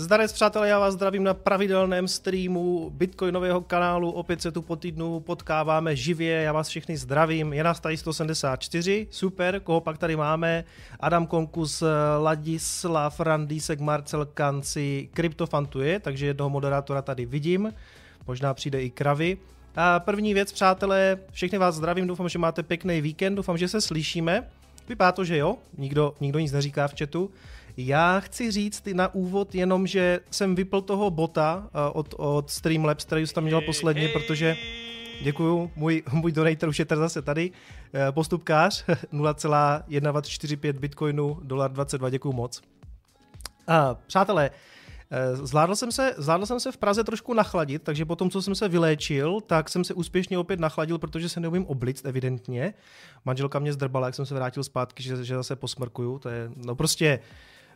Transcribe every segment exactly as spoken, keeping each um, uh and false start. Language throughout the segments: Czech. Zdarec, přátelé, já vás zdravím na pravidelném streamu Bitcoinového kanálu. Opět se tu po týdnu potkáváme živě, já vás všichni zdravím. Je nás tady sto sedmdesát čtyři, super, koho pak tady máme? Adam Konkus, Ladislav Randísek, Marcel Kanci, Kryptofantuje, takže jednoho moderátora tady vidím, možná přijde i Kravy. A první věc, přátelé, všechny vás zdravím, doufám, že máte pěkný víkend, doufám, že se slyšíme. Vypadá to, že jo, nikdo, nikdo nic neříká v chatu. Já chci říct na úvod jenom, že jsem vypl toho bota od, od Streamlabs, který už tam měl posledně, hey, hey. protože, děkuju, můj, můj donator už je tady zase tady, postupkář nula celá jedna dva čtyři pět bitcoinu, dolar dvacet dva, děkuju moc. A, přátelé, zvládl jsem, se, zvládl jsem se v Praze trošku nachladit, takže po tom, co jsem se vyléčil, tak jsem se úspěšně opět nachladil, protože se neumím oblict, evidentně. Manželka mě zdrbala, jak jsem se vrátil zpátky, že, že zase posmrkuju, to je, no prostě...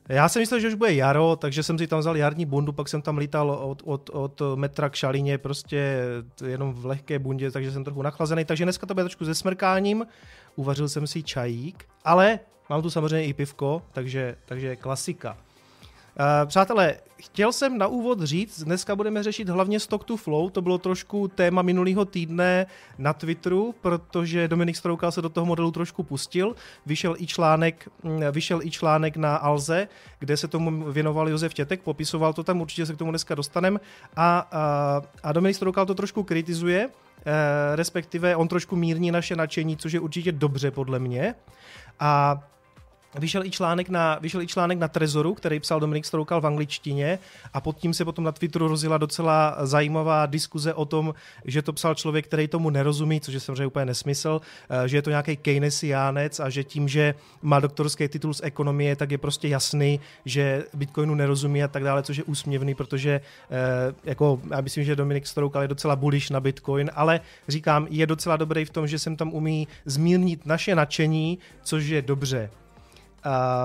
Já jsem myslel, že už bude jaro, takže jsem si tam vzal jarní bundu, pak jsem tam lítal od, od, od metra k šalině, prostě jenom v lehké bundě, takže jsem trochu nachlazený. Takže dneska to bude trošku se smrkáním, uvařil jsem si čajík, ale mám tu samozřejmě i pivko, takže, takže klasika. Přátelé, chtěl jsem na úvod říct, dneska budeme řešit hlavně Stock-to-Flow, to bylo trošku téma minulého týdne na Twitteru, protože Dominik Stroukal se do toho modelu trošku pustil, vyšel i článek, vyšel i článek na Alze, kde se tomu věnoval Josef Tětek, popisoval to tam, určitě se k tomu dneska dostaneme a, a, a Dominik Stroukal to trošku kritizuje, respektive on trošku mírní naše nadšení, což je určitě dobře podle mě a Vyšel i, článek na, vyšel i článek na Trezoru, který psal Dominik Stroukal v angličtině a pod tím se potom na Twitteru rozjela docela zajímavá diskuze o tom, že to psal člověk, který tomu nerozumí, což je samozřejmě úplně nesmysl, že je to nějaký keynesiánec a že tím, že má doktorský titul z ekonomie, tak je prostě jasný, že Bitcoinu nerozumí a tak dále, což je úsměvný, protože jako, já myslím, že Dominik Stroukal je docela bullish na Bitcoin, ale říkám, je docela dobrý v tom, že sem tam umí zmírnit naše nadšení, což je dobře.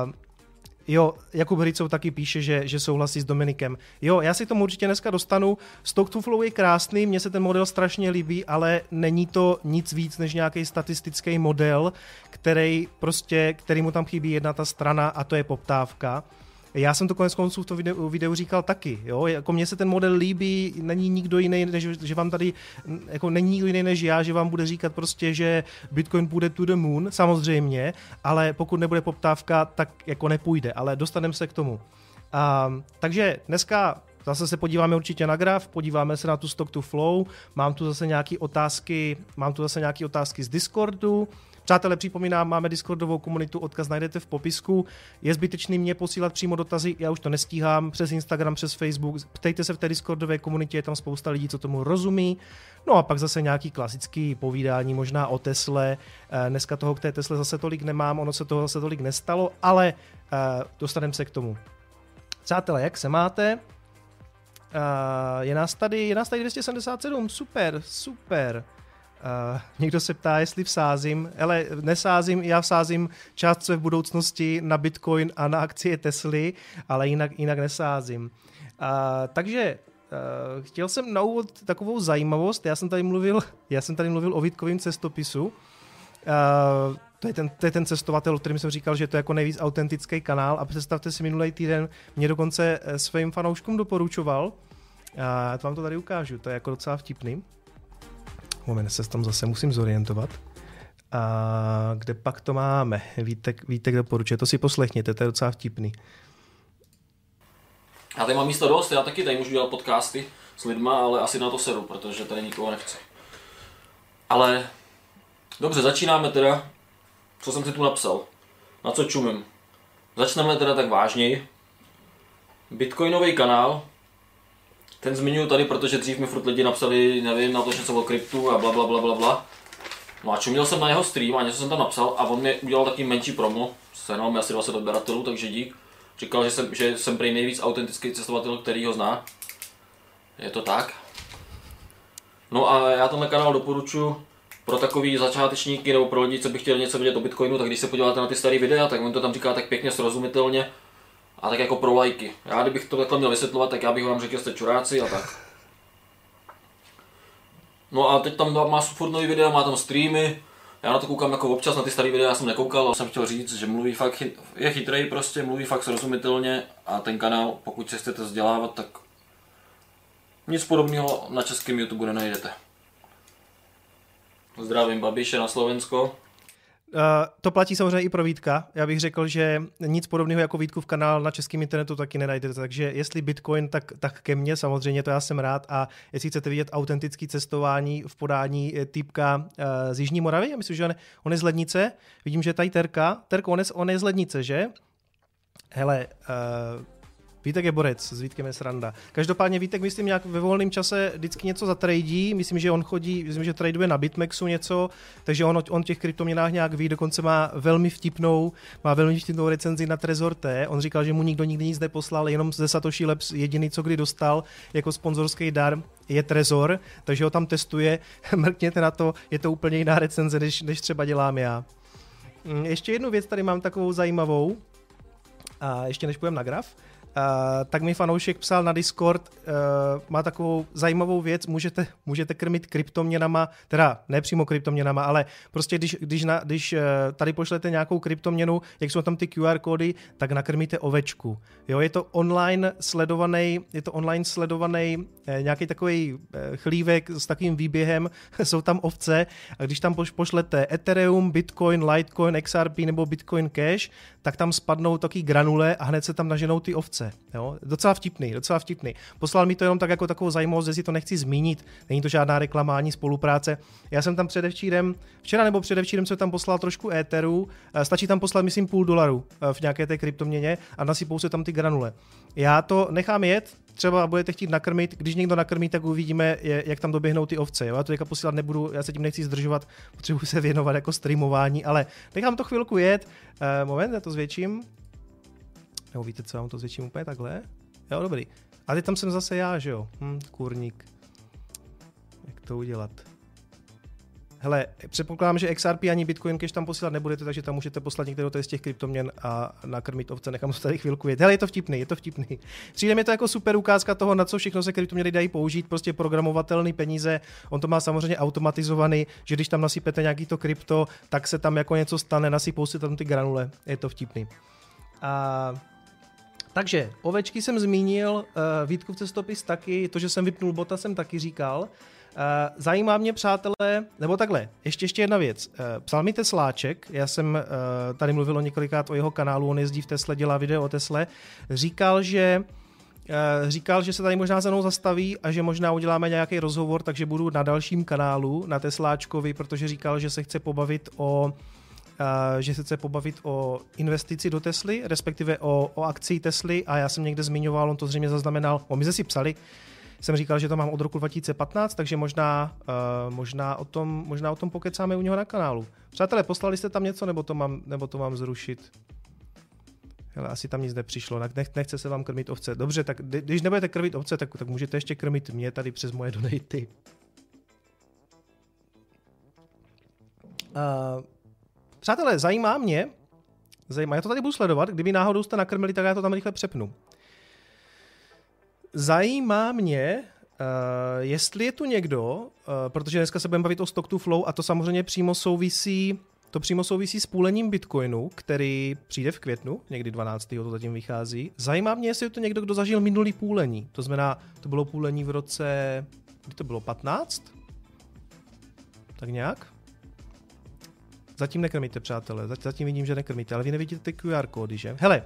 Uh, jo, Jakub Hricov taky píše, že, že souhlasí s Dominikem. Jo, já si tomu určitě dneska dostanu. Stock-to-Flow je krásný, mně se ten model strašně líbí, ale není to nic víc než nějaký statistický model, který prostě, kterýmu tam chybí jedna ta strana a to je poptávka. Já jsem to konec konců v tom videu, videu říkal taky, jo, jako mně se ten model líbí, není nikdo jiný, než, že vám tady, jako není nikdo jiný než já, že vám bude říkat prostě, že Bitcoin půjde to the moon, samozřejmě, ale pokud nebude poptávka, tak jako nepůjde, ale dostaneme se k tomu. A, takže dneska zase se podíváme určitě na graf, podíváme se na tu stock to flow, mám tu zase nějaké otázky, mám tu zase nějaké otázky z Discordu. Přátelé, připomínám, máme Discordovou komunitu, odkaz najdete v popisku. Je zbytečný mě posílat přímo dotazy, já už to nestíhám, přes Instagram, přes Facebook. Ptejte se v té Discordové komunitě, je tam spousta lidí, co tomu rozumí. No a pak zase nějaký klasický povídání, možná o Tesle. Dneska toho k té Tesle zase tolik nemám, ono se toho zase tolik nestalo, ale dostaneme se k tomu. Přátelé, jak se máte? Je nás tady, je nás tady dvě stě sedmdesát sedm, super, super. Uh, někdo se ptá, jestli vsázím, ale nesázím, já vsázím část své v budoucnosti na Bitcoin a na akcie Tesly, ale jinak, jinak nesázím. Uh, takže uh, chtěl jsem na úvod takovou zajímavost, já jsem tady mluvil, já jsem tady mluvil o Vítkovém cestopisu, uh, to je, ten, to je ten cestovatel, o kterém jsem říkal, že to je jako nejvíc autentický kanál a představte si, minulý týden mě dokonce svým fanouškům doporučoval, uh, to vám to tady ukážu, to je jako docela vtipný. Moment, se tam zase musím zorientovat. A kde pak to máme? Vítek, Vítek doporučuje, to si poslechněte, to je docela vtipný. Já tady mám místa dost, já taky tady můžu dělat podcasty s lidma, ale asi na to sedu, protože tady nikoho nechci. Ale dobře, začínáme teda, co jsem si tu napsal, na co čumím. Začneme teda tak vážněji. Bitcoinový kanál. Ten zmiňuji tady, protože dřív mi furt lidi napsali, nevím, na to, že se o kryptu a bla bla bla bla bla. No a čuměl jsem na jeho stream a něco jsem tam napsal a on mi udělal taky menší promo. Sehnal mi asi dvacet odběratelů, takže dík. Říkal, že jsem, že jsem prej nejvíc autentický cestovatel, který ho zná. Je to tak. No a já tenhle kanál doporučuji pro takový začátečníky nebo pro lidi, co by chtěli něco vědět o Bitcoinu, tak když se podíváte na ty staré videa, tak on to tam říká tak pěkně srozumitelně. A tak jako pro lajky. Já kdybych to takhle měl vysvětlovat, tak já bych vám řekl, že jste čuráci a tak. No a teď tam má furt nový videa, má tam streamy, Já na to koukám jako občas, na ty staré videa já jsem nekoukal, a jsem chtěl říct, že mluví fakt, je chytrej prostě, mluví fakt srozumitelně a ten kanál, pokud se chcete vzdělávat, tak nic podobného na českém YouTube nenajdete. Zdravím Babiše na Slovensko. Uh, to platí samozřejmě i pro Vítka. Já bych řekl, že nic podobného jako Vítkův kanál na českém internetu taky nenajdete. Takže jestli Bitcoin, tak, tak ke mně samozřejmě, to já jsem rád. A jestli chcete vidět autentické cestování v podání týpka uh, z Jižní Moravy, já myslím, že on, on je z Lednice. Vidím, že tady Terka. Terko, on je, on je z Lednice, že? Hele... Uh... Vítek je borec, s Vítkem je sranda. Každopádně Vítek, myslím, nějak ve volném čase vždycky něco zatradí, myslím, že on chodí, myslím, že traduje na BitMEXu něco, takže on, on těch kryptoměnách nějak ví, dokonce má velmi vtipnou, má velmi vtipnou recenzi na Trezor T. On říkal, že mu nikdo nikdy nic neposlal, jenom ze Satoshi Labs jediný, co kdy dostal jako sponzorský dar, je Trezor, takže ho tam testuje, mrkněte na to, je to úplně jiná recenze, než, než třeba dělám já. Ještě jednu věc tady mám takovou zajímavou, a ještě než půjdem na graf. Uh, tak mi fanoušek psal na Discord, uh, má takovou zajímavou věc, můžete, můžete krmit kryptoměnama, teda ne přímo kryptoměnama, ale prostě když, když, na, když uh, tady pošlete nějakou kryptoměnu, jak jsou tam ty Q R kódy, tak nakrmíte ovečku. Jo, je to online sledovaný, je to online sledovaný eh, nějaký takový eh, chlívek s takovým výběhem, jsou tam ovce a když tam pošlete Ethereum, Bitcoin, Litecoin, X R P nebo Bitcoin Cash, tak tam spadnou taky granule a hned se tam naženou ty ovce. Jo? Docela vtipný, docela vtipný. Poslal mi to jenom tak jako takovou zajímavost, jestli to nechci zmínit. Není to žádná reklama ani spolupráce. Já jsem tam předevčírem, včera nebo předevčírem jsem tam poslal trošku éteru, stačí tam poslat, myslím, půl dolaru v nějaké té kryptoměně a nasypou se tam ty granule. Já to nechám jet, třeba budete chtít nakrmit, když někdo nakrmí, tak uvidíme, jak tam doběhnou ty ovce. Jo? Já to teďka posílat nebudu, já se tím nechci zdržovat, potřebuji se věnovat jako streamování, ale nechám to chvilku jet. Moment, já to zvětším. Nebo víte, co vám to zvětším úplně takhle? Jo, dobrý. A teď tam jsem zase já, že jo? Hm, kurník. Jak to udělat? Hele, předpokládám, že X R P ani Bitcoin Cash tam posílat nebudete, takže tam můžete poslat některou z těch kryptoměn a nakrmit ovce, nechám se tady chvilku jet. Hele, je to vtipný, je to vtipný. Přijde mi to jako super ukázka toho, na co všechno se kryptoměny dají použít, prostě programovatelné peníze. On to má samozřejmě automatizovaný, že když tam nasypete nějaký to krypto, tak se tam jako něco stane, nasypou se tam ty granule. Je to vtipný. A takže, ovečky jsem zmínil, uh, Vítku v cestopis taky, to, že jsem vypnul bota, jsem taky říkal. Uh, zajímá mě, přátelé, nebo takhle, ještě ještě jedna věc. Uh, psal mi Tesláček, já jsem uh, tady mluvil o několikrát o jeho kanálu, on jezdí v Tesle, dělá video o Tesle. Říkal, že uh, říkal, že se tady možná za mnou zastaví a že možná uděláme nějaký rozhovor, takže budu na dalším kanálu, na Tesláčkovi, protože říkal, že se chce pobavit o... že se chce pobavit o investici do Tesly, respektive o, o akcii Tesly a já jsem někde zmiňoval, on to zřejmě zaznamenal, o my se si psali, jsem říkal, že to mám od roku dva tisíce patnáct, takže možná, možná, o tom, možná o tom pokecáme u něho na kanálu. Přátelé, poslali jste tam něco, nebo to mám, nebo to mám zrušit? Hele, asi tam nic nepřišlo, nechce se vám krmit ovce. Dobře, tak když nebudete krmit ovce, tak, tak můžete ještě krmit mě tady přes moje donaty. Uh... Přátelé, zajímá mě, zajímá, já to tady budu sledovat, kdyby náhodou jste nakrmili, tak já to tam rychle přepnu. Zajímá mě, uh, jestli je tu někdo, uh, protože dneska se budeme bavit o Stock-to-Flow a to samozřejmě přímo souvisí, to přímo souvisí s půlením Bitcoinu, který přijde v květnu, někdy dvanáctého to zatím vychází. Zajímá mě, jestli je tu někdo, kdo zažil minulý půlení, to znamená, to bylo půlení v roce, kdy to bylo patnáct? Tak nějak? Zatím nekrmíte, přátelé, zatím vidím, že nekrmíte, ale vy nevidíte ty Q R kódy, že? Hele,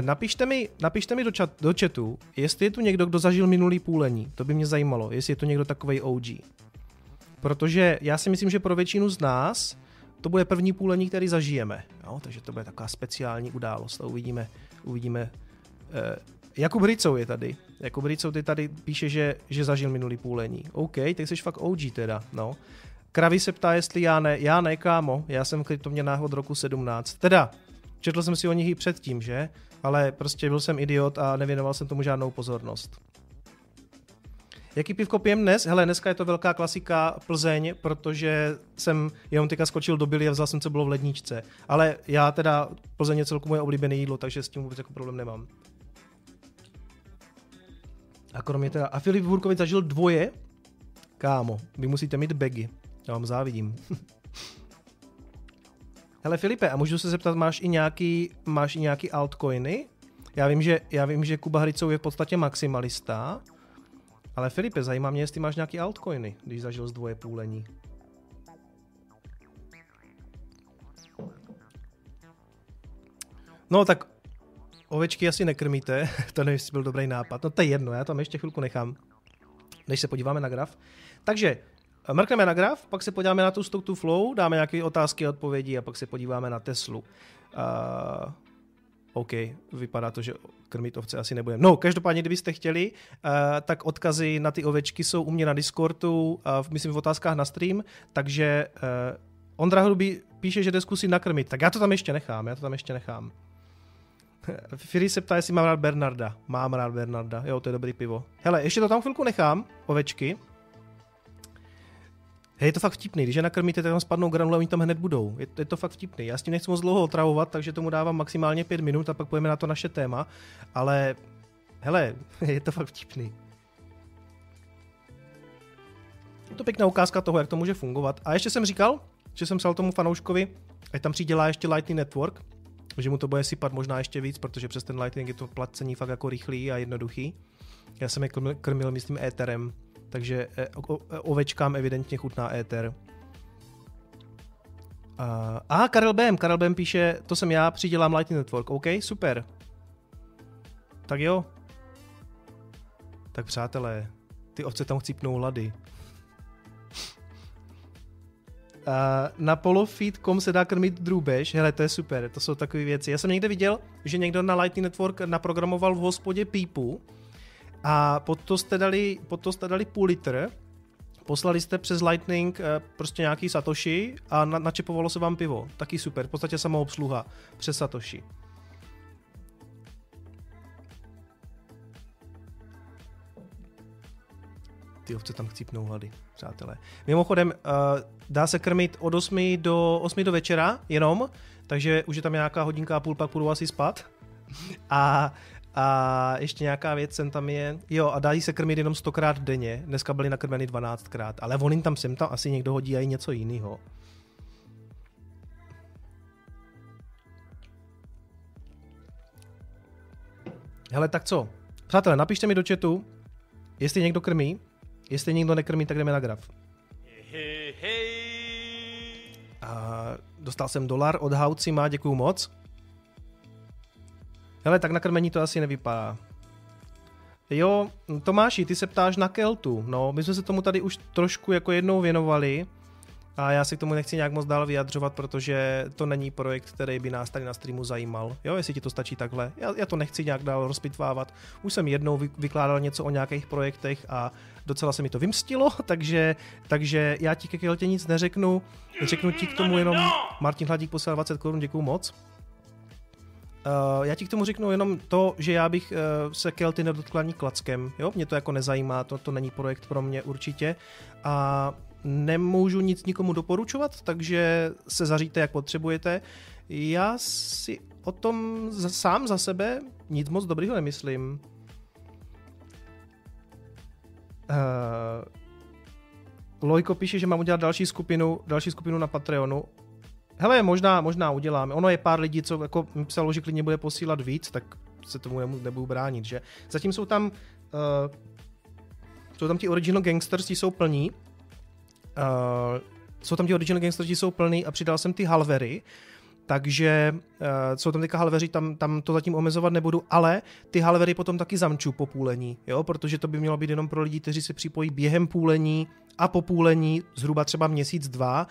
napište mi, napište mi do, čat, do chatu, jestli je tu někdo, kdo zažil minulý půlení, to by mě zajímalo, jestli je tu někdo takovej O G. Protože já si myslím, že pro většinu z nás to bude první půlení, který zažijeme, jo? Takže to bude taková speciální událost a uvidíme, uvidíme. Jakub Ricou je tady, Jakub Ricou ty tady píše, že, že zažil minulý půlení, OK, tak jsi fakt O G teda, no. Kravi se ptá, jestli já ne. Já ne, kámo. Já jsem v kryptoměnách od roku sedmnáct. Teda, četl jsem si o nich i předtím, že? Ale prostě byl jsem idiot a nevěnoval jsem tomu žádnou pozornost. Jaký pivko pijem dnes? Hele, dneska je to velká klasika Plzeň, protože jsem jenom teďka skočil do Bily a vzal jsem, co bylo v ledničce. Ale já teda, Plzeň je celku moje oblíbené jídlo, takže s tím vůbec jako problém nemám. A kromě teda, a Filip Hůrkovic zažil dvoje? Kámo, vy musíte mít bagy. Já vám závidím. Hele Filipe, a můžu se zeptat, máš i nějaký, máš i nějaký altcoiny? Já vím, že, já vím, že Kuba Hrycov je v podstatě maximalista, ale Filipe, zajímá mě, jestli máš nějaký altcoiny, když zažil zdvoje půlení. No tak ovečky asi nekrmíte, to nevím, jestli byl dobrý nápad. No to je jedno, já tam ještě chvilku nechám, než se podíváme na graf. Takže mrkneme na graf, pak se podíváme na tu Stock-to-Flow, dáme nějaké otázky a odpovědi a pak se podíváme na Teslu. Uh, OK, vypadá to, že krmit ovce asi nebudeme. No, každopádně, kdybyste chtěli, uh, tak odkazy na ty ovečky jsou u mě na Discordu, uh, myslím v otázkách na stream, takže uh, Ondra Hrubý píše, že jde zkusit nakrmit, tak já to tam ještě nechám, já to tam ještě nechám. Firi se ptá, jestli mám rád Bernarda. Mám rád Bernarda, jo, to je dobrý pivo. Hele, ještě to tam chvilku nechám, ovečky. Hej, je to fakt vtipný, když je nakrmíte, tak tam spadnou granule, oni tam hned budou. Je to, je to fakt vtipný. Já s tím nechci moc dlouho otravovat, takže tomu dávám maximálně pět minut a pak pojďme na to naše téma. Ale, hele, je to fakt vtipný. Je to pěkná ukázka toho, jak to může fungovat. A ještě jsem říkal, že jsem psal tomu fanouškovi, ať tam přidělá ještě Lightning Network, že mu to bude sypat možná ještě víc, protože přes ten Lightning je to placení fakt jako rychlý a jednoduchý. Já jsem je krmil, krmil myslím, éterem, takže ovečkám evidentně chutná éter. A, a Karel B M, Karel B M píše, to jsem já, přidělám Lightning Network, OK, super. Tak jo. Tak přátelé, ty ovce tam chcípnou hlady. Uh, na polofeed tečka com se dá krmit drůbež, hele, to je super, to jsou takové věci. Já jsem někde viděl, že někdo na Lightning Network naprogramoval v hospodě pípu a pod to jste dali, pod to jste dali půl litr, poslali jste přes Lightning uh, prostě nějaký Satoshi a na, načepovalo se vám pivo, taky super, v podstatě samoobsluha přes Satoshi. Ty ovce tam chcípnou hlady, přátelé. Mimochodem, dá se krmit od osmi do osmi do večera jenom, takže už je tam nějaká hodinka a půl, pak půjdu asi spát. A, a ještě nějaká věc sem tam je. Jo, a dá se krmit jenom stokrát denně. Dneska byly nakrmeny dvanáctkrát, ale on tam sem tam asi někdo hodí a i něco jiného. Hele, tak co? Přátelé, napište mi do chatu, jestli někdo krmí. Jestli nikdo nekrmí, tak jdeme na graf. A dostal jsem dolar od Haucima, děkuju moc. Hele, tak na krmení to asi nevypadá. Jo, Tomáši, ty se ptáš na Keltu. No, my jsme se tomu tady už trošku jako jednou věnovali a já se k tomu nechci nějak moc dál vyjadřovat, protože to není projekt, který by nás tady na streamu zajímal. Jo, jestli ti to stačí takhle. Já, já to nechci nějak dál rozpitvávat. Už jsem jednou vykládal něco o nějakých projektech a docela se mi to vymstilo, takže, takže já ti ke Keltě nic neřeknu. Řeknu ti k tomu jenom... Martin Hladík poslal dvacet korun, děkuju moc. Uh, já ti k tomu řeknu jenom to, že já bych uh, se Kelty nedotkl ani klackem. Jo? Mě to jako nezajímá, to, to není projekt pro mě určitě. A nemůžu nic nikomu doporučovat, takže se zaříte, jak potřebujete. Já si o tom za, sám za sebe nic moc dobrýho nemyslím. Uh, Lojko píše, že mám udělat další skupinu, další skupinu na Patreonu. Hele, možná, možná uděláme. Ono je pár lidí, co jako psalo, že klidně bude posílat víc, tak se tomu nebudu bránit, že? Zatím jsou tam uh, jsou tam ti original gangsters, ti jsou plní. Uh, jsou tam ti original gangsters, ti jsou plní a přidal jsem ty halvery. Takže uh, jsou tam teďka halveři, tam, tam to zatím omezovat nebudu, ale ty halvery potom taky zamču po půlení, jo? Protože to by mělo být jenom pro lidi, kteří se připojí během půlení a po půlení zhruba třeba měsíc, dva,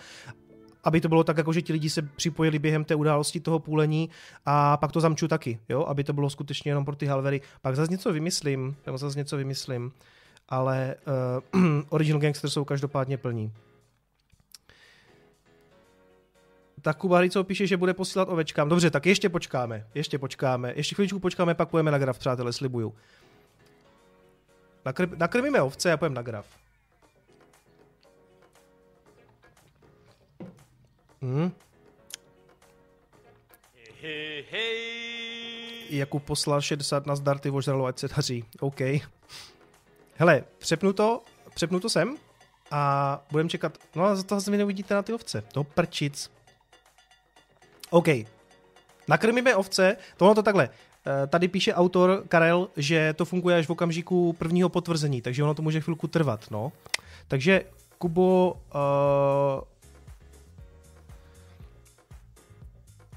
aby to bylo tak, jako že ti lidi se připojili během té události toho půlení a pak to zamču taky, jo? Aby to bylo skutečně jenom pro ty halvery. Pak zase něco vymyslím, tam zase něco vymyslím, ale uh, original gangsters jsou každopádně plní. Tak Kuba Hrycov píše, že bude posílat ovečkám. Dobře, tak ještě počkáme, ještě počkáme, ještě chvíličku počkáme, pak půjdeme na graf, přátelé, slibuju. Nakr- nakrmíme ovce a půjdeme na graf. Hmm. Jakub poslal šedesát na zdar, ty vožralo, ať se daří, OK. Hele, přepnu to, přepnu to sem a budeme čekat. No a za toho se mi neuvidíte na ty ovce. To prčic. OK. Nakrmíme ovce. Tohle to takhle. Tady píše autor Karel, že to funguje až v okamžiku prvního potvrzení, takže ono to může chvilku trvat. No. Takže Kubo... Uh...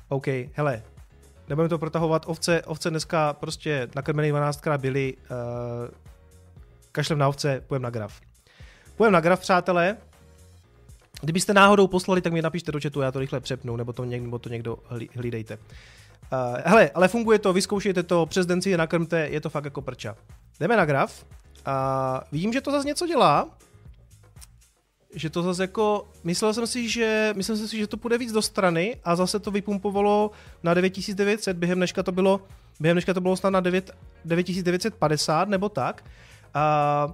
OK, hele. Nebudeme to protahovat. Ovce, ovce dneska prostě nakrmený dvanáctkrát byly. Uh... Kašlem na ovce, půjdem na graf. Půjdem na graf, přátelé. Kdybyste náhodou poslali, tak mi napište do chatu, já to rychle přepnu, nebo to, něk, nebo to někdo hlídejte. Uh, hele, ale funguje to, vyzkoušejte to, přes den si je nakrmte, je to fakt jako prča. Jdeme na graf. Uh, vidím, že to zase něco dělá. Že to zase jako, myslel jsem si, že, myslel jsem si, že to půjde víc do strany a zase to vypumpovalo na devět tisíc devět set, během dneška to bylo, během dneška to bylo snad na devět tisíc devět set padesát nebo tak. Uh,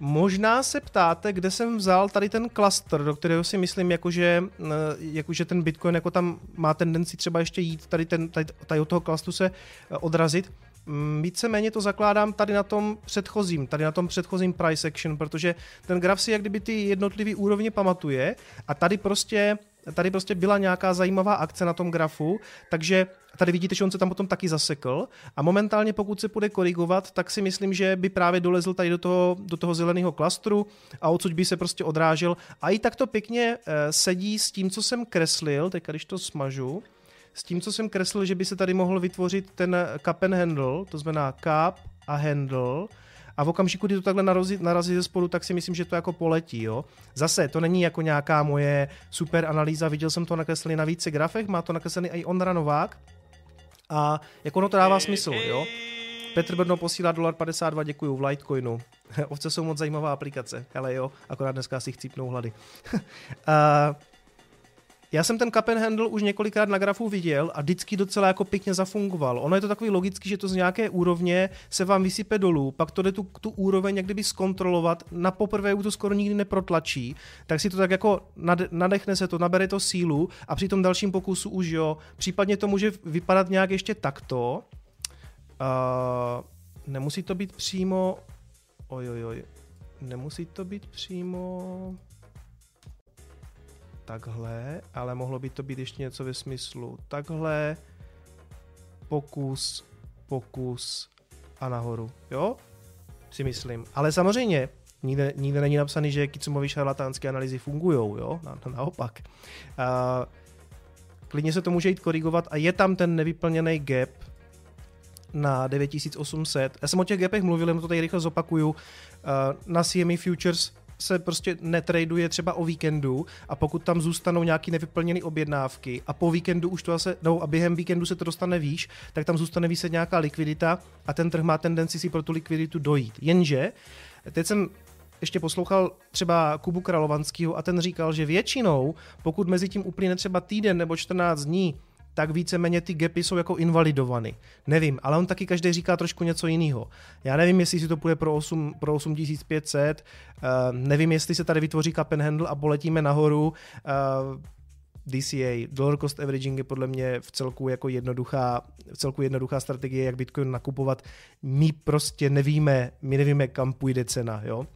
Možná se ptáte, kde jsem vzal tady ten klaster, do kterého si myslím, jakože, jakože ten Bitcoin jako tam má tendenci třeba ještě jít, tady, ten, tady, tady od toho klastu se odrazit. Víceméně to zakládám tady na tom předchozím, tady na tom předchozím price action, protože ten graf si jak kdyby ty jednotlivý úrovně pamatuje a tady prostě, tady prostě byla nějaká zajímavá akce na tom grafu, takže tady vidíte, že on se tam potom taky zasekl a momentálně pokud se půjde korigovat, tak si myslím, že by právě dolezl tady do toho, do toho zeleného klastru a odsud by se prostě odrážel a i tak to pěkně sedí s tím, co jsem kreslil, teď když to smažu, s tím, co jsem kreslil, že by se tady mohl vytvořit ten cup and handle, to znamená cup a handle, a v okamžiku, kdy to takhle narazí, narazí ze spodu, tak si myslím, že to jako poletí. Jo? Zase, to není jako nějaká moje super analýza, viděl jsem to nakreslený na více grafech, má to nakreslený i Ondra Novák a jako ono to dává smysl. Jo? Petr Brno posílá dolar padesát dva, děkuju, v Litecoinu. Ovce jsou moc zajímavá aplikace, hele jo, akorát dneska si chcípnou hlady. A... Já jsem ten cup and handle už několikrát na grafu viděl a vždycky docela jako pěkně zafungoval. Ono je to takový logický, že to z nějaké úrovně se vám vysype dolů, pak to jde tu, tu úroveň jak kdyby zkontrolovat, na poprvé to skoro nikdy neprotlačí, tak si to tak jako nadechne se to, nabere to sílu a při tom dalším pokusu už jo, případně to může vypadat nějak ještě takto. Uh, nemusí to být přímo... Ojojoj. Nemusí to být přímo... takhle, ale mohlo by to být ještě něco ve smyslu takhle, pokus, pokus a nahoru, jo? Si myslím. Ale samozřejmě, nikde, nikde není napsaný, že Kitsumovy šarlatánské analýzy fungujou, jo? Na, naopak. Uh, klidně se to může jít korigovat a je tam ten nevyplněný gap na devět tisíc osm set. Já jsem o těch gapech mluvil, jenom to tady rychle zopakuju. Uh, na C M E Futures se prostě netraduje třeba o víkendu a pokud tam zůstanou nějaké nevyplněné objednávky a po víkendu už to zase, no a během víkendu se to dostane výš, tak tam zůstane výset nějaká likvidita a ten trh má tendenci si pro tu likviditu dojít. Jenže, teď jsem ještě poslouchal třeba Kubu Kralovanskýho a ten říkal, že většinou, pokud mezi tím uplyne třeba týden nebo čtrnáct dní, tak víceméně ty gapy jsou jako invalidovaný. Nevím, ale on taky každý říká trošku něco jiného. Já nevím, jestli si to půjde pro osm, pro osm tisíc pět set, uh, nevím, jestli se tady vytvoří cup and handle a poletíme nahoru. Uh, D C A, dollar cost averaging, je podle mě v celku jako jednoduchá, v celku jednoduchá strategie, jak Bitcoin nakupovat. My prostě nevíme, my nevíme, kam půjde cena, jo?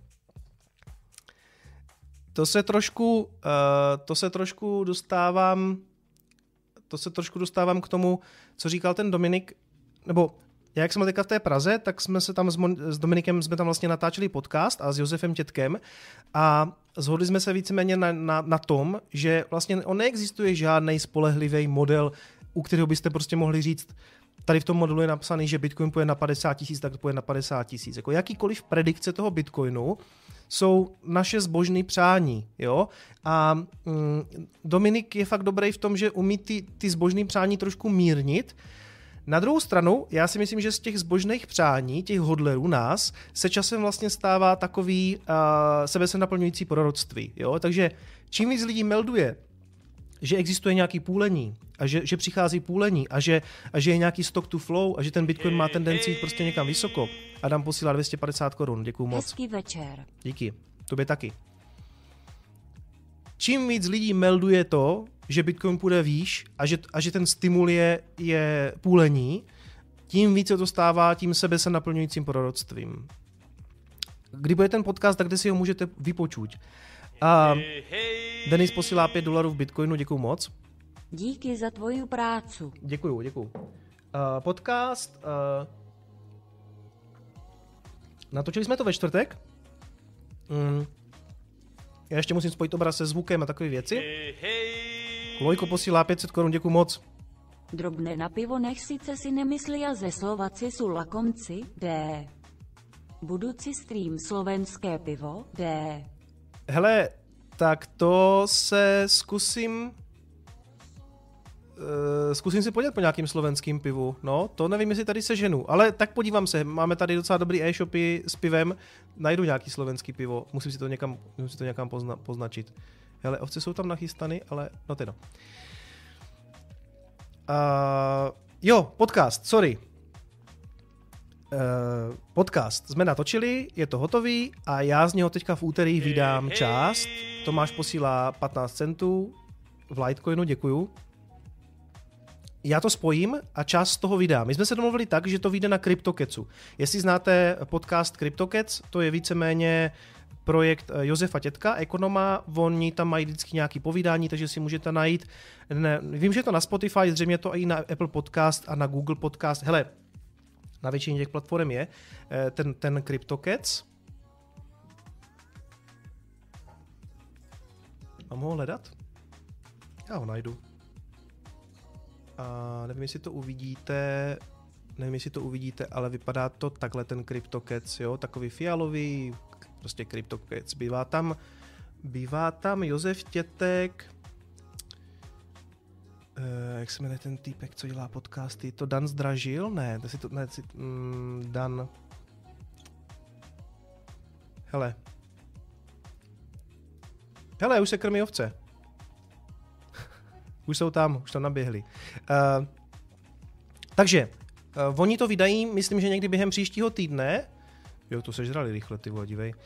To se trošku, uh, to se trošku dostávám To se trošku dostávám k tomu, co říkal ten Dominik, nebo já jak jsem teďka v té Praze, tak jsme se tam s, Mon- s Dominikem jsme tam vlastně natáčeli podcast a s Josefem Tětkem a shodli jsme se víceméně na, na, na tom, že vlastně on neexistuje žádný spolehlivý model, u kterého byste prostě mohli říct, tady v tom modelu je napsaný, že Bitcoin půjde na padesát tisíc, tak to půjde na padesát tisíc. Jako jakýkoliv predikce toho Bitcoinu jsou naše zbožné přání, jo? A mm, Dominik je fakt dobrý v tom, že umí ty, ty zbožné přání trošku mírnit. Na druhou stranu, já si myslím, že z těch zbožných přání, těch hodlerů nás, se časem vlastně stává takový uh, sebe se naplňující proroctví, jo? Takže čím víc lidí melduje, že existuje nějaký půlení a že, že přichází půlení a že, a že je nějaký stock to flow a že ten Bitcoin má tendenci jít prostě někam vysoko. Adam posílá dvě stě padesát korun, děkuju moc. Hezký večer. Díky, tobě taky. Čím víc lidí melduje to, že Bitcoin půjde výš a že, a že ten stimul je, je půlení, tím více to stává tím sebe se naplňujícím proroctvím. Kdy bude ten podcast, tak kde si ho můžete vypočuť. A Denis posílá pět dolarů v Bitcoinu, děkuju moc. Díky za tvoji práci. Děkuju, děkuju. Uh, podcast... Uh, natočili jsme to ve čtvrtek. Mm. Já ještě musím spojit obraz se zvukem a takové věci. Lojko posílá pět set korun, děkuju moc. Drobné na pivo nech sice si nemyslí a ze Slováci jsou lakomci, dé. Budoucí stream slovenské pivo, dé. Hele, tak to se zkusím... Zkusím si podívat po nějakým slovenským pivu, no, to nevím, jestli tady seženu, ale tak podívám se, máme tady docela dobrý e-shopy s pivem, najdu nějaký slovenský pivo, musím si to někam, musím si to někam pozna, poznačit. Hele, ovce jsou tam nachystany, ale no teda. Uh, jo, podcast, sorry. Uh, podcast jsme natočili, je to hotový a já z něho teďka v úterý vydám část. Tomáš posílá patnáct centů v Litecoinu, děkuju. Já to spojím a část z toho vydám. My jsme se domluvili tak, že to vyjde na CryptoCatsu. Jestli znáte podcast CryptoCats, to je víceméně projekt Josefa Tětka, ekonoma, oni tam mají vždycky nějaké povídání, takže si můžete najít. Ne, vím, že je to na Spotify, zřejmě to i na Apple Podcast a na Google Podcast. Hele, na většině těch platform je ten, ten CryptoCats. Mám ho hledat? Já ho najdu. A nevím, jestli to uvidíte, nevím, jestli to uvidíte, ale vypadá to takhle ten CryptoCats, jo, takový fialový, prostě CryptoCats. Bývá tam, bývá tam Josef Tětek, eh, jak se jmenuje ten týpek, co dělá podcasty, to Dan Tržil, ne, to si to, ne, si, mm, Dan, hele, hele, už se krmí ovce. Už jsou tam, už tam naběhli. Uh, takže, uh, oni to vydají, myslím, že někdy během příštího týdne. Jo, to sežrali rychle, ty vole, dívej. Uh,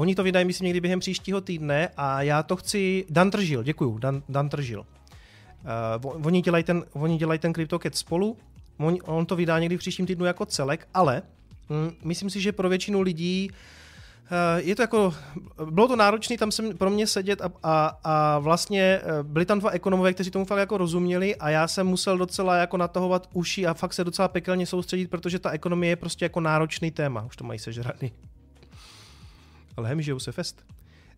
oni to vydají, myslím, někdy během příštího týdne a já to chci... Dan Tržil, děkuju, Dan, Dan Tržil. Uh, oni dělají ten, oni dělají ten CryptoCats spolu, on, on to vydá někdy v příštím týdnu jako celek, ale mm, myslím si, že pro většinu lidí je to jako, bylo to náročné tam jsem pro mě sedět a, a, a vlastně byli tam dva ekonomové, kteří tomu fakt jako rozuměli a já jsem musel docela jako natahovat uši a fakt se docela pekelně soustředit, protože ta ekonomie je prostě jako náročný téma, už to mají sežraný. Ale hem, žijou se fest.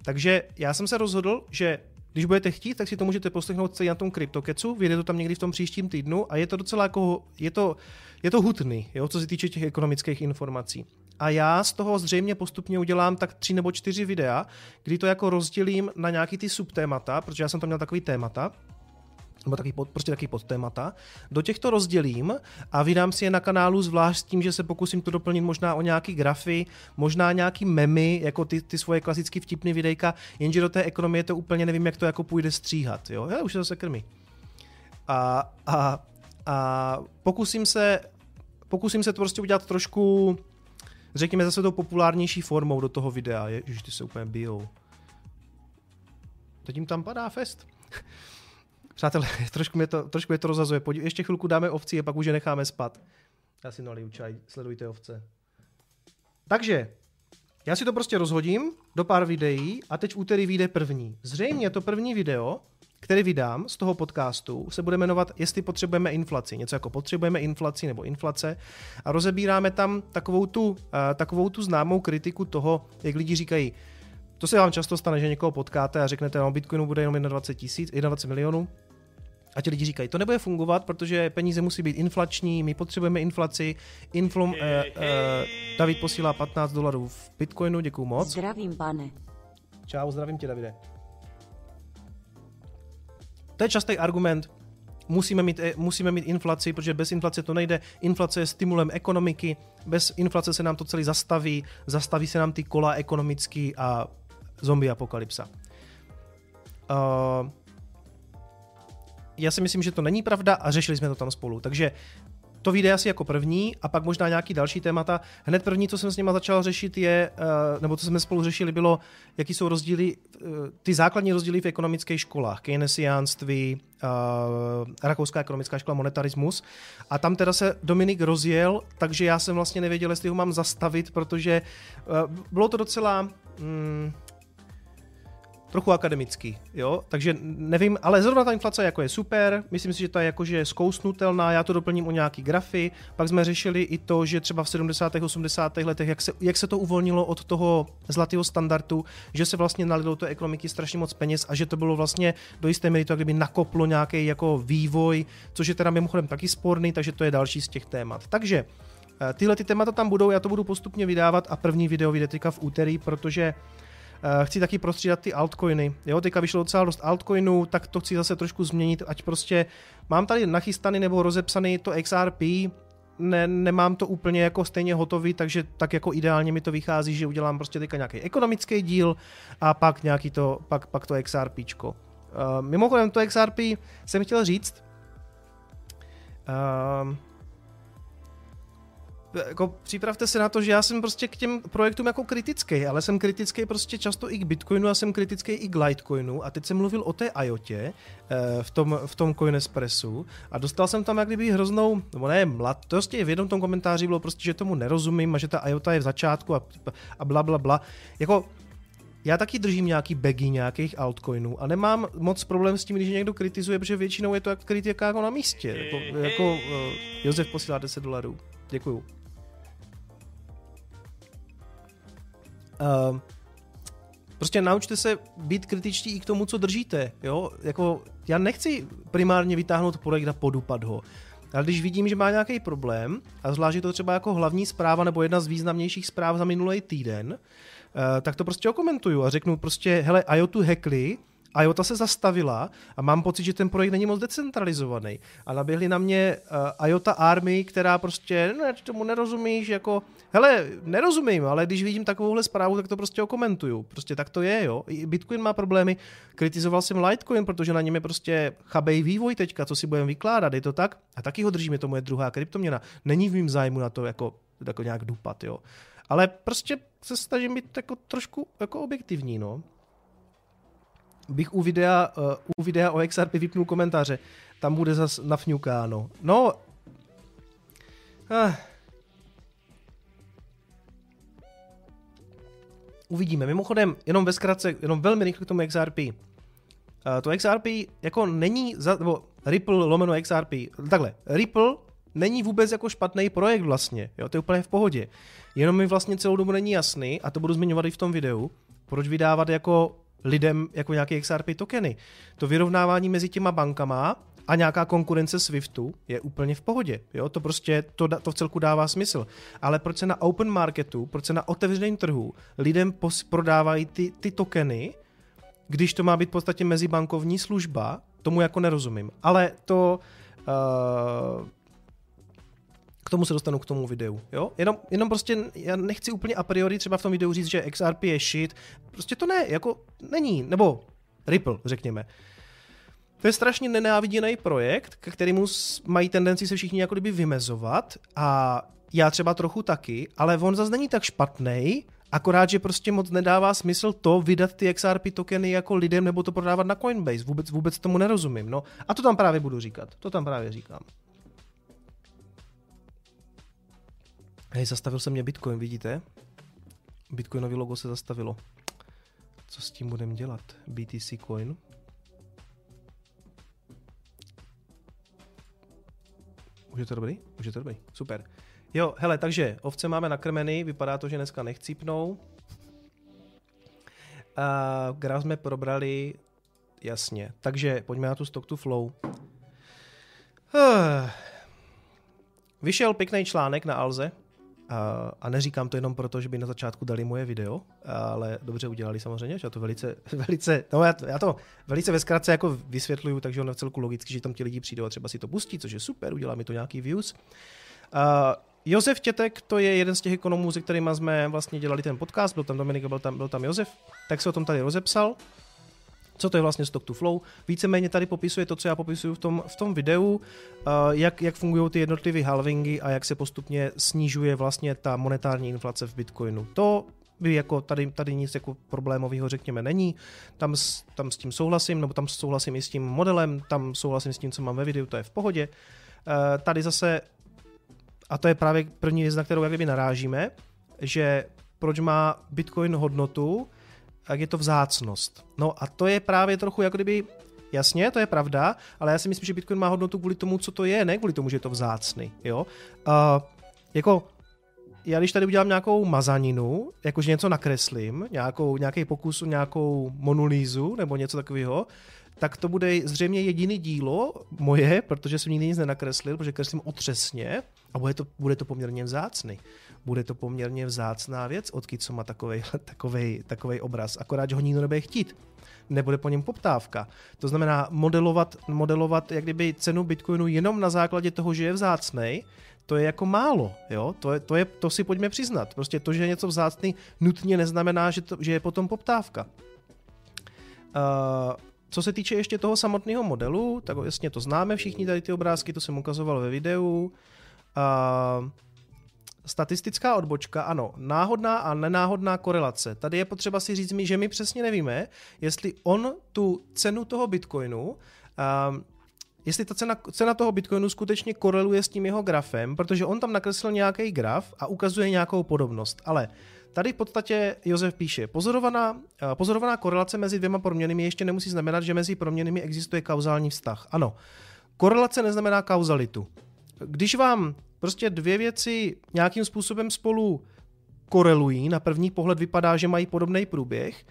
Takže já jsem se rozhodl, že když budete chtít, tak si to můžete poslechnout celý na tom CryptoCatsu, vyjde to tam někdy v tom příštím týdnu a je to docela jako, je to, je to hutný, jo, co se týče těch ekonomických informací. A já z toho zřejmě postupně udělám tak tři nebo čtyři videa, kdy to jako rozdělím na nějaký ty subtémata, protože já jsem tam měl takový témata, nebo takový pod, prostě takový podtémata. Do těch to rozdělím a vydám si je na kanálu zvlášť s tím, že se pokusím to doplnit možná o nějaký grafy, možná nějaký memy, jako ty, ty svoje klasicky vtipný videjka, jenže do té ekonomie to úplně nevím, jak to jako půjde stříhat. Jo? Hele, už se zase krmí. A, a, a pokusím se, pokusím se to prostě udělat trošku... Řekněme zase tou populárnější formou do toho videa. Ježiš, ty se úplně bijou. Teď jim tam padá fest. Přátelé, trošku mě to, trošku mě to rozhazuje. Podí- ještě chvilku dáme ovci a pak už je necháme spát. Já si naliju čaj, sledujte ovce. Takže, já si to prostě rozhodím do pár videí a teď v úterý vyjde první. Zřejmě to první video, který vydám z toho podcastu, se bude jmenovat Jestli potřebujeme inflaci. Něco jako potřebujeme inflaci nebo inflace. A rozebíráme tam takovou tu, takovou tu známou kritiku toho, jak lidi říkají, to se vám často stane, že někoho potkáte a řeknete, no Bitcoinu bude jenom dvacet tisíc, dvacet milionů. A ti lidi říkají, to nebude fungovat, protože peníze musí být inflační, my potřebujeme inflaci. Influm, hey, hey. Eh, David posílá patnáct dolarů v Bitcoinu, děkuju moc. Zdravím, pane. Čau, zdravím tě, Davide. To je častý argument, musíme mít, musíme mít inflaci, protože bez inflace to nejde, inflace je stimulem ekonomiky, bez inflace se nám to celý zastaví, zastaví se nám ty kola ekonomický a zombie apokalypsa. Uh, já si myslím, že to není pravda a řešili jsme to tam spolu, takže To vyjde asi jako první a pak možná nějaký další témata. Hned první, co jsem s nima začal řešit, je, nebo co jsme spolu řešili, bylo, jaký jsou rozdíly, ty základní rozdíly v ekonomických školách, keynesiánství, rakouská ekonomická škola, monetarismus. A tam teda se Dominik rozjel, takže já jsem vlastně nevěděl, jestli ho mám zastavit, protože bylo to docela... Hmm, trochu akademický, jo, takže nevím, ale zrovna ta inflace jako je super, myslím si, že ta je jakože zkousnutelná, já to doplním o nějaký grafy, pak jsme řešili i to, že třeba v sedmdesátých, osmdesátých letech, jak se, jak se to uvolnilo od toho zlatého standardu, že se vlastně nalilo do ekonomiky strašně moc peněz a že to bylo vlastně do jisté míry to, jak kdyby nakoplo nějaký jako vývoj, což je teda mimochodem taky sporný, takže to je další z těch témat. Takže tyhle ty témata tam budou, já to budu postupně vydávat a první video vyjde teďka v úterý, protože chci taky prostřídat ty altcoiny. Jo, teďka vyšlo docela dost altcoinů, tak to chci zase trošku změnit, ať prostě mám tady nachystaný nebo rozepsaný to X R P, ne, nemám to úplně jako stejně hotový, takže tak jako ideálně mi to vychází, že udělám prostě teďka nějaký ekonomický díl a pak nějaký to, pak, pak to XRPčko. Uh, mimochodem to X R P jsem chtěl říct, uh, jako připravte se na to, že já jsem prostě k těm projektům jako kritický, ale jsem kritický prostě často i k Bitcoinu a jsem kritický i k Litecoinu a teď jsem mluvil o té IOTě v tom, v tom Coinespressu a dostal jsem tam jak kdyby hroznou, nebo ne, mlatosti, v jednom tom komentáři bylo prostě, že tomu nerozumím a že ta IOTA je v začátku a, a bla, bla, bla. Jako já taky držím nějaký bagy nějakých altcoinů a nemám moc problém s tím, když někdo kritizuje, protože většinou je to jak kritika jako na místě. Jako, jako uh, Josef posílá deset dolarů. Děkuju. Uh, prostě naučte se být kritičtí i k tomu, co držíte, jo, jako já nechci primárně vytáhnout projekt a podupat ho, ale když vidím, že má nějaký problém a zvlášť je to třeba jako hlavní zpráva nebo jedna z významnějších zpráv za minulý týden, uh, tak to prostě okomentuju a řeknu prostě, hele, IOTu hackli, IOTA se zastavila a mám pocit, že ten projekt není moc decentralizovaný a naběhli na mě uh, IOTA Army, která prostě, ne, tomu nerozumíš, jako, hele, nerozumím, ale když vidím takovouhle zprávu, tak to prostě okomentuju, prostě tak to je, jo. I Bitcoin má problémy, kritizoval jsem Litecoin, protože na něm je prostě chabej vývoj teďka, co si budeme vykládat, je to tak? A taky ho držíme, to moje druhá kryptoměna, není v mým zájmu na to jako, jako nějak dupat, jo. Ale prostě se snažím být jako trošku jako objektivní, no. Bych u videa, uh, u videa o X R P vypnul komentáře. Tam bude zas nafňukáno. No. Ah. Uvidíme. Mimochodem, jenom ve zkratce, jenom velmi rychle k tomu X R P. Uh, to X R P jako není, za, nebo Ripple lomeno X R P, takhle, Ripple není vůbec jako špatný projekt vlastně, jo, to je úplně v pohodě. Jenom mi vlastně celou dobu není jasný, a to budu zmiňovat i v tom videu, proč vydávat jako lidem jako nějaké X R P tokeny. To vyrovnávání mezi těma bankama a nějaká konkurence Swiftu je úplně v pohodě. Jo? To prostě to, da, to v celku dává smysl. Ale proč se na open marketu, proč se na otevřeném trhu lidem pos, prodávají ty, ty tokeny, když to má být v podstatě mezibankovní služba, tomu jako nerozumím. Ale to... Uh, K tomu se dostanu k tomu videu, jo? Jenom, jenom prostě já nechci úplně a priori třeba v tom videu říct, že X R P je shit. Prostě to ne, jako není, nebo Ripple, řekněme. To je strašně nenáviděný projekt, k kterému mají tendenci se všichni jako kdyby vymezovat a já třeba trochu taky, ale on zase není tak špatnej, akorát, že prostě moc nedává smysl to vydat ty X R P tokeny jako lidem nebo to prodávat na Coinbase. Vůbec, vůbec tomu nerozumím, no. A to tam právě budu říkat, to tam právě říkám. Hej, zastavil se mě Bitcoin, vidíte? Bitcoinový logo se zastavilo. Co s tím budeme dělat? B T C coin. Už je to dobrý? Už je to dobrý, super. Jo, hele, takže ovce máme nakrmeny, vypadá to, že dneska nechcípnou. A graf jsme probrali, jasně. Takže pojďme na tu Stock-to-Flow. Ah. Vyšel pěkný článek na Alze. A neříkám to jenom proto, že by na začátku dali moje video, ale dobře udělali samozřejmě, že já to velice, velice, no já to, já to velice ve zkratce jako vysvětluju, takže ono je v celku logicky, že tam ti lidi přijdou a třeba si to pustí, což je super, udělá mi to nějaký views. A Josef Tětek, to je jeden z těch ekonomů, se kterými jsme vlastně dělali ten podcast, byl tam Dominik, byl tam, byl tam Josef, tak se o tom tady rozepsal. Co to je vlastně Stock-to-Flow? Víceméně tady popisuje to, co já popisuju v tom, v tom videu, jak, jak fungují ty jednotlivé halvingy a jak se postupně snižuje vlastně ta monetární inflace v Bitcoinu. To by jako tady, tady nic jako problémového řekněme není, tam s, tam s tím souhlasím, nebo tam souhlasím i s tím modelem, tam souhlasím s tím, co mám ve videu, to je v pohodě. Tady zase, a to je právě první věc, na kterou jak kdyby narážíme, že proč má Bitcoin hodnotu, tak je to vzácnost. No a to je právě trochu jako kdyby, jasně, to je pravda, ale já si myslím, že Bitcoin má hodnotu kvůli tomu, co to je, ne kvůli tomu, že je to vzácný, jo. Uh, jako, já když tady udělám nějakou mazaninu, jakože něco nakreslím, nějakou, nějaký pokus, nějakou monolízu nebo něco takového, tak to bude zřejmě jediný dílo moje, protože jsem nikdy nic nenakreslil, protože kreslím otřesně a bude to, bude to poměrně vzácný. Bude to poměrně vzácná věc, odkud co má takovej, takovej, takovej obraz, akorát, že ho nikdo nebude chtít. Nebude po něm poptávka. To znamená modelovat, modelovat jak kdyby cenu Bitcoinu jenom na základě toho, že je vzácnej, to je jako málo, jo? To, je, to, je, to si pojďme přiznat. Prostě to, že je něco vzácný, nutně neznamená, že, to, že je potom poptávka. Uh, Co se týče ještě toho samotného modelu, tak jasně to známe všichni tady ty obrázky, to jsem ukazoval ve videu. Uh, statistická odbočka, ano, náhodná a nenáhodná korelace. Tady je potřeba si říct, že my přesně nevíme, jestli on tu cenu toho Bitcoinu, uh, jestli ta cena, cena toho Bitcoinu skutečně koreluje s tím jeho grafem, protože on tam nakreslil nějaký graf a ukazuje nějakou podobnost, ale tady v podstatě Josef píše, pozorovaná, pozorovaná korelace mezi dvěma proměnnými ještě nemusí znamenat, že mezi proměnnými existuje kauzální vztah. Ano, korelace neznamená kauzalitu. Když vám prostě dvě věci nějakým způsobem spolu korelují, na první pohled vypadá, že mají podobný průběh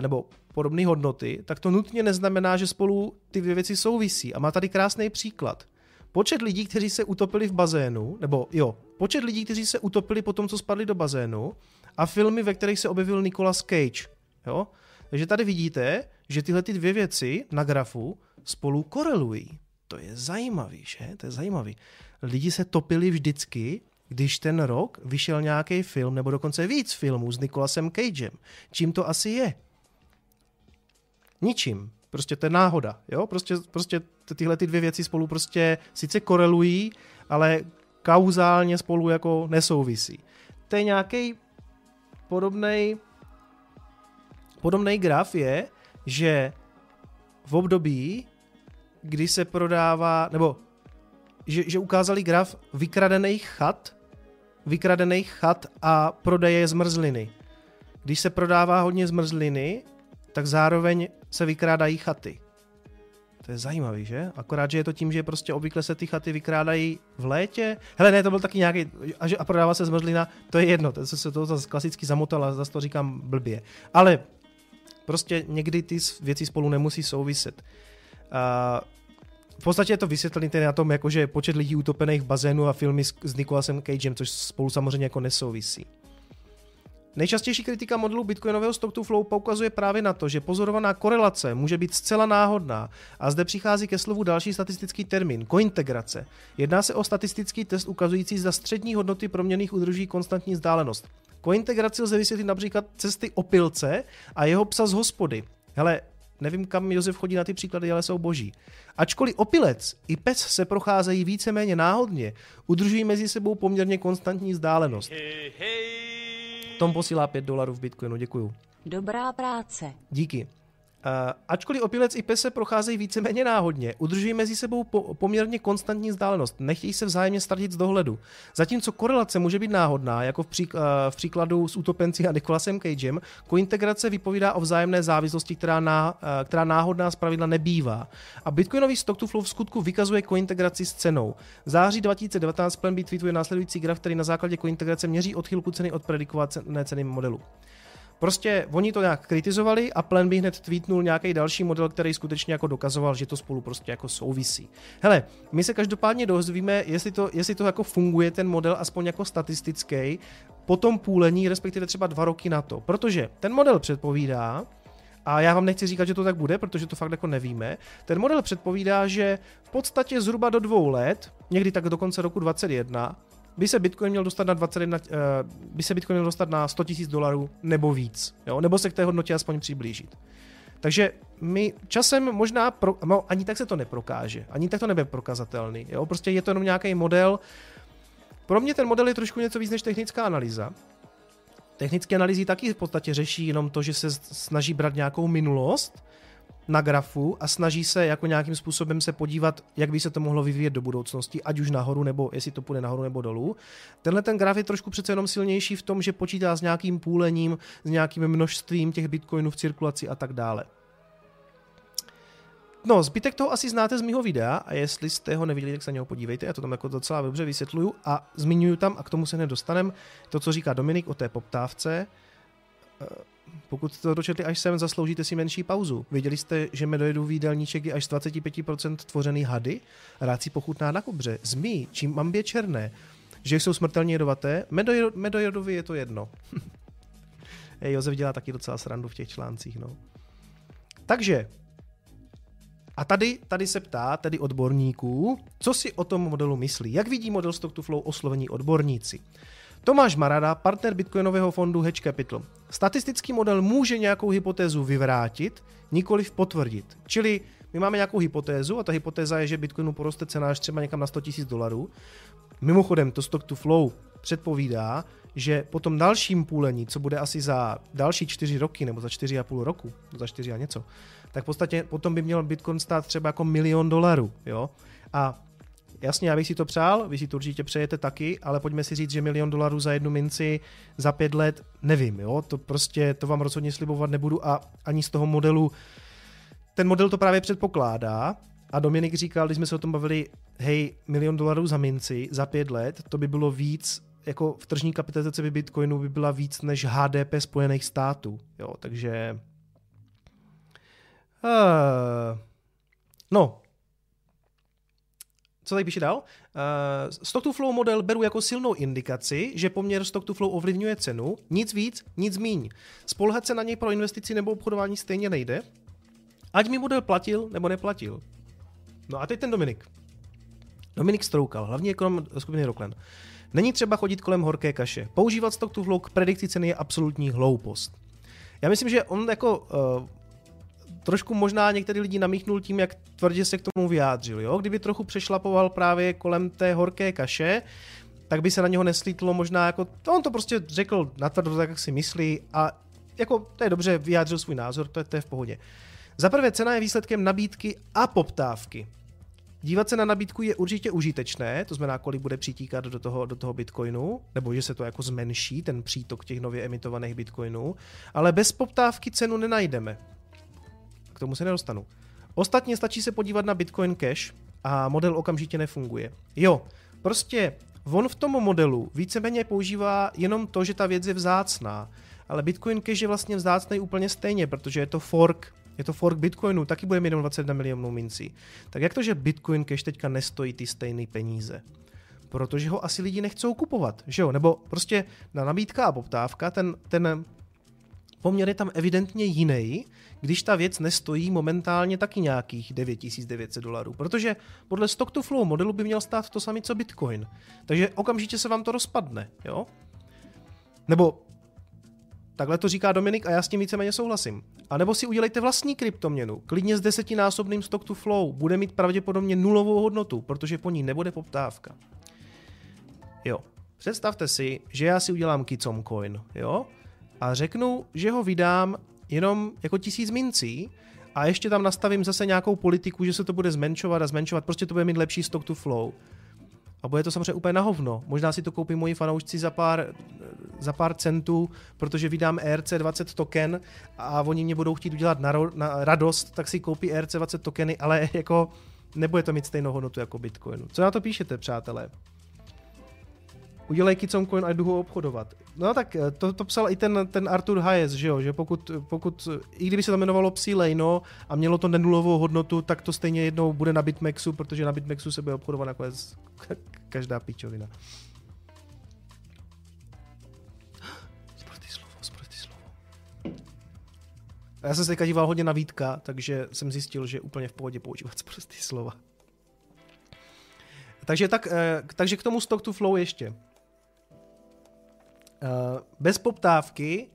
nebo podobné hodnoty, tak to nutně neznamená, že spolu ty dvě věci souvisí. A má tady krásný příklad. Počet lidí, kteří se utopili v bazénu, nebo jo, počet lidí, kteří se utopili po tom, co spadli do bazénu, a filmy, ve kterých se objevil Nicolas Cage. Jo? Takže tady vidíte, že tyhle ty dvě věci na grafu spolu korelují. To je zajímavý, že? To je zajímavý. Lidi se topili vždycky, když ten rok vyšel nějaký film, nebo dokonce víc filmů s Nicolasem Cagem. Čím to asi je? Ničím. Prostě to je náhoda, jo? Prostě, prostě tyhle ty dvě věci spolu prostě sice korelují, ale kauzálně spolu jako nesouvisí. To je nějaký podobnej, podobnej graf je, že v období, kdy se prodává, nebo že, že ukázali graf vykradených chat, vykradených chat a prodeje zmrzliny. Když se prodává hodně zmrzliny, tak zároveň se vykrádají chaty. To je zajímavý, že? Akorát, že je to tím, že prostě obvykle se ty chaty vykrádají v létě. Hele, ne, to byl taky nějaký, a prodává se zmrzlina, to je jedno, to se to zase klasicky zamotala, zase to říkám blbě. Ale prostě někdy ty věci spolu nemusí souviset. A v podstatě je to vysvětlené na tom, jakože počet lidí utopených v bazénu a filmy s Nicolasem Cagem, což spolu samozřejmě jako nesouvisí. Nejčastější kritika modelu bitcoinového stock-to-flow poukazuje právě na to, že pozorovaná korelace může být zcela náhodná a zde přichází ke slovu další statistický termín, kointegrace. Jedná se o statistický test ukazující, zda střední hodnoty proměnných udrží konstantní vzdálenost. Kointegraci lze vysvětlit například cesty opilce a jeho psa z hospody. Hele, nevím, kam Josef chodí na ty příklady, ale jsou boží. Ačkoliv opilec i pes se procházejí víceméně náhodně, udržují mezi sebou poměrně konstantní vzdálenost. Hey, hey. Tom posílá pět dolarů v Bitcoinu, děkuju. Dobrá práce. Díky. Uh, ačkoliv opilec i pes se procházejí víceméně náhodně, udržují mezi sebou po- poměrně konstantní vzdálenost, nechtějí se vzájemně ztratit z dohledu. Zatímco korelace může být náhodná, jako v, přík- uh, v příkladu s utopenci a Nicolasem Cagem, kointegrace vypovídá o vzájemné závislosti, která, ná- uh, která náhodná zpravidla nebývá. A bitcoinový stock-to-flow v skutku vykazuje kointegraci s cenou. V září dva tisíce devatenáct Plan B tweetuje následující graf, který na základě kointegrace měří odchylku ceny od predikované ceny modelu. Prostě oni to nějak kritizovali a Plan by hned tweetnul nějaký další model, který skutečně jako dokazoval, že to spolu prostě jako souvisí. Hele, my se každopádně dozvíme, jestli to, jestli to jako funguje ten model aspoň jako statistický, po tom půlení, respektive třeba dva roky na to. Protože ten model předpovídá, a já vám nechci říkat, že to tak bude, protože to fakt jako nevíme, ten model předpovídá, že v podstatě zhruba do dvou let, někdy tak do konce roku dvacet jedna, by se Bitcoin měl dostat na dvacet jedna, by se Bitcoin měl dostat na sto tisíc dolarů nebo víc, jo? Nebo se k té hodnotě aspoň přiblížit. Takže my časem možná, pro, no, ani tak se to neprokáže, ani tak to nebude prokazatelný, jo? Prostě je to jenom nějaký model. Pro mě ten model je trošku něco víc než technická analýza. Technické analýzy taky v podstatě řeší jenom to, že se snaží brát nějakou minulost na grafu a snaží se jako nějakým způsobem se podívat, jak by se to mohlo vyvíjet do budoucnosti, ať už nahoru, nebo jestli to půjde nahoru nebo dolů. Tenhle ten graf je trošku přece jenom silnější v tom, že počítá s nějakým půlením, s nějakým množstvím těch bitcoinů v cirkulaci a tak dále. No, zbytek toho asi znáte z mýho videa a jestli jste ho neviděli, tak se na něho podívejte, já to tam jako docela dobře vysvětluju a zmiňuju tam, a k tomu se nedostanem, to, co říká Dominik o té poptávce. Pokud jste to dočetli až sem, zasloužíte si menší pauzu. Věděli jste, že mi dojedou v jídelníček až z dvacet pět procent tvořený hady? Rád si pochutná na kobře. Zmí, čím mambě černé, že jsou smrtelně jedovaté? Medojedovi je to jedno. Josef dělá taky docela srandu v těch článcích. No. Takže, a tady, tady se ptá tedy odborníků, co si o tom modelu myslí. Jak vidí model Stock-to-Flow oslovení odborníci? Tomáš Marada, partner bitcoinového fondu Hedge Capital. Statistický model může nějakou hypotézu vyvrátit, nikoliv potvrdit. Čili my máme nějakou hypotézu a ta hypotéza je, že bitcoinu poroste cena až třeba někam na sto tisíc dolarů. Mimochodem to Stock-to-Flow předpovídá, že po tom dalším půlení, co bude asi za další čtyři roky nebo za čtyři a půl roku, za čtyři a něco, tak v podstatě potom by měl bitcoin stát třeba jako milion dolarů. Jo? A jasně, já bych si to přál, vy si to určitě přejete taky, ale pojďme si říct, že milion dolarů za jednu minci za pět let, nevím, jo, to prostě, to vám rozhodně slibovat nebudu a ani z toho modelu, ten model to právě předpokládá a Dominik říkal, když jsme se o tom bavili, hej, milion dolarů za minci za pět let, to by bylo víc, jako v tržní kapitalizaci by Bitcoinu by byla víc než H D P Spojených států, jo, takže uh, no, co tady píše dál? Uh, Stock-to-Flow model beru jako silnou indikaci, že poměr Stock-to-Flow ovlivňuje cenu. Nic víc, nic míň. Spoléhat se na něj pro investici nebo obchodování stejně nejde. Ať mi model platil nebo neplatil. No a teď ten Dominik. Dominik Stroukal, hlavní ekonom skupiny Rockland. Není třeba chodit kolem horké kaše. Používat Stock-to-Flow k predikci ceny je absolutní hloupost. Já myslím, že on jako... Uh, trošku možná některý lidi namíchnul tím, jak tvrdě se k tomu vyjádřil. Jo? Kdyby trochu přešlapoval právě kolem té horké kaše, tak by se na něho neslítlo možná jako... On to prostě řekl natvrdo tak, jak si myslí a jako to je dobře, vyjádřil svůj názor, to je, to je v pohodě. Za prvé, cena je výsledkem nabídky a poptávky. Dívat se na nabídku je určitě užitečné, to znamená, kolik bude přitíkat do toho, do toho bitcoinu, nebo že se to jako zmenší, ten přítok těch nově emitovaných bitcoinů, ale bez poptávky cenu nenajdeme. K tomu se nedostanu. Ostatně stačí se podívat na Bitcoin Cash a model okamžitě nefunguje. Jo, prostě on v tom modelu víceméně používá jenom to, že ta věc je vzácná, ale Bitcoin Cash je vlastně vzácný úplně stejně, protože je to fork, je to fork Bitcoinu, taky bude mít dvacet jedna milionů mincí. Tak jak to, že Bitcoin Cash teďka nestojí ty stejné peníze? Protože ho asi lidi nechcou kupovat, že jo? Nebo prostě na nabídka a poptávka ten... ten poměr je tam evidentně jiný, když ta věc nestojí momentálně taky nějakých devět tisíc devět set dolarů, protože podle Stock-to-Flow modelu by měl stát to samé, co Bitcoin. Takže okamžitě se vám to rozpadne, jo? Nebo takhle to říká Dominik a já s tím víceméně souhlasím. A nebo si udělejte vlastní kryptoměnu, klidně s desetinásobným Stock-to-Flow, bude mít pravděpodobně nulovou hodnotu, protože po ní nebude poptávka. Jo, představte si, že já si udělám Kicomcoin, jo? A řeknu, že ho vydám jenom jako tisíc mincí a ještě tam nastavím zase nějakou politiku, že se to bude zmenšovat a zmenšovat, prostě to bude mít lepší stock to flow. A bude to samozřejmě úplně na hovno. Možná si to koupí moji fanoušci za pár, za pár centů, protože vydám E R C dvacet token a oni mě budou chtít udělat na, na radost, tak si koupí E R C dvacet tokeny, ale jako nebude to mít stejnou hodnotu jako Bitcoinu. Co na to píšete, přátelé? Udělej Kicomcoin a jdu ho obchodovat. No tak to, to psal i ten, ten Arthur Hayes, že jo, že pokud, pokud, i kdyby se to jmenovalo psí lejno a mělo to nenulovou hodnotu, tak to stejně jednou bude na BitMEXu, protože na BitMEXu se bude obchodovat nakonec každá pičovina. Zproti slovo, zproti slovo. Já jsem se teďka díval hodně na Vítka, takže jsem zjistil, že úplně v pohodě používat zprostý slova. Takže, tak, takže k tomu stock to flow ještě. Bez poptávky,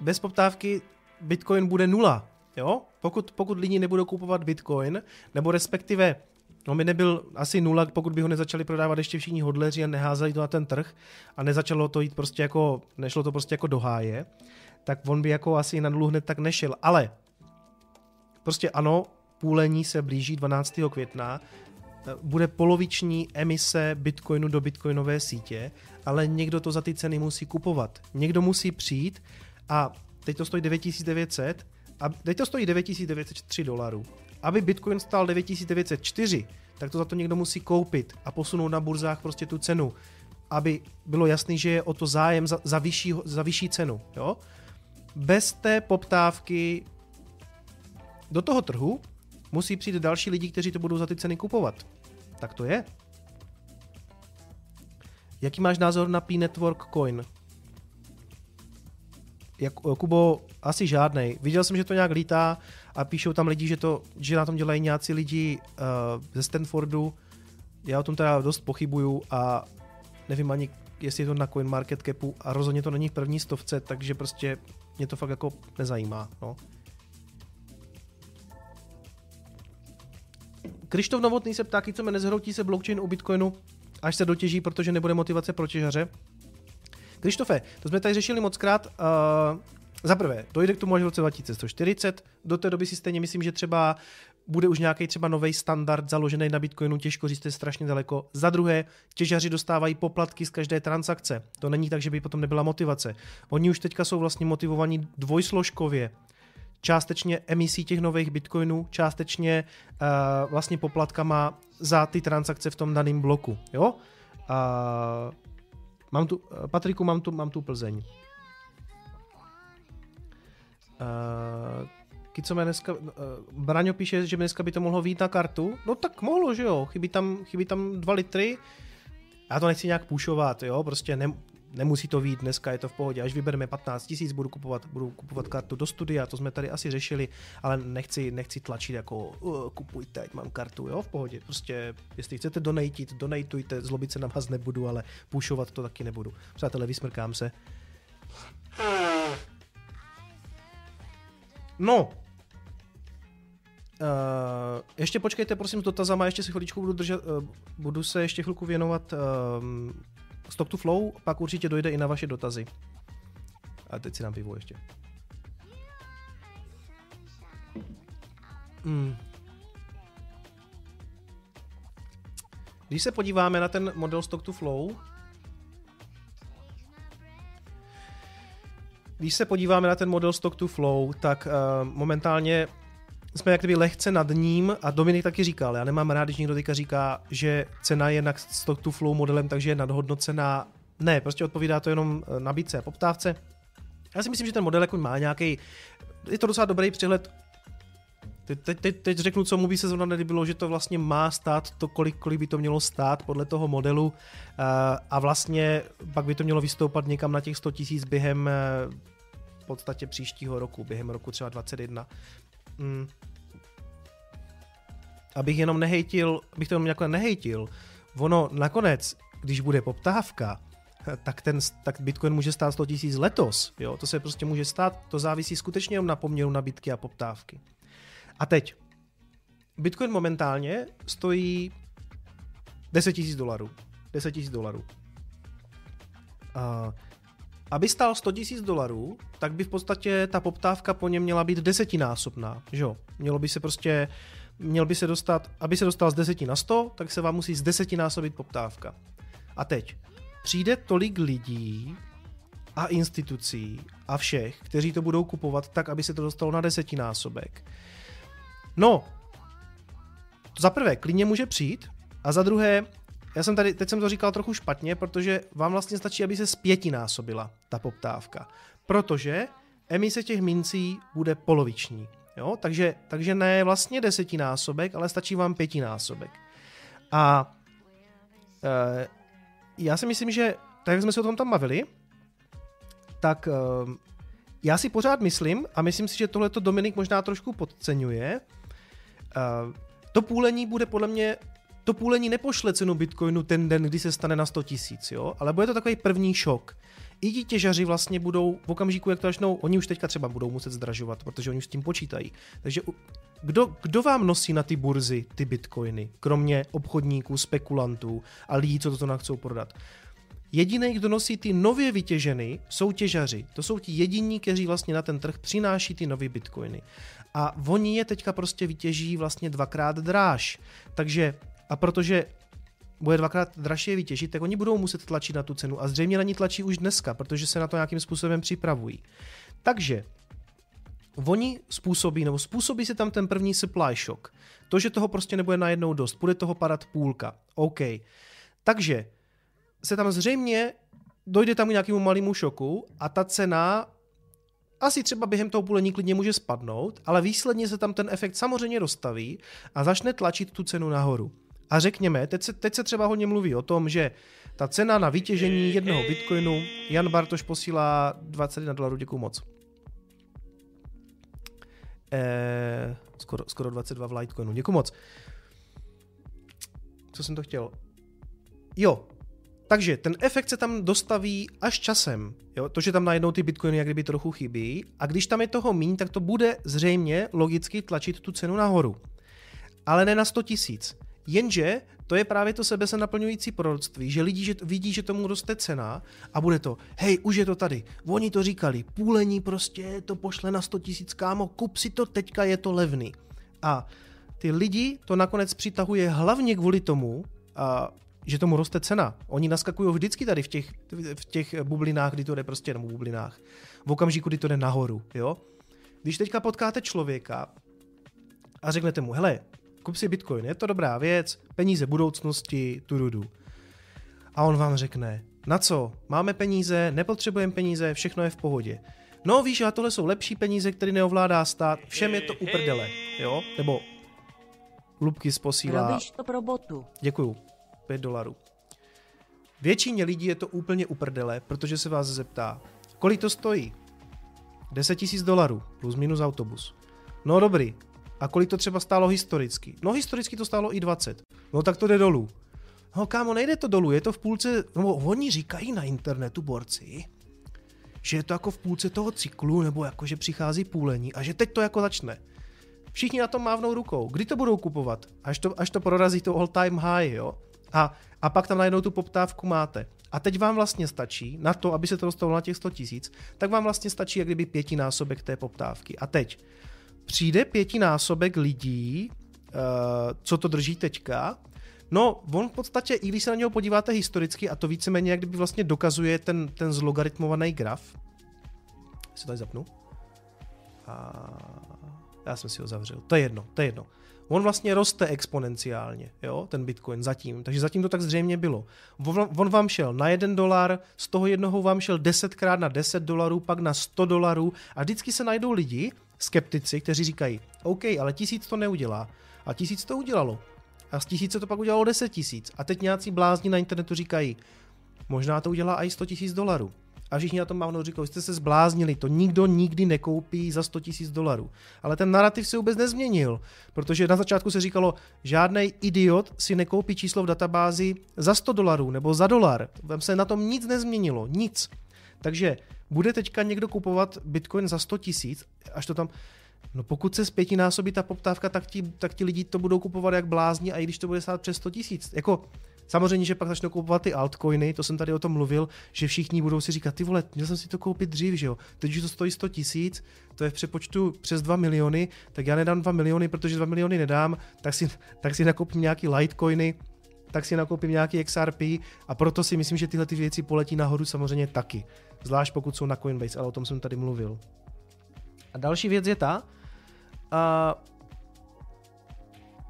bez poptávky Bitcoin bude nula, jo? Pokud, pokud lidi nebudou kupovat Bitcoin, nebo respektive, no by nebyl asi nula, pokud by ho nezačali prodávat ještě všichni hodleři a neházeli to na ten trh a nezačalo to jít prostě jako, nešlo to prostě jako do háje, tak on by jako asi na nulu hned tak nešel, ale prostě ano, půlení se blíží dvanáctého května, bude poloviční emise Bitcoinu do bitcoinové sítě, ale někdo to za ty ceny musí kupovat. Někdo musí přijít a teď to stojí devět tisíc devět set, a teď to stojí devět tisíc devět set tři dolarů. Aby Bitcoin stál devět tisíc devět set čtyři, tak to za to někdo musí koupit a posunout na burzách prostě tu cenu, aby bylo jasný, že je o to zájem za, za, vyšší, za vyšší cenu. Jo? Bez té poptávky do toho trhu musí přijít další lidi, kteří to budou za ty ceny kupovat. Tak to je. Jaký máš názor na P-Network Coin? Jak, Kubo, asi žádnej. Viděl jsem, že to nějak lítá a píšou tam lidi, že, to, že na tom dělají nějací lidi uh, ze Stanfordu. Já o tom teda dost pochybuju a nevím ani, jestli je to na CoinMarketCapu a rozhodně to není v první stovce, takže prostě mě to fakt jako nezajímá. No. Krištof Novotný se ptá, co mě nezhroutí se blockchain u Bitcoinu, až se dotěží, protože nebude motivace pro těžaře. Krištofe, to jsme tady řešili moc krát. Uh, Za prvé, dojde k tomu až v roce dva tisíce sto čtyřicet, do té doby si stejně myslím, že třeba bude už nějaký třeba nový standard založený na Bitcoinu, těžko říct, je strašně daleko. Za druhé, těžaři dostávají poplatky z každé transakce. To není tak, že by potom nebyla motivace. Oni už teďka jsou vlastně motivovaní dvojsložkově. Částečně emisí těch nových bitcoinů, částečně uh, vlastně poplatkama za ty transakce v tom daném bloku. Jo? Uh, mám tu, Patriku, mám tu, mám tu Plzeň. Uh, Kico mě dneska, uh, Braňo píše, že dneska by to mohlo vyjít na kartu. No tak mohlo, že jo, chybí tam, chybí tam dva litry. Já to nechci nějak pušovat, jo, prostě ne, nemusí to vyjít dneska, je to v pohodě. Až vybereme patnáct tisíc, budu kupovat, budu kupovat kartu do studia, to jsme tady asi řešili, ale nechci, nechci tlačit jako uh, kupuj teď, mám kartu, jo, v pohodě. Prostě, jestli chcete donatit, donatujte, zlobit se na vás nebudu, ale pušovat to taky nebudu. Přátelé, vysmrkám se. No, uh, ještě počkejte prosím s dotazama, ještě si chviličku budu držet, uh, budu se ještě chvilku věnovat uh, Stock-to-Flow, pak určitě dojde i na vaše dotazy. A teď si dám pivo ještě. Hmm. Když se podíváme na ten model Stock-to-Flow, Když se podíváme na ten model Stock-to-Flow, tak uh, momentálně jsme jak kdyby lehce nad ním a Dominik taky říkal, já nemám rád, když někdo teďka říká, že cena je na Stock-to-Flow modelem, takže je nadhodnocená. Ne, prostě odpovídá to jenom nabídce a poptávce. Já si myslím, že ten model jako má nějaký, je to docela dobrý přehled. Teď, teď, teď řeknu, co mu by se zrovna nelíbilo, že to vlastně má stát to, kolik, kolik by to mělo stát podle toho modelu a vlastně pak by to mělo vystoupat někam na těch sto tisíc během v podstatě příštího roku, během roku třeba dvacet jedna. Mm. Abych jenom nehejtil, abych to jenom nějak nehejtil, ono nakonec, když bude poptávka, tak, ten, tak Bitcoin může stát sto tisíc letos, jo? To se prostě může stát, to závisí skutečně jenom na poměru nabídky a poptávky. A teď, Bitcoin momentálně stojí deset tisíc dolarů. deset tisíc dolarů. Aby stál sto tisíc dolarů, tak by v podstatě ta poptávka po něm měla být desetinásobná. Že jo? Mělo by se prostě, měl by se dostat, aby se dostal z deseti na sto, tak se vám musí z desetinásobit poptávka. A teď, přijde tolik lidí a institucí a všech, kteří to budou kupovat tak, aby se to dostalo na desetinásobek. No, za prvé, klidně může přijít a za druhé, já jsem tady, teď jsem to říkal trochu špatně, protože vám vlastně stačí, aby se zpětinásobila ta poptávka, protože emise těch mincí bude poloviční, jo, takže, takže ne vlastně desetinásobek, ale stačí vám pětinásobek. A e, já si myslím, že tak, jak jsme se o tom tam bavili, tak e, já si pořád myslím a myslím si, že tohleto Dominik možná trošku podceňuje, Uh, to půlení bude podle mě, to půlení nepošle cenu Bitcoinu ten den, kdy se stane na sto tisíc, jo, ale bude to takový první šok. i ti těžaři vlastně budou v okamžiku, jak to začnou, oni už teďka třeba budou muset zdražovat, protože oni už s tím počítají. Takže kdo, kdo vám nosí na ty burzy ty bitcoiny, kromě obchodníků, spekulantů a lidí, co to nám chcou prodat? Jediný, kdo nosí ty nově vytěženy, jsou těžaři. To jsou ti jediní, kteří vlastně na ten trh přináší ty nové bitcoiny. A oni je teďka prostě vytěží vlastně dvakrát dráž. Takže, a protože bude dvakrát dražší je vytěžit, tak oni budou muset tlačit na tu cenu. A zřejmě na ní tlačí už dneska, protože se na to nějakým způsobem připravují. Takže oni způsobí, nebo způsobí se tam ten první supply shock. To, že toho prostě nebude najednou dost. Bude toho padat půlka. OK. Takže se tam zřejmě dojde tam k nějakému malému šoku a ta cena asi třeba během toho půlení klidně může spadnout, ale výsledně se tam ten efekt samozřejmě dostaví a začne tlačit tu cenu nahoru. A řekněme, teď se, teď se třeba hodně mluví o tom, že ta cena na vytěžení jednoho bitcoinu, Jan Bartoš posílá dvacet jedna dolarů, děkuju moc. Eh, skoro, skoro dvacet dva v Litecoinu, děkuju moc. Co jsem to chtěl? Jo, takže ten efekt se tam dostaví až časem, jo? To, že tam najednou ty bitcoiny jak kdyby trochu chybí a když tam je toho míň, tak to bude zřejmě logicky tlačit tu cenu nahoru. Ale ne na sto tisíc. Jenže to je právě to sebe se naplňující proroctví, že lidi že, vidí, že tomu roste cena a bude to, hej, už je to tady, oni to říkali, půlení prostě to pošle na sto tisíc, kámo, kup si to teďka, je to levný. A ty lidi to nakonec přitahuje hlavně kvůli tomu, a že tomu roste cena. Oni naskakují vždycky tady v těch, v těch bublinách, kdy to jde prostě, nebo bublinách, v okamžiku, kdy to jde nahoru, jo. Když teďka potkáte člověka a řeknete mu, hele, kup si bitcoin, je to dobrá věc, peníze budoucnosti, tu rudu. A on vám řekne, na co, máme peníze, nepotřebujeme peníze, všechno je v pohodě. No víš, a tohle jsou lepší peníze, které neovládá stát, všem je to uprdele, jo, nebo lupky posílá. Robíš to pro botu. Děkuju. pět dolarů. Většině lidí je to úplně uprdele, protože se vás zeptá, kolik to stojí? deset tisíc dolarů, plus minus autobus. No dobrý, a kolik to třeba stálo historicky? No historicky to stálo i dvacet. No tak to jde dolů. No kámo, nejde to dolů, je to v půlce, no oni říkají na internetu borci, že je to jako v půlce toho cyklu, nebo jako že přichází půlení a že teď to jako začne. Všichni na tom mávnou rukou. Kdy to budou kupovat? Až to, až to prorazí to all time high, jo? A, a pak tam najednou tu poptávku máte. A teď vám vlastně stačí, na to, aby se to dostalo na těch sto tisíc, tak vám vlastně stačí jak kdyby pětinásobek té poptávky. A teď přijde pětinásobek lidí, uh, co to drží teďka, no on v podstatě, i když se na něho podíváte historicky, a to víceméně jak kdyby vlastně dokazuje ten, ten zlogaritmovaný graf. Já si tady zapnu. A já jsem si ho zavřel. To je jedno, to je jedno. On vlastně roste exponenciálně, jo, ten bitcoin zatím, takže zatím to tak zřejmě bylo. On, on vám šel na jeden dolar, z toho jednoho vám šel desetkrát na deset dolarů, pak na sto dolarů a vždycky se najdou lidi, skeptici, kteří říkají, OK, ale tisíc to neudělá a tisíc to udělalo a z tisíce to pak udělalo deset tisíc a teď nějací blázni na internetu říkají, možná to udělá i sto tisíc dolarů. A všichni na tom mávnou říkali, jste se zbláznili, to nikdo nikdy nekoupí za sto tisíc dolarů. Ale ten narrativ se vůbec nezměnil, protože na začátku se říkalo, žádnej idiot si nekoupí číslo v databázi za sto dolarů nebo za dolar. Vám se na tom nic nezměnilo, nic. Takže bude teďka někdo kupovat bitcoin za sto tisíc, až to tam, no pokud se zpětinásobí ta poptávka, tak ti, tak ti lidi to budou kupovat jak blázni a i když to bude stát přes sto tisíc, jako samozřejmě, že pak začnou kupovat ty altcoiny, to jsem tady o tom mluvil, že všichni budou si říkat, ty vole, měl jsem si to koupit dřív, že jo, teď už to stojí sto tisíc, to je v přepočtu přes dva miliony, tak já nedám dva miliony, protože dva miliony nedám, tak si, tak si nakoupím nějaký Litecoiny, tak si nakoupím nějaký X R P a proto si myslím, že tyhle ty věci poletí nahoru samozřejmě taky, zvlášť pokud jsou na Coinbase, ale o tom jsem tady mluvil. A další věc je ta, a,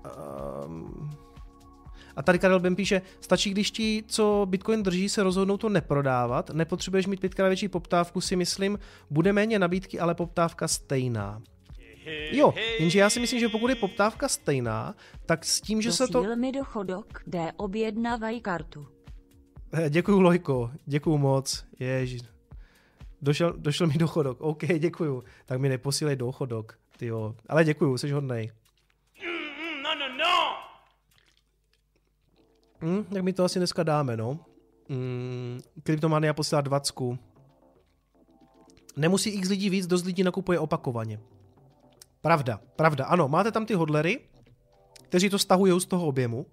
a, A tady Karel Bem píše, stačí, když ti, co Bitcoin drží, se rozhodnou to neprodávat, nepotřebuješ mít pětkrát větší poptávku, si myslím, bude méně nabídky, ale poptávka stejná. Jo, jenže já si myslím, že pokud je poptávka stejná, tak s tím, že se to... Dosíl mi do chodok, kde objednávají kartu. Děkuju, Lojko, děkuju moc, ježi. Došel, došel mi do chodok, OK, děkuju. Tak mi neposílej do chodok, tyjo. Ale děkuju, jsi hodnej. Hmm, tak mi to asi dneska dáme, no. Hmm, Kryptomania posílá dvacku, nemusí x lidí víc, dost lidí nakupuje opakovaně. Pravda, pravda. Ano, máte tam ty hodlery, kteří to stahují z toho objemu.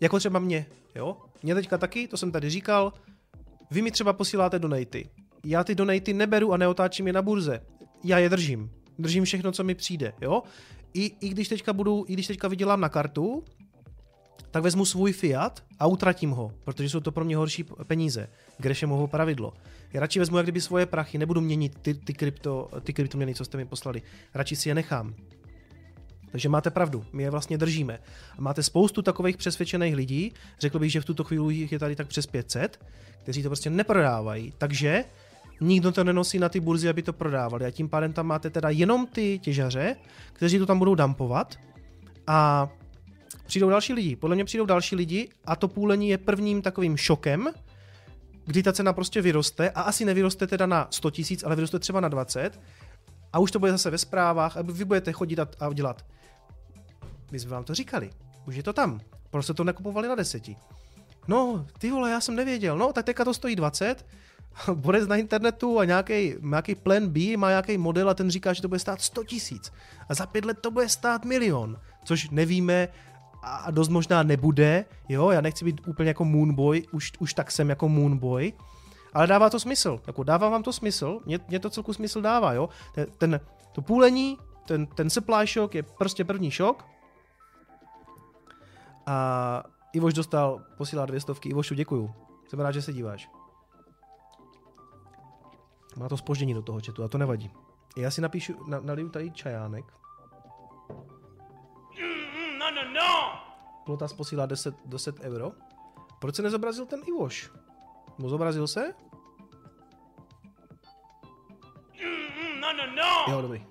Jako třeba mě, jo? Mě teďka taky, to jsem tady říkal. Vy mi třeba posíláte donaty. Já ty donaty neberu a neotáčím je na burze. Já je držím. Držím všechno, co mi přijde, jo? I, i když teďka budu, i když teďka vydělám na kartu, tak vezmu svůj fiat a utratím ho, protože jsou to pro mě horší peníze. Greshamovo pravidlo. Já radši vezmu jak kdyby svoje prachy, nebudu měnit ty, ty, krypto, ty kryptoměny, co jste mi poslali. Radši si je nechám. Takže máte pravdu, my je vlastně držíme. A máte spoustu takových přesvědčených lidí, řekl bych, že v tuto chvíli jich je tady tak přes pět set, kteří to prostě neprodávají, takže nikdo to nenosí na ty burzy, aby to prodávali. A tím pádem tam máte teda jenom ty těžaře, kteří to tam budou dumpovat a přijdou další lidi. Podle mě přijdou další lidi a to půlení je prvním takovým šokem, kdy ta cena prostě vyroste a asi nevyroste teda na sto tisíc, ale vyroste třeba na dvacet a už to bude zase ve zprávách a vy budete chodit a dělat. My jsme vám to říkali, už je to tam, proč jste to nekupovali na deseti? No, ty vole, já jsem nevěděl, no, tak teďka to stojí dvacet, bude na internetu a nějaký, nějaký Plan B má nějaký model a ten říká, že to bude stát sto tisíc a za pět let to bude stát milion, což nevíme a dost možná nebude, jo, já nechci být úplně jako Moonboy, už, už tak jsem jako Moonboy, ale dává to smysl, jako dává vám to smysl, mě, mě to celku smysl dává, jo, ten, ten to půlení, ten, ten supply shock je prostě první šok. A Ivoš dostal, posílá dvě stovky. Ivošu, děkuju. Jsem rád, že se díváš. Má to zpoždění do toho chatu, a to nevadí. Já si napíšu, na, naliju tady čajánek. No, no, no! Plotas posílá deset euro. Proč se nezobrazil ten Ivoš? No, zobrazil se? No, no, no! Jo, dobrý.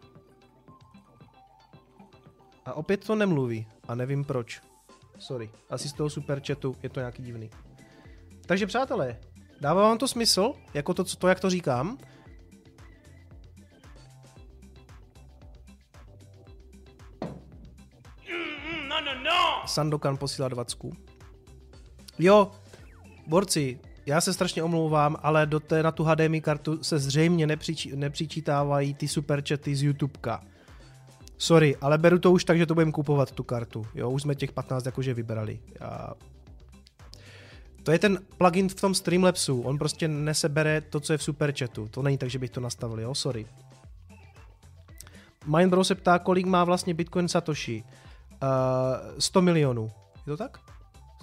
A opět to nemluví. A nevím proč. Sorry, asi z toho superchatu je to nějaký divný. Takže přátelé, dává vám to smysl, jako to, to jak to říkám? Mm, no, no, no. Sandokan posílá dvacku. Jo, borci, já se strašně omlouvám, ale do té, na tu H D M I kartu se zřejmě nepřičí, nepřičítávají ty superchaty z YouTubeka. Sorry, ale beru to už tak, že to budeme kupovat tu kartu. Jo, už jsme těch patnáct jakože vybrali. A to je ten plugin v tom Streamlabsu. On prostě nesebere to, co je v superchatu. To není tak, že bych to nastavil, jo, sorry. Mindbro se ptá, kolik má vlastně Bitcoin Satoshi. Uh, sto milionů. Je to tak?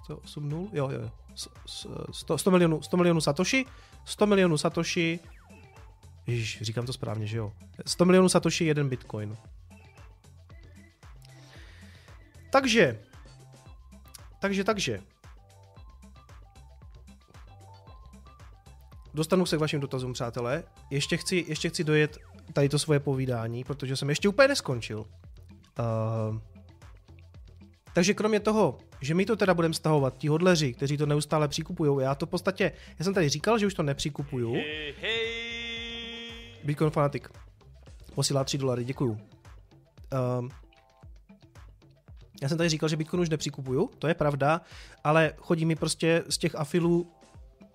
sto osm nula? Jo, jo, jo. sto milionů, sto milionů Satoshi. sto milionů Satoshi. Ježiš, říkám to správně, že jo. sto milionů Satoshi, jeden Bitcoin. Takže, takže, takže. Dostanu se k vašim dotazům, přátelé. Ještě chci, ještě chci dojet tady to svoje povídání, protože jsem ještě úplně neskončil. Uh, takže kromě toho, že my to teda budeme stahovat, ti hodleři, kteří to neustále přikupují, já to v podstatě, já jsem tady říkal, že už to nepřikupuju. Hey, hey. Bitcoin fanatik. Posílá tři dolary, děkuju. Uh, Já jsem tady říkal, že Bitcoin už nepřikupuju, to je pravda, ale chodí mi prostě z těch afilů,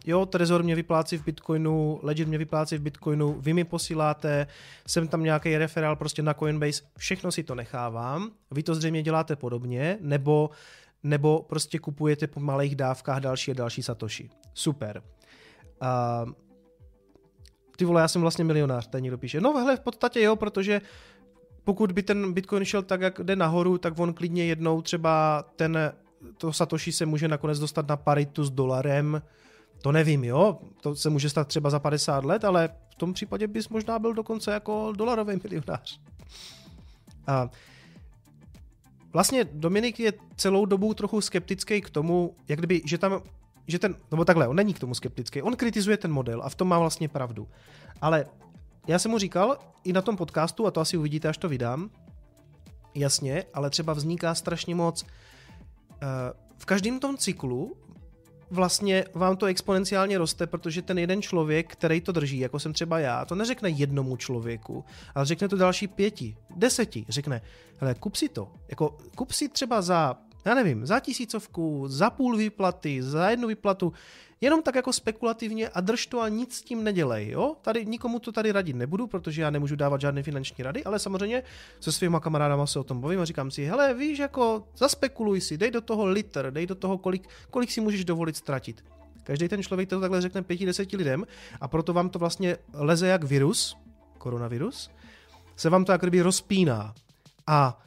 jo, Trezor mě vyplácí v Bitcoinu, Ledger mě vyplácí v Bitcoinu, vy mi posíláte, jsem tam nějaký referál prostě na Coinbase, všechno si to nechávám, vy to zřejmě děláte podobně, nebo, nebo prostě kupujete po malých dávkách další a další Satoshi. Super. Uh, ty vole, já jsem vlastně milionář, tady někdo píše. No hele, v podstatě jo, protože pokud by ten Bitcoin šel tak, jak jde nahoru, tak on klidně jednou třeba ten, to Satoshi se může nakonec dostat na paritu s dolarem. To nevím, jo? To se může stát třeba za padesát let, ale v tom případě bys možná byl dokonce jako dolarový milionář. A vlastně Dominik je celou dobu trochu skeptický k tomu, jak kdyby, že tam, že ten, nebo takhle, on není k tomu skeptický, on kritizuje ten model a v tom má vlastně pravdu. Ale já jsem mu říkal i na tom podcastu, a to asi uvidíte, až to vydám, jasně, ale třeba vzniká strašně moc. V každém tom cyklu vlastně vám to exponenciálně roste, protože ten jeden člověk, který to drží, jako jsem třeba já, to neřekne jednomu člověku, ale řekne to další pěti, deseti, řekne, hele, kup si to, jako kup si třeba za, já nevím, za tisícovku, za půl výplaty, za jednu výplatu, jenom tak jako spekulativně a drž to a nic s tím nedělej, jo? Tady nikomu to tady radit nebudu, protože já nemůžu dávat žádné finanční rady, ale samozřejmě se svýma kamarádama se o tom bavím a říkám si, hele, víš, jako zaspekuluj si, dej do toho litr, dej do toho, kolik, kolik si můžeš dovolit ztratit. Každý ten člověk to takhle řekne pěti, deseti lidem a proto vám to vlastně leze jak virus, koronavirus, se vám to jak kdyby rozpíná. A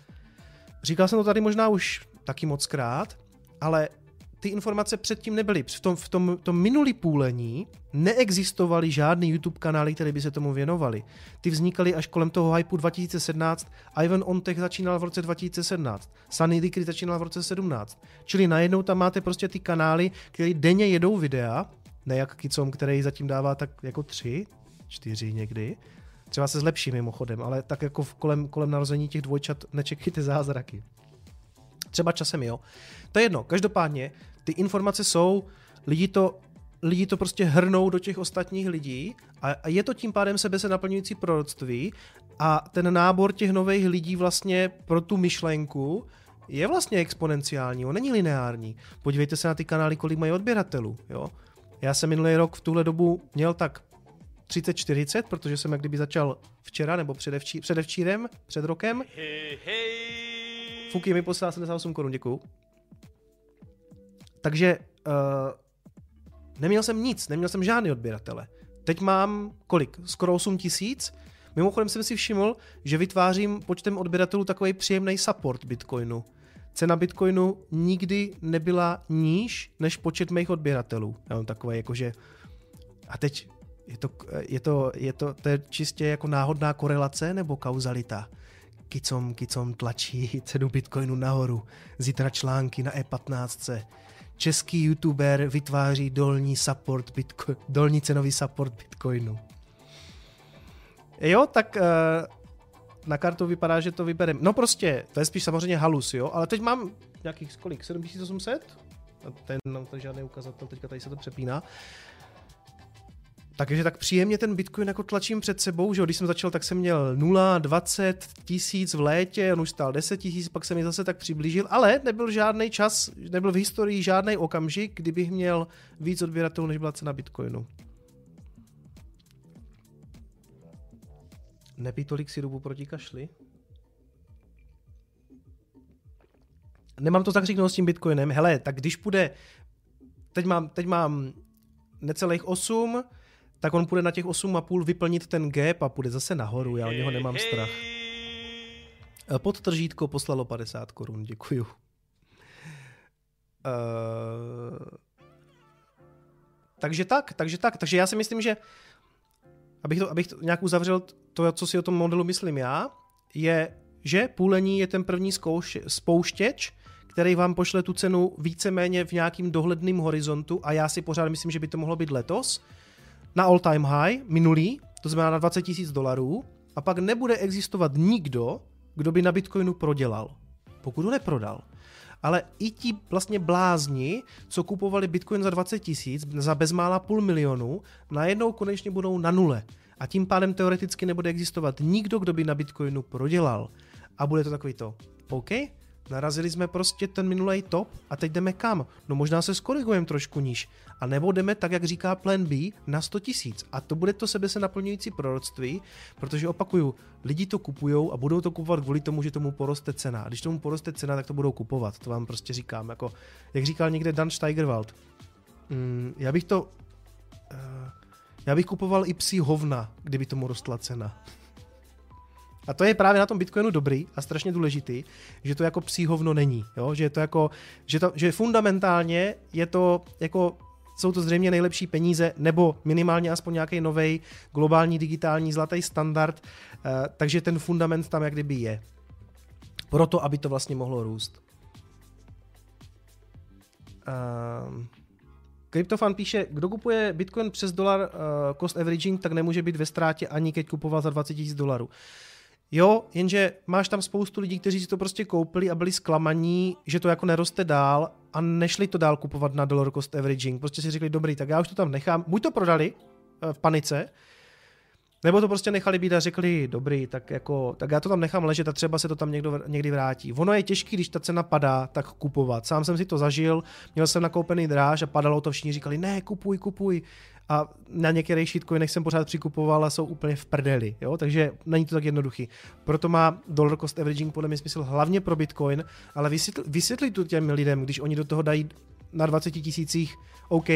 říkal jsem to tady možná už taky moc krát, ale ty informace předtím nebyly. V tom, v tom, tom minulý půlení neexistovaly žádný YouTube kanály, které by se tomu věnovaly. Ty vznikaly až kolem toho hypu dva tisíce sedmnáct. Ivan Ontech začínal v roce dva tisíce sedmnáct. Sunny Dickery začínal v roce sedmnáct. Čili najednou tam máte prostě ty kanály, které denně jedou videa, ne jak Kicom, který zatím dává tak jako tři, čtyři někdy. Třeba se zlepší mimochodem, ale tak jako v kolem, kolem narození těch dvojčat nečekejte zázraky. Třeba časem, jo. To je jedno. Každopádně ty informace jsou, lidi to, lidi to prostě hrnou do těch ostatních lidí a je to tím pádem sebe se naplňující proroctví a ten nábor těch nových lidí vlastně pro tu myšlenku je vlastně exponenciální, on není lineární. Podívejte se na ty kanály, kolik mají odběratelů, jo. Já jsem minulý rok v tuhle dobu měl tak třicet čtyřicet, protože jsem jak kdyby začal včera nebo předevčí, předevčírem, před rokem. Fuky mi poslal sedmdesát osm korun, děkuju. Takže uh, neměl jsem nic, neměl jsem žádný odběratele. Teď mám kolik? Skoro osm tisíc. Mimochodem jsem si všiml, že vytvářím počtem odběratelů takový příjemný support Bitcoinu. Cena Bitcoinu nikdy nebyla níž než počet mých odběratelů. Já mám takové jakože... A teď je to, je to, je to, to je čistě jako náhodná korelace nebo kauzalita? Kicom, kicom tlačí cenu Bitcoinu nahoru. Zítra články na E patnáct. Český youtuber vytváří dolní, support Bitcoin, dolní cenový support Bitcoinu. Jo, tak na kartu vypadá, že to vybereme. No prostě, to je spíš samozřejmě halus, jo, ale teď mám nějakých kolik, sedm tisíc osm set? Ten, ten žádný ukazatel, teďka tady se to přepíná. Takže tak příjemně ten Bitcoin jako tlačím před sebou, že když jsem začal, tak jsem měl nula, dvacet tisíc v létě, on už stál deset tisíc, pak se mi zase tak přiblížil, ale nebyl žádný čas, nebyl v historii žádný okamžik, kdybych měl víc odběratelů, než byla cena Bitcoinu. Nepij tolik sirupu proti kašli? Nemám to tak říknout s tím Bitcoinem, hele, tak když půjde, teď mám, teď mám necelých osm, tak on půjde na těch osm a půl vyplnit ten gap a půjde zase nahoru, já o něho nemám strach. Podtržítko poslalo padesát korun, děkuju. Uh, takže tak, takže tak, takže já si myslím, že abych to, abych to nějak uzavřel, to, co si o tom modelu myslím já, je, že půlení je ten první zkouš, spouštěč, který vám pošle tu cenu víceméně v nějakým dohledným horizontu a já si pořád myslím, že by to mohlo být letos, na all time high, minulý, to znamená na dvacet tisíc dolarů, a pak nebude existovat nikdo, kdo by na Bitcoinu prodělal, pokud ho neprodal. Ale i ti vlastně blázni, co kupovali Bitcoin za dvacet tisíc, za bezmála půl milionu, najednou konečně budou na nule. A tím pádem teoreticky nebude existovat nikdo, kdo by na Bitcoinu prodělal. A bude to takový to, OK, narazili jsme prostě ten minulej top a teď jdeme kam? No možná se skorigujeme trošku níž. A nebo jdeme tak, jak říká Plan B, na sto tisíc. A to bude to sebe se naplňující proroctví, protože opakuju, lidi to kupujou a budou to kupovat kvůli tomu, že tomu poroste cena. A když tomu poroste cena, tak to budou kupovat. To vám prostě říkám. Jako, jak říkal někde Dan Steigerwald. Mm, já bych to... Uh, já bych kupoval i psí hovna, kdyby tomu rostla cena. A to je právě na tom Bitcoinu dobrý a strašně důležitý, že to jako psí hovno není, jo? Že to jako, že to, že fundamentálně je to jako, jsou to zřejmě nejlepší peníze nebo minimálně aspoň nějaký novej globální digitální zlatý standard, eh, takže ten fundament tam jak kdyby je. Proto, aby to vlastně mohlo růst. Um. Kryptofan píše, kdo kupuje Bitcoin přes dolar uh, cost averaging, tak nemůže být ve ztrátě ani keď kupoval za dvacet tisíc dolarů. Jo, jenže máš tam spoustu lidí, kteří si to prostě koupili a byli zklamaní, že to jako neroste dál a nešli to dál kupovat na dollar cost averaging. Prostě si řekli, dobrý, tak já už to tam nechám. Buď to prodali uh, v panice, Nebo to prostě nechali být a řekli, dobrý, tak jako, tak já to tam nechám ležet a třeba se to tam někdo, někdy vrátí. Ono je těžké, když ta cena padá, tak kupovat. Sám jsem si to zažil, měl jsem nakoupený dráž a padalo to, všichni říkali, ne, kupuj, kupuj. A na některých shitcoinech jsem pořád přikupoval a jsou úplně v prdeli, jo? Takže není to tak jednoduchý. Proto má dollar cost averaging podle mě smysl hlavně pro Bitcoin, ale vysvětl, vysvětli to těm lidem, když oni do toho dají na dvaceti tisících, OK,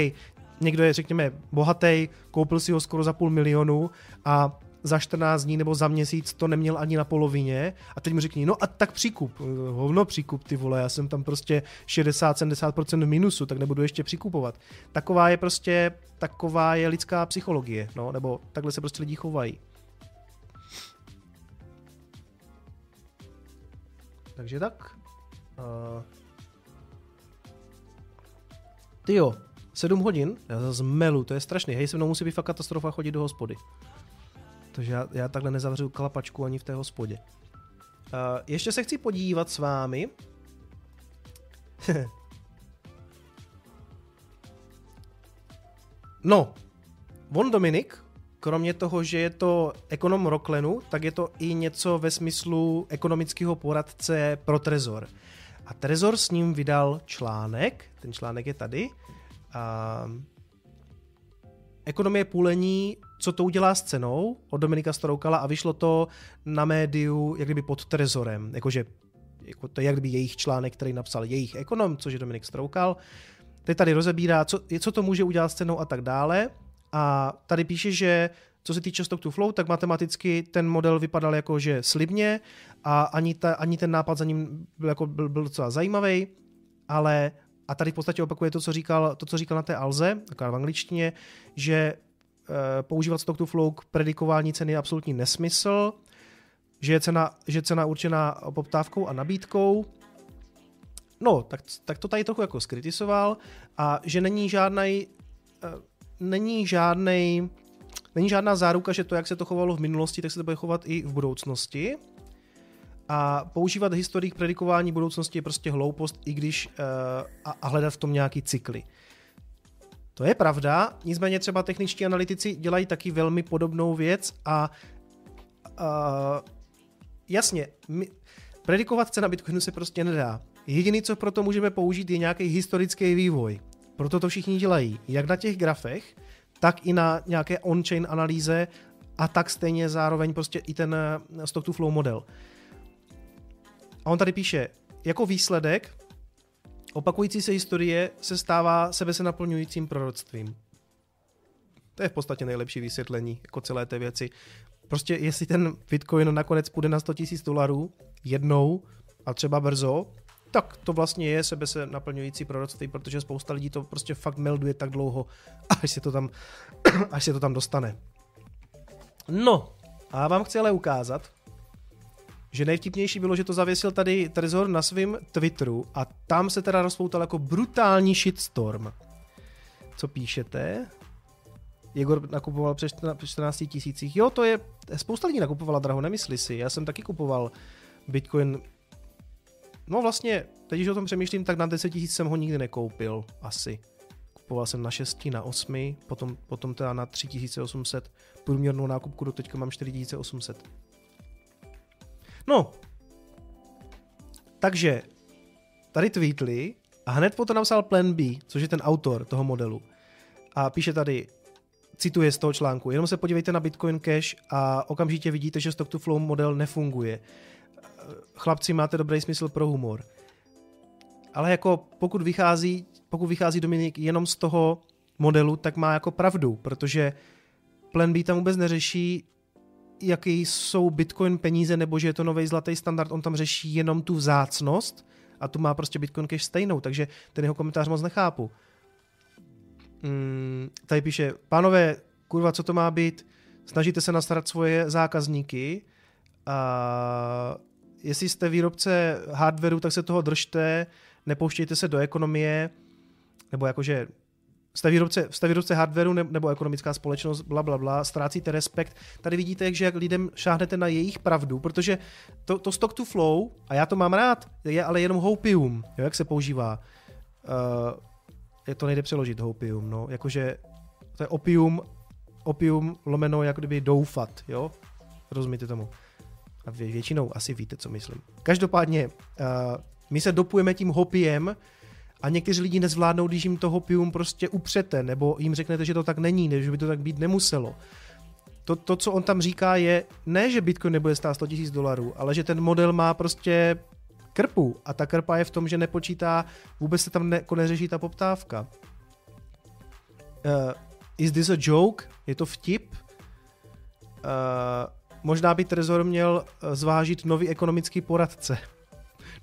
někdo je, řekněme, bohatý, koupil si ho skoro za půl milionu a za čtrnáct dní nebo za měsíc to neměl ani na polovině a teď mu řekni, no a tak přikup, hovno přikup, ty vole, já jsem tam prostě šedesát sedmdesát procent v minusu, tak nebudu ještě přikupovat. Taková je prostě, taková je lidská psychologie, no, nebo takhle se prostě lidi chovají. Takže tak. Uh... Tyjo, sedm hodin, já zase melu, to je strašný, hej, se mnou musí být fakt katastrofa chodit do hospody. Takže já, já takhle nezavřu klapačku ani v té hospodě. Uh, ještě se chci podívat s vámi. No, von Dominik, kromě toho, že je to ekonom Rocklenu, tak je to i něco ve smyslu ekonomického poradce pro Trezor. A Trezor s ním vydal článek, ten článek je tady. Uh, Ekonomie půlení, co to udělá s cenou, od Dominika Stroukala a vyšlo to na médiu jak kdyby pod Trezorem, jakože jako to je jak kdyby jejich článek, který napsal jejich ekonom, což je Dominik Stroukal. Teď tady rozebírá, co, co to může udělat s cenou a tak dále. A tady píše, že co se týče Stock-to-Flow, tak matematicky ten model vypadal jakože slibně a ani, ta, ani ten nápad za ním byl, jako byl, byl docela zajímavý, ale... A tady v podstatě opakuje to, co říkal, to, co říkal na té Alze, taková v angličtině, že e, používat stock to flow k predikování ceny je absolutní nesmysl, že je cena, že cena určená poptávkou a nabídkou. No, tak, tak to tady trochu jako skritizoval a že není žádnej, e, není žádnej, není žádná záruka, že to, jak se to chovalo v minulosti, tak se to bude chovat i v budoucnosti. A používat historii k predikování budoucnosti je prostě hloupost, i když a, a hledat v tom nějaký cykly. To je pravda, nicméně třeba techničtí analytici dělají taky velmi podobnou věc a, a jasně, my, predikovat cena Bitcoinu se prostě nedá. Jediné, co proto můžeme použít, je nějaký historický vývoj. Proto to všichni dělají, jak na těch grafech, tak i na nějaké on-chain analýze a tak stejně zároveň prostě i ten stock-to-flow model. A on tady píše, jako výsledek opakující se historie se stává sebe se naplňujícím proroctvím. To je v podstatě nejlepší vysvětlení jako celé té věci. Prostě jestli ten Bitcoin nakonec půjde na sto tisíc dolarů jednou a třeba brzo, tak to vlastně je sebe se naplňující proroctví, protože spousta lidí to prostě fakt melduje tak dlouho, až se to tam, až se to tam dostane. No, a já vám chci ale ukázat, že nejvtipnější bylo, že to zavěsil tady Trezor na svém Twitteru a tam se teda rozpoutal jako brutální shitstorm. Co píšete? Jegor nakupoval přes čtrnáct tisících. Jo, to je... Spousta lidí nakupovala draho, nemyslí si. Já jsem taky kupoval Bitcoin. No vlastně, teď, když o tom přemýšlím, tak na deset tisíc jsem ho nikdy nekoupil. Asi. Kupoval jsem na šest, na osm, potom, potom teda na tři tisíce osm set. Průměrnou nákupku do teďka mám čtyři tisíce osm set. No, takže tady tweetli a hned potom napsal Plan B, což je ten autor toho modelu. A píše tady, cituje z toho článku, jenom se podívejte na Bitcoin Cash a okamžitě vidíte, že Stock-to-Flow model nefunguje. Chlapci, máte dobrý smysl pro humor. Ale jako pokud vychází, pokud vychází Dominik jenom z toho modelu, tak má jako pravdu, protože Plan B tam vůbec neřeší, jaký jsou Bitcoin peníze, nebo že je to nový zlatý standard, on tam řeší jenom tu vzácnost a tu má prostě Bitcoin Cash stejnou, takže ten jeho komentář moc nechápu. Hmm, tady píše, pánové, kurva, co to má být? Snažíte se nastarat svoje zákazníky a jestli jste výrobce hardwareu, tak se toho držte, nepouštějte se do ekonomie, nebo jakože Jste výrobce, jste výrobce hardwareu nebo ekonomická společnost, blablabla, bla, bla, ztrácíte respekt. Tady vidíte, jak, že jak lidem šáhnete na jejich pravdu, protože to, to stock to flow, a já to mám rád, je ale jenom houpium, jo, jak se používá. Uh, je to nejde přeložit houpium, no, jakože to je opium opium lomeno jako kdyby doufat, jo? Rozumíte tomu? A vě, většinou asi víte, co myslím. Každopádně, uh, my se dopujeme tím hopiem a někteří lidi nezvládnou, když jim to hopium prostě upřete, nebo jim řeknete, že to tak není, nebo že by to tak být nemuselo. To, to, co on tam říká, je ne, že Bitcoin nebude stát sto tisíc dolarů, ale že ten model má prostě krpu. A ta krpa je v tom, že nepočítá, vůbec se tam ne, neřeší ta poptávka. Uh, is this a joke? Je to vtip? Uh, možná by Trezor měl zvážit nový ekonomický poradce.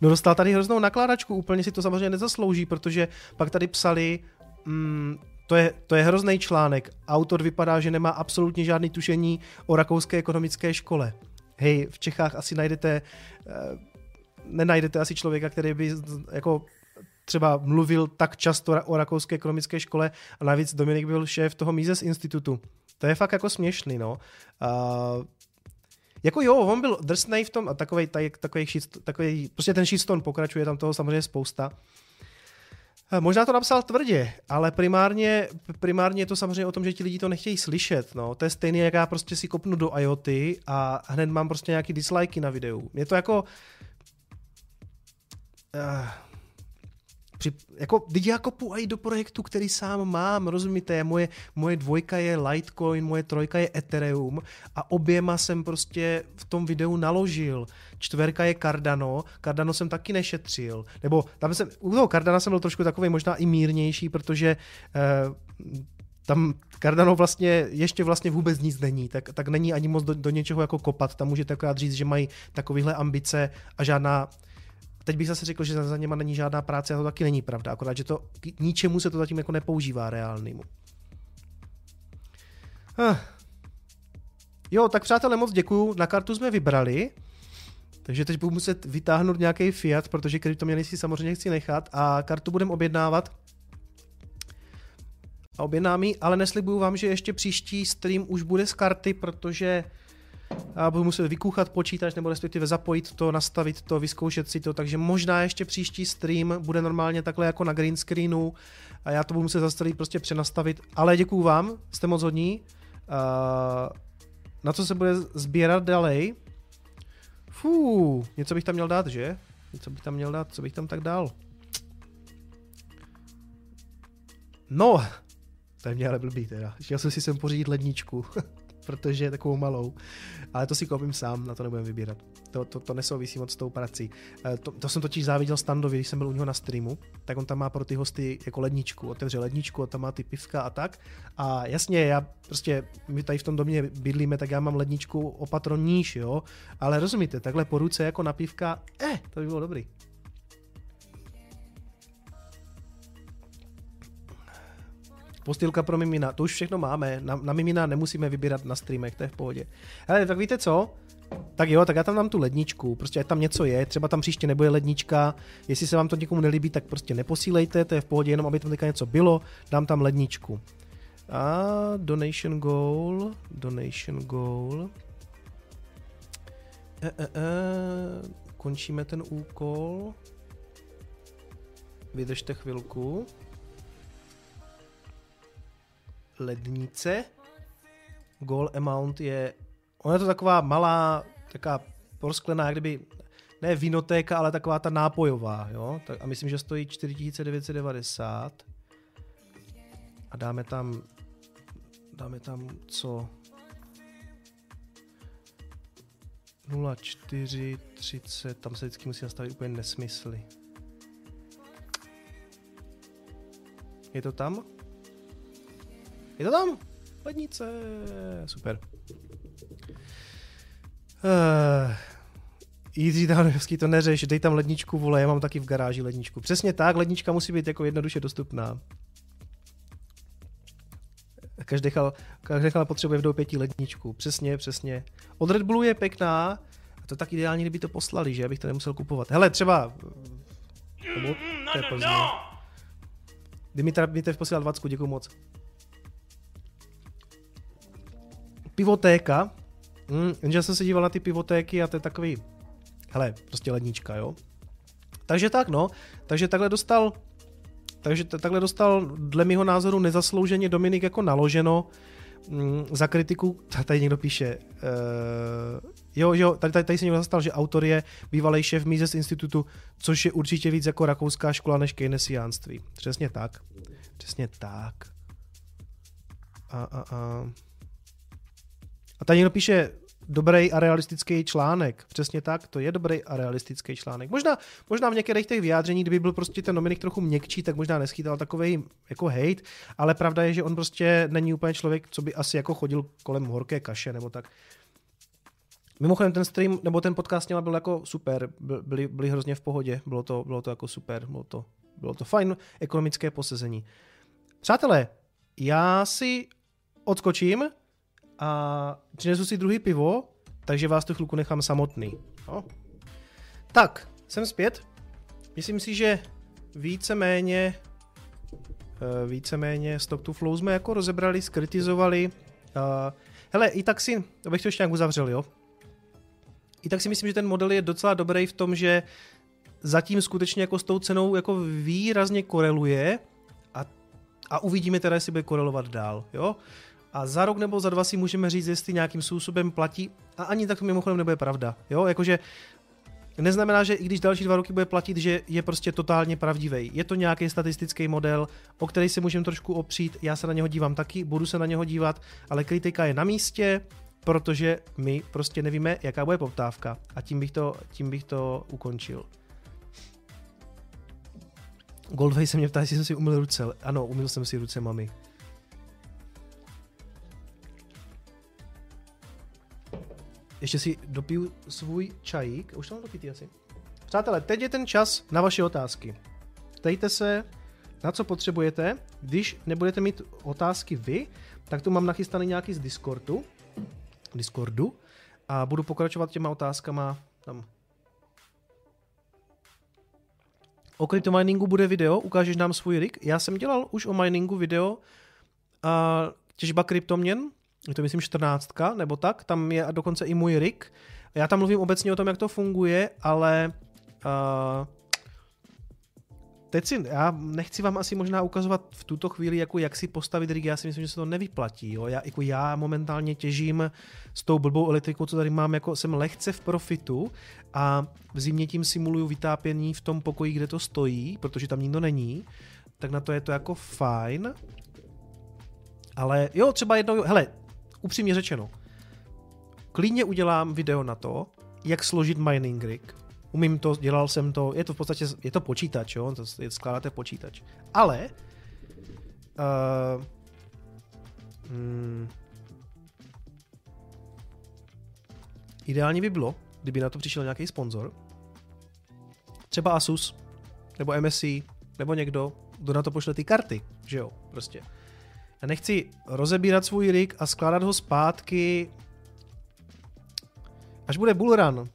No dostal tady hroznou nakládačku, úplně si to samozřejmě nezaslouží, protože pak tady psali... Mm, To je, to je hrozný článek. Autor vypadá, že nemá absolutně žádný tušení o rakouské ekonomické škole. Hej, v Čechách asi najdete, nenajdete asi člověka, který by jako třeba mluvil tak často o rakouské ekonomické škole, a navíc Dominik byl šéf toho Mises institutu. To je fakt jako směšný, no. A jako jo, on byl drsnej v tom a takovej, takovej, takovej, prostě ten shitstorm pokračuje, tam toho samozřejmě spousta. Možná to napsal tvrdě, ale primárně, primárně je to samozřejmě o tom, že ti lidi to nechtějí slyšet. No. To je stejné, jak já prostě si kopnu do IoT a hned mám prostě nějaký dislikey na videu. Je to jako... Uh, při, jako lidi já kopu aj do projektu, který sám mám, rozumíte? Moje, moje dvojka je Litecoin, moje trojka je Ethereum a oběma jsem prostě v tom videu naložil. Čtverka je Cardano, Cardano jsem taky nešetřil, nebo tam jsem, u toho Cardana jsem byl trošku takovej možná i mírnější, protože eh, tam Cardano vlastně ještě vlastně vůbec nic není, tak, tak není ani moc do, do něčeho jako kopat, tam můžete akorát říct, že mají takovýhle ambice a žádná, teď bych zase řekl, že za něma není žádná práce a to taky není pravda, akorát, že to k ničemu se to zatím jako nepoužívá reálnému. Ah. Jo, tak přátelé, moc děkuju, na kartu jsme vybrali. Takže teď budu muset vytáhnout nějaký fiat, protože kryptoměny si samozřejmě chci nechat a kartu budem objednávat. A objednám ji, ale neslibuju vám, že ještě příští stream už bude z karty, protože budu muset vykuchat počítač nebo respektive zapojit to, nastavit to, vyzkoušet si to, takže možná ještě příští stream bude normálně takhle jako na green screenu a já to budu muset zastavit, prostě přenastavit, ale děkuju vám, jste moc hodní. Na co se bude sbírat dalej? Fuu, něco bych tam měl dát, že? Něco bych tam měl dát, co bych tam tak dal? No, to je mě ale blbý teda. Chtěl jsem si sem pořídit ledničku, protože je takovou malou. Ale to si koupím sám, na to nebudem vybírat. To, to, to nesouvisí moc s tou prací. To, to jsem totiž záviděl Standovi, když jsem byl u něho na streamu, tak on tam má pro ty hosty jako ledničku. Otevře ledničku a tam má ty pivka a tak. A jasně, já prostě, my tady v tom domě bydlíme, tak já mám ledničku o patron níž, jo. Ale rozumíte, takhle po ruce jako na pivka, eh, to by bylo dobrý. Postýlka pro mimina, to už všechno máme, na, na mimina nemusíme vybírat na streamech, to je v pohodě. Hele, tak víte co? Tak jo, tak já tam dám tu ledničku, prostě ať tam něco je, třeba tam příště nebude lednička, jestli se vám to někomu nelíbí, tak prostě neposílejte, to je v pohodě, jenom aby tam teďka něco bylo, dám tam ledničku. A donation goal, donation goal. E, e, e, končíme ten úkol. Vydržte chvilku. Lednice. Goal amount je... Ona je to taková malá, taká prosklená, jak kdyby, ne vinotéka, ale taková ta nápojová, jo? A myslím, že stojí čtyři tisíce devět set devadesát. A dáme tam... Dáme tam co? nula čtyři třicet, tam se vždycky musí nastavit úplně nesmysly. Je to tam? Je to tam? Lednice. Super. Uh, Jiří Dávnovský, to neřeš, dej tam ledničku, vole, já mám taky v garáži ledničku. Přesně tak, lednička musí být jako jednoduše dostupná. Každechal, každechal potřebuje v doupětí ledničku. Přesně, přesně. Od Red Bullu je pěkná, a to tak ideálně, kdyby to poslali, že? Abych to nemusel kupovat. Hele, třeba... Nebo, to je pozdě. Dimitra Bitev posílal dvacku, děkuju moc. Pivotéka, mm, jenže jsem se díval na ty pivotéky a to je takový, hele, prostě lednička, jo. Takže tak, no, takže takhle dostal, takže takhle dostal dle mýho názoru nezaslouženě Dominik jako naloženo, Mm, za kritiku, tady někdo píše, uh, jo, jo, tady, tady, tady se někdo zastal, že autor je bývalý šéf Mises institutu, což je určitě víc jako rakouská škola než keynesiánství. Přesně tak. Přesně tak. A, a, a. a tady někdo píše, dobrý a realistický článek. Přesně tak, to je dobrý a realistický článek. Možná, možná v některých těch vyjádření, kdyby byl prostě ten Dominik trochu měkčí, tak možná neschytal takovej jako hejt, ale pravda je, že on prostě není úplně člověk, co by asi jako chodil kolem horké kaše nebo tak. Mimochodem ten stream nebo ten podcast měl byl jako super, byli, byli hrozně v pohodě, bylo to, bylo to jako super, bylo to, bylo to fajn ekonomické posezení. Přátelé, já si odskočím a přinesu si druhý pivo, takže vás tu chvilku nechám samotný. No. Tak, jsem zpět. Myslím si, že víceméně víceméně Stock-to-Flow jsme jako rozebrali, skritizovali. Hele, i tak si, abych to ještě nějak uzavřel, jo? I tak si myslím, že ten model je docela dobrý v tom, že zatím skutečně jako s tou cenou jako výrazně koreluje a, a uvidíme teda, jestli bude korelovat dál, jo? A za rok nebo za dva si můžeme říct, jestli nějakým způsobem platí. A ani tak to mimochodem nebude pravda. Jo? Jakože neznamená, že i když další dva roky bude platit, že je prostě totálně pravdivý. Je to nějaký statistický model, o který se můžeme trošku opřít. Já se na něho dívám taky, budu se na něho dívat, ale kritika je na místě, protože my prostě nevíme, jaká bude poptávka. A tím bych to, tím bych to ukončil. Goldway se mě ptá, jestli jsem si umyl ruce. Ano, umyl jsem si ruce, mami. Ještě si dopiju svůj čajík. Už to mám dopitý asi. Přátelé, teď je ten čas na vaše otázky. Ptejte se, na co potřebujete. Když nebudete mít otázky vy, tak tu mám nachystaný nějaký z Discordu. Discordu. A budu pokračovat těma otázkama tam. O kryptominingu bude video. Ukážeš nám svůj rig. Já jsem dělal už o miningu video. A těžba kryptoměn. Je to myslím čtrnáctka, nebo tak, tam je dokonce i můj rig. Já tam mluvím obecně o tom, jak to funguje, ale uh, teď si, já nechci vám asi možná ukazovat v tuto chvíli, jako jak si postavit rig, já si myslím, že se to nevyplatí. Jo? Já, jako já momentálně těžím s tou blbou elektrikou, co tady mám, jako jsem lehce v profitu a v zimě tím simuluju vytápění v tom pokoji, kde to stojí, protože tam nikdo není, tak na to je to jako fajn. Ale jo, třeba jednou, hele, upřímně řečeno, klidně udělám video na to, jak složit mining rig. Umím to, dělal jsem to, je to v podstatě, je to počítač, jo, skládáte počítač. Ale, uh, hmm, ideálně by bylo, kdyby na to přišel nějaký sponzor, třeba Asus, nebo M S I, nebo někdo, kdo na to pošle ty karty, že jo, prostě. Já nechci rozebírat svůj rig a skládat ho zpátky. Až bude bullrun,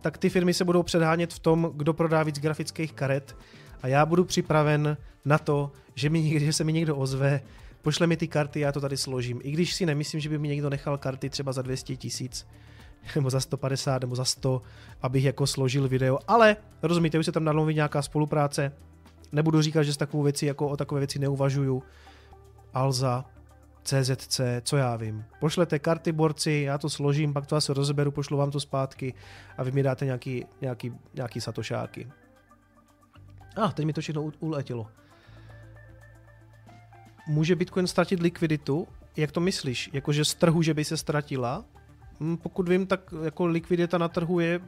tak ty firmy se budou předhánět v tom, kdo prodá víc grafických karet a já budu připraven na to, že, mi, že se mi někdo ozve, pošle mi ty karty, já to tady složím. I když si nemyslím, že by mi někdo nechal karty třeba za dvě stě tisíc, nebo za sto padesát, nebo za sto, abych jako složil video. Ale rozumíte, už se tam namluví nějaká spolupráce. Nebudu říkat, že s takovou věcí, jako o takové věci neuvažuju. Alza, C Z C, co já vím. Pošlete karty borci, já to složím, pak to asi rozberu, pošlu vám to zpátky a vy mi dáte nějaký, nějaký, nějaký satošáky. A ah, teď mi to všechno uletělo. Může Bitcoin ztratit likviditu? Jak to myslíš? Jakože z trhu, že by se ztratila? Hm, pokud vím, tak jako likvidita na trhu je,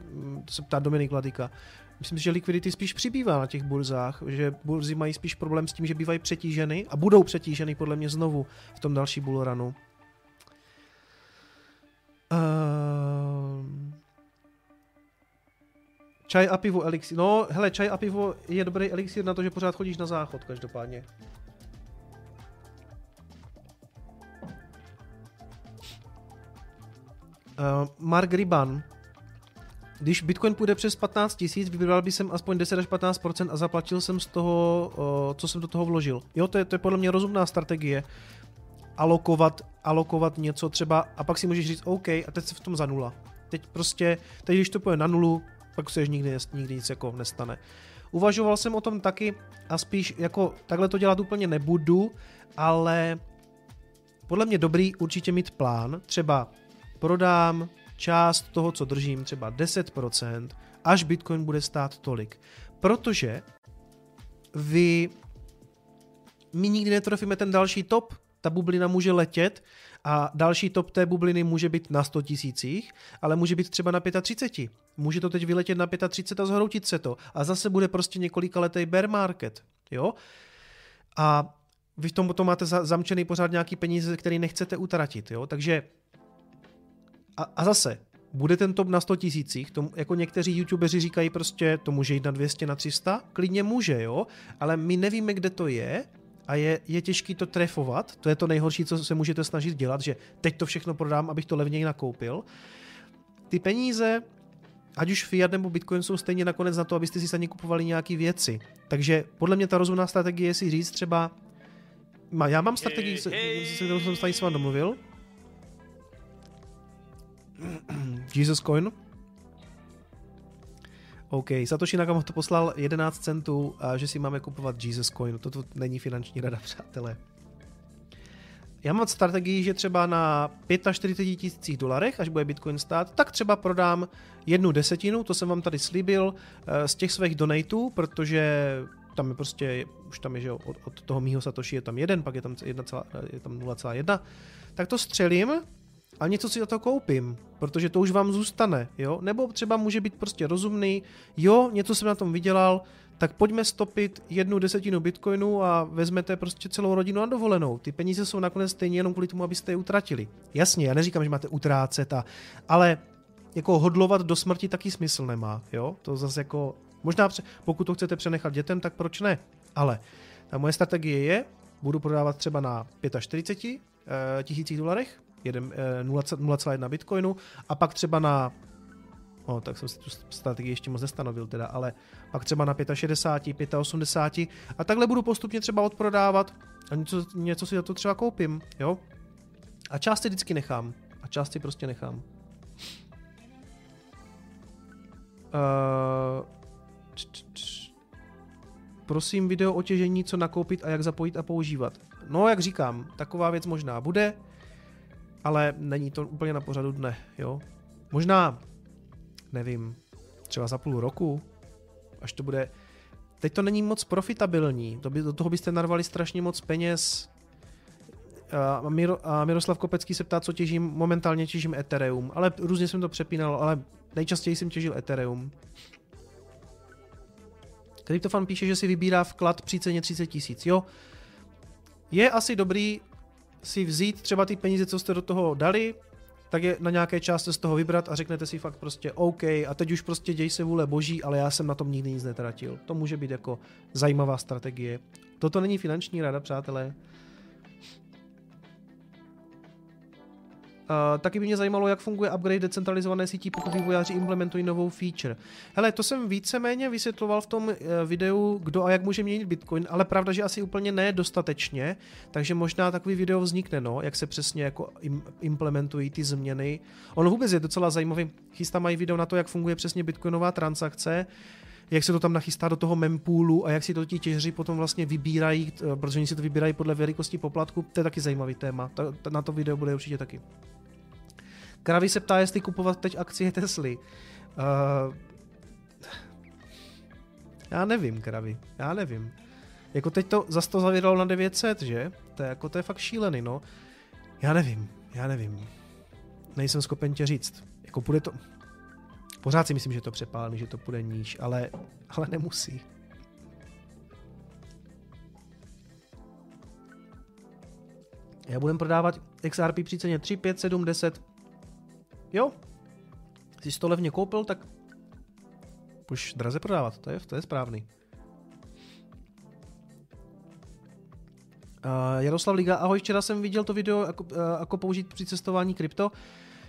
to se ptá Dominik Ladyka, myslím, že likvidity spíš přibývá na těch burzách, že burzy mají spíš problém s tím, že bývají přetíženy a budou přetíženy podle mě znovu v tom další bullrunu. Uh... Čaj a pivo elixir. No, hele, čaj a pivo je dobrý elixir na to, že pořád chodíš na záchod každopádně. Uh, Mark Riban. Když Bitcoin půjde přes patnáct tisíc, vybral by jsem aspoň deset až patnáct procent a zaplatil jsem z toho, co jsem do toho vložil. Jo, to je, to je podle mě rozumná strategie. Alokovat, alokovat něco třeba a pak si můžeš říct OK, a teď se v tom za nula. Teď prostě, teď když to půjde na nulu, pak se nikdy, nikdy nic jako nestane. Uvažoval jsem o tom taky a spíš jako takhle to dělat úplně nebudu, ale podle mě dobrý určitě mít plán, třeba prodám část toho, co držím, třeba deset procent, až Bitcoin bude stát tolik. Protože vy, my nikdy netrefíme ten další top, ta bublina může letět a další top té bubliny může být na sto tisících, ale může být třeba na třicet pět. Může to teď vyletět na třicet pět a zhroutit se to. A zase bude prostě několika letej bear market. Jo? A vy v tom potom máte zamčený pořád nějaký peníze, který nechcete utratit. Jo? Takže a, a zase, bude ten top na sto tisících, jako někteří youtubeři říkají prostě, to může jít na dvě stě, na tři sta, klidně může, jo, ale my nevíme, kde to je a je, je těžký to trefovat, to je to nejhorší, co se můžete snažit dělat, že teď to všechno prodám, abych to levněji nakoupil. Ty peníze, ať už fiat nebo bitcoin, jsou stejně nakonec na to, abyste si sami kupovali nějaké věci, takže podle mě ta rozumná strategie je si říct třeba, já mám strategii, se kterou jsem tady s vámi domluvil, Jesus Coin. OK, Satoshi Nakamoto poslal jedenáct centů, že si máme kupovat Jesus Coin. Toto není finanční rada, přátelé. Já mám strategii, že třeba na čtyřicet pět tisíc dolarech, až bude Bitcoin stát, tak třeba prodám jednu desetinu, to jsem vám tady slíbil, z těch svých donatů, protože tam je prostě, už tam je, že od, od toho mýho Satoshi je tam jeden, pak je tam, tam nula celá jedna, tak to střelím a něco si za to koupím, protože to už vám zůstane, jo? Nebo třeba může být prostě rozumný, jo, něco jsem na tom vydělal, tak pojďme stopit jednu desetinu bitcoinu a vezmete prostě celou rodinu na dovolenou. Ty peníze jsou nakonec stejně jenom kvůli tomu, abyste je utratili. Jasně, já neříkám, že máte utrácet, a, ale jako hodlovat do smrti taky smysl nemá, jo? To zase jako, možná pokud to chcete přenechat dětem, tak proč ne? Ale ta moje strategie je, budu prodávat třeba na čtyřicet pět tisíc dolarech, nula celá jedna bitcoinu a pak třeba na, no, tak jsem si tu strategii ještě moc nestanovil teda, ale pak třeba na šedesát pět, osmdesát a takhle budu postupně třeba odprodávat a něco, něco si za to třeba koupím, jo? A části vždycky nechám a části prostě nechám. Uh, č, č, č. Prosím video o těžení, co nakoupit a jak zapojit a používat. No, jak říkám, taková věc možná bude, ale není to úplně na pořadu dne, jo. Možná, nevím, třeba za půl roku, až to bude. Teď to není moc profitabilní, to by, do toho byste narvali strašně moc peněz. A, Miro, a Miroslav Kopecký se ptá, co těžím, momentálně těžím Ethereum, ale různě jsem to přepínal, ale nejčastěji jsem těžil Ethereum. Kryptofan píše, že si vybírá vklad při ceně třicet tisíc, jo. Je asi dobrý si vzít třeba ty peníze, co jste do toho dali, tak je na nějaké části z toho vybrat a řeknete si fakt prostě OK, a teď už prostě děj se vůle boží, ale já jsem na tom nikdy nic netratil. To může být jako zajímavá strategie. Toto není finanční rada, přátelé. Uh, taky by mě zajímalo, jak funguje upgrade decentralizované sítí, pokud vývojáři implementují novou feature. Hele, to jsem víceméně vysvětloval v tom videu, kdo a jak může měnit Bitcoin, ale pravda, že asi úplně ne dostatečně, takže možná takový video vznikne, no, jak se přesně jako im, implementují ty změny. Ono vůbec je docela zajímavý, chystá mají video na to, jak funguje přesně bitcoinová transakce, jak se to tam nachystá do toho mempoolu a jak si to ti těžeři potom vlastně vybírají, protože oni si to vybírají podle velikosti poplatku, to je taky zajímavý téma, na to video bude určitě taky. Kravy se ptá, jestli kupovat teď akcie Tesly. Uh, já nevím, Kravy, já nevím. Jako teď to zase to zavědalo na devět set, že? To je, jako, to je fakt šílený, no. Já nevím, já nevím. Nejsem schopen tě říct. Jako půjde to... Pořád si myslím, že to přepálený, že to půjde níž, ale, ale nemusí. Já budem prodávat X R P při ceně tři, pět, sedm, deset. Jo, jsi to levně koupil, tak už draze prodávat, to je, to je správný. Uh, Jaroslav Liga, ahoj, včera jsem viděl to video, jako, uh, jako použít při cestování krypto.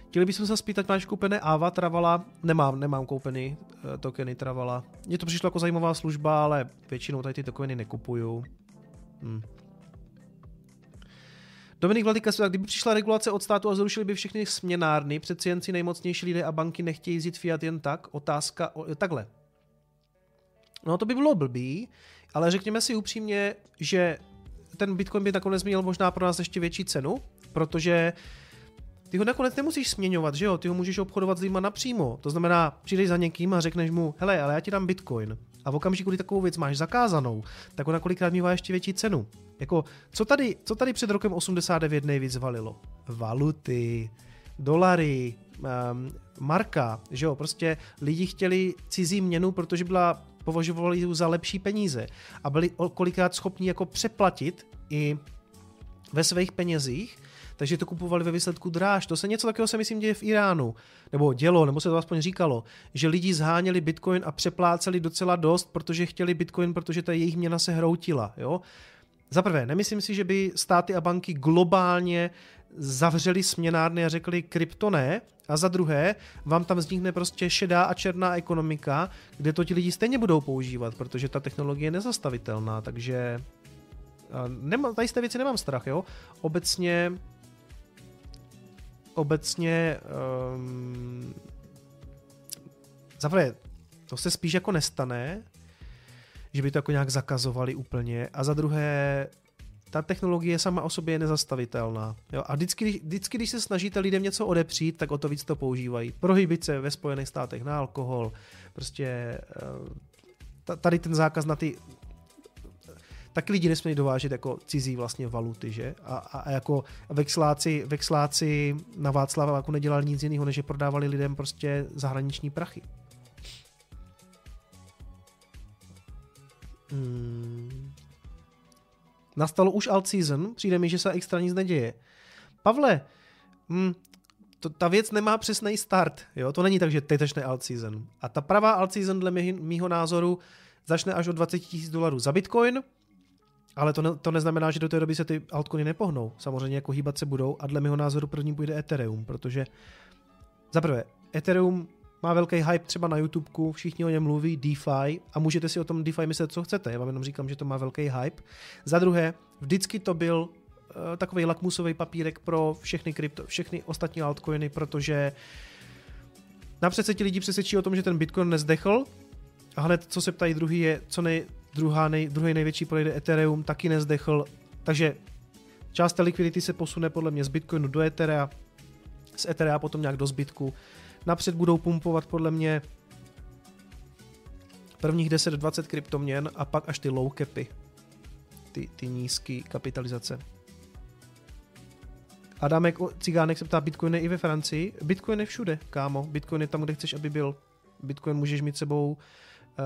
Chtěli bychom se zpýtat, máš koupené Ava, Travala? Nemám, nemám koupený uh, tokeny Travala. Mně to přišlo jako zajímavá služba, ale většinou tady ty tokeny nekupuju. Hmm. Dominik Vladika, kdyby přišla regulace od státu a zrušili by všechny směnárny, přeci jen si nejmocnější lidé a banky nechtějí vzít fiat jen tak, otázka, o, takhle. No to by bylo blbý, ale řekněme si upřímně, že ten Bitcoin by nakonec měl možná pro nás ještě větší cenu, protože ty ho nakonec nemusíš směňovat, že jo? Ty ho můžeš obchodovat s lidma napřímo. To znamená, přijdeš za někým a řekneš mu, hele, ale já ti dám Bitcoin. A v okamžiku, kdy takovou věc máš zakázanou, tak ona kolikrát mívá ještě větší cenu. Jako, co tady, co tady před rokem osmdesát devět nejvíc valilo? Valuty, dolary, um, marka, že jo? Prostě lidi chtěli cizí měnu, protože byla, považovali ji za lepší peníze. A byli kolikrát schopni jako přeplatit i ve svých penězích, takže to kupovali ve výsledku dráž. To se něco takového se myslím děje v Iránu, nebo dělo, nebo se to aspoň říkalo, že lidi zháněli Bitcoin a přepláceli docela dost, protože chtěli Bitcoin, protože ta jejich měna se hroutila. Jo? Za prvé, nemyslím si, že by státy a banky globálně zavřeli směnárny a řekli krypto ne, a za druhé, vám tam vznikne prostě šedá a černá ekonomika, kde to ti lidi stejně budou používat, protože ta technologie je nezastavitelná, takže nemám, tady z té věci nemám strach, jo. Obecně obecně um, zaprvé, to se spíš jako nestane, že by to jako nějak zakazovali úplně, a za druhé, ta technologie sama o sobě je nezastavitelná. Jo? A vždycky, vždycky, když se snažíte lidem něco odepřít, tak o to víc to používají. Prohibice ve Spojených státech na alkohol, prostě tady ten zákaz na ty... Taky lidi nesmějí dovážet jako cizí vlastně valuty, že? A, a, a jako vexláci, vexláci na Václava jako nedělali nic jiného, než že prodávali lidem prostě zahraniční prachy. Hmm... Nastalo už alt season, přijde mi, že se extra nic neděje. Pavle, hm, to, ta věc nemá přesný start, jo? To není tak, že teď začne alt season. A ta pravá alt season, dle mý, mýho názoru, začne až o dvacet tisíc dolarů za Bitcoin, ale to, ne, to neznamená, že do té doby se ty altcoiny nepohnou. Samozřejmě jako hýbat se budou a dle mýho názoru první půjde Ethereum, protože za prvé, Ethereum má velký hype třeba na YouTubeku, všichni o něm mluví, DeFi, a můžete si o tom DeFi myslet, co chcete, já vám jenom říkám, že to má velký hype. Za druhé, vždycky to byl uh, takový lakmusový papírek pro všechny krypto, všechny ostatní altcoiny, protože napřed se ti lidi přesvědčí o tom, že ten Bitcoin nezdechl, a hned, co se ptají druhý, je, co nej, druhá, nej, druhý největší projde Ethereum, taky nezdechl, takže část té likvidity se posune podle mě z Bitcoinu do Etherea, z Etherea potom nějak do zbytku. Napřed budou pumpovat podle mě prvních deset dvacet kryptoměn a pak až ty low capy, ty, ty nízké kapitalizace. Adamek Cigánek se ptá, Bitcoin je i ve Francii? Bitcoin je všude, kámo. Bitcoin je tam, kde chceš, aby byl. Bitcoin můžeš mít sebou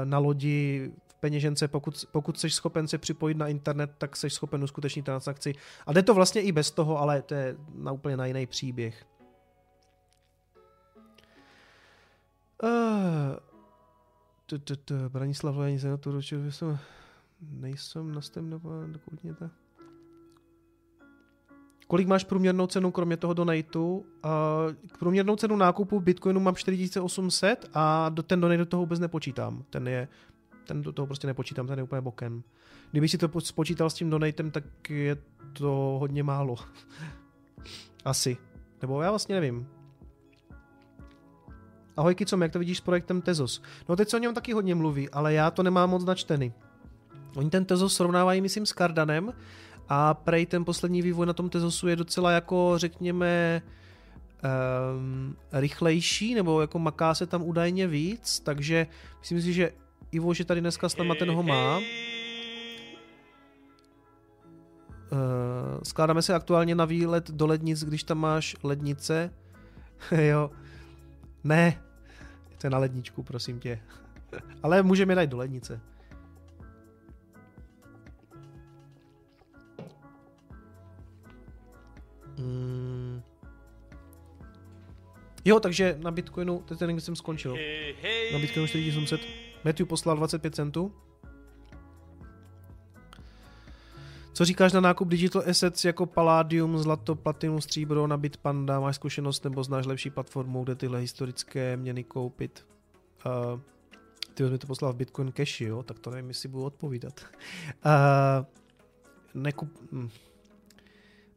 na lodi, v peněžence, pokud, pokud jsi schopen se připojit na internet, tak jsi schopen uskutečnit transakci. A jde to vlastně i bez toho, ale to je na úplně na jiný příběh. Branislav Lojení se na to ročil, že nejsem na stem nebo dokoutněte. Kolik máš průměrnou cenu, kromě toho donateu? K průměrnou cenu nákupu Bitcoinu mám čtyři tisíce osm set a ten donate do toho vůbec nepočítám. Ten je, ten do toho prostě nepočítám, ten je úplně bokem. Kdybych si to spočítal s tím donatem, tak je to hodně málo. Asi. Nebo já vlastně nevím. Ahoj Kicom, jak to vidíš s projektem Tezos? No teď se o něm taky hodně mluví, ale já to nemám moc načtený. Oni ten Tezos srovnávají, myslím, s Cardanem a prej ten poslední vývoj na tom Tezosu je docela jako, řekněme, um, rychlejší, nebo jako maká se tam údajně víc, takže myslím si, že Ivo, že tady dneska s náma ten ho má. Uh, skládáme se aktuálně na výlet do Lednic, když tam máš lednice. Jo. Ne, to je na ledničku, prosím tě. Ale můžeme je najít do lednice. Mm. Jo, takže na Bitcoinu, teď ten jsem skončil. Na Bitcoinu čtyři tisíce sedm set. Matthew poslal dvacet pět centů. Co říkáš na nákup digital assets jako Palladium, zlato, platinum, stříbro na Bitpanda? Máš zkušenost nebo znáš lepší platformu, kde tyhle historické měny koupit? Uh, ty mi to poslal v Bitcoin Cashi, jo? Tak to nevím, jestli budu odpovídat. Uh, nekup...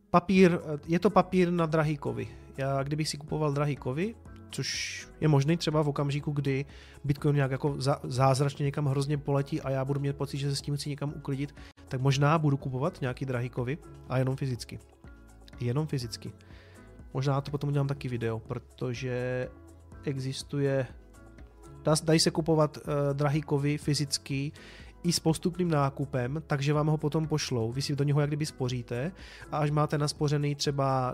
Papír, je to papír na drahý kovy. Já kdybych si kupoval drahý kovy, což je možný třeba v okamžiku, kdy Bitcoin nějak jako zázračně někam hrozně poletí a já budu mít pocit, že se s tím chci někam uklidit, tak možná budu kupovat nějaký drahý kovy a jenom fyzicky. Jenom fyzicky. Možná to potom udělám taky video, protože existuje, dají se kupovat uh, drahý kovy fyzicky i s postupným nákupem, takže vám ho potom pošlou. Vy si do něho jak kdyby spoříte a až máte naspořený třeba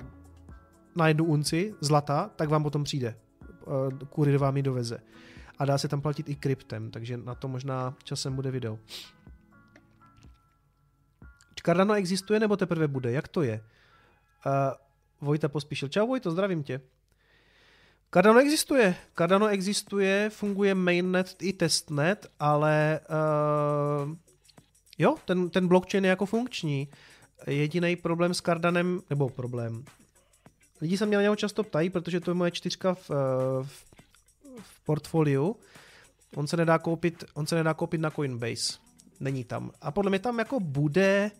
na jednu unci zlata, tak vám potom přijde. Uh, kurýr vám ji doveze. A dá se tam platit i kryptem, takže na to možná časem bude video. Cardano existuje nebo teprve bude? Jak to je? Uh, Vojta Pospíšil. Čau Vojto, zdravím tě. Cardano existuje. Cardano existuje, funguje mainnet i testnet, ale uh, jo, ten, ten blockchain je jako funkční. Jediný problém s Cardanem, nebo problém, lidi se mě na něho často ptají, protože to je moje čtyřka v, v, v portfoliu. On se nedá koupit, on se nedá koupit na Coinbase. Není tam. A podle mě tam jako bude,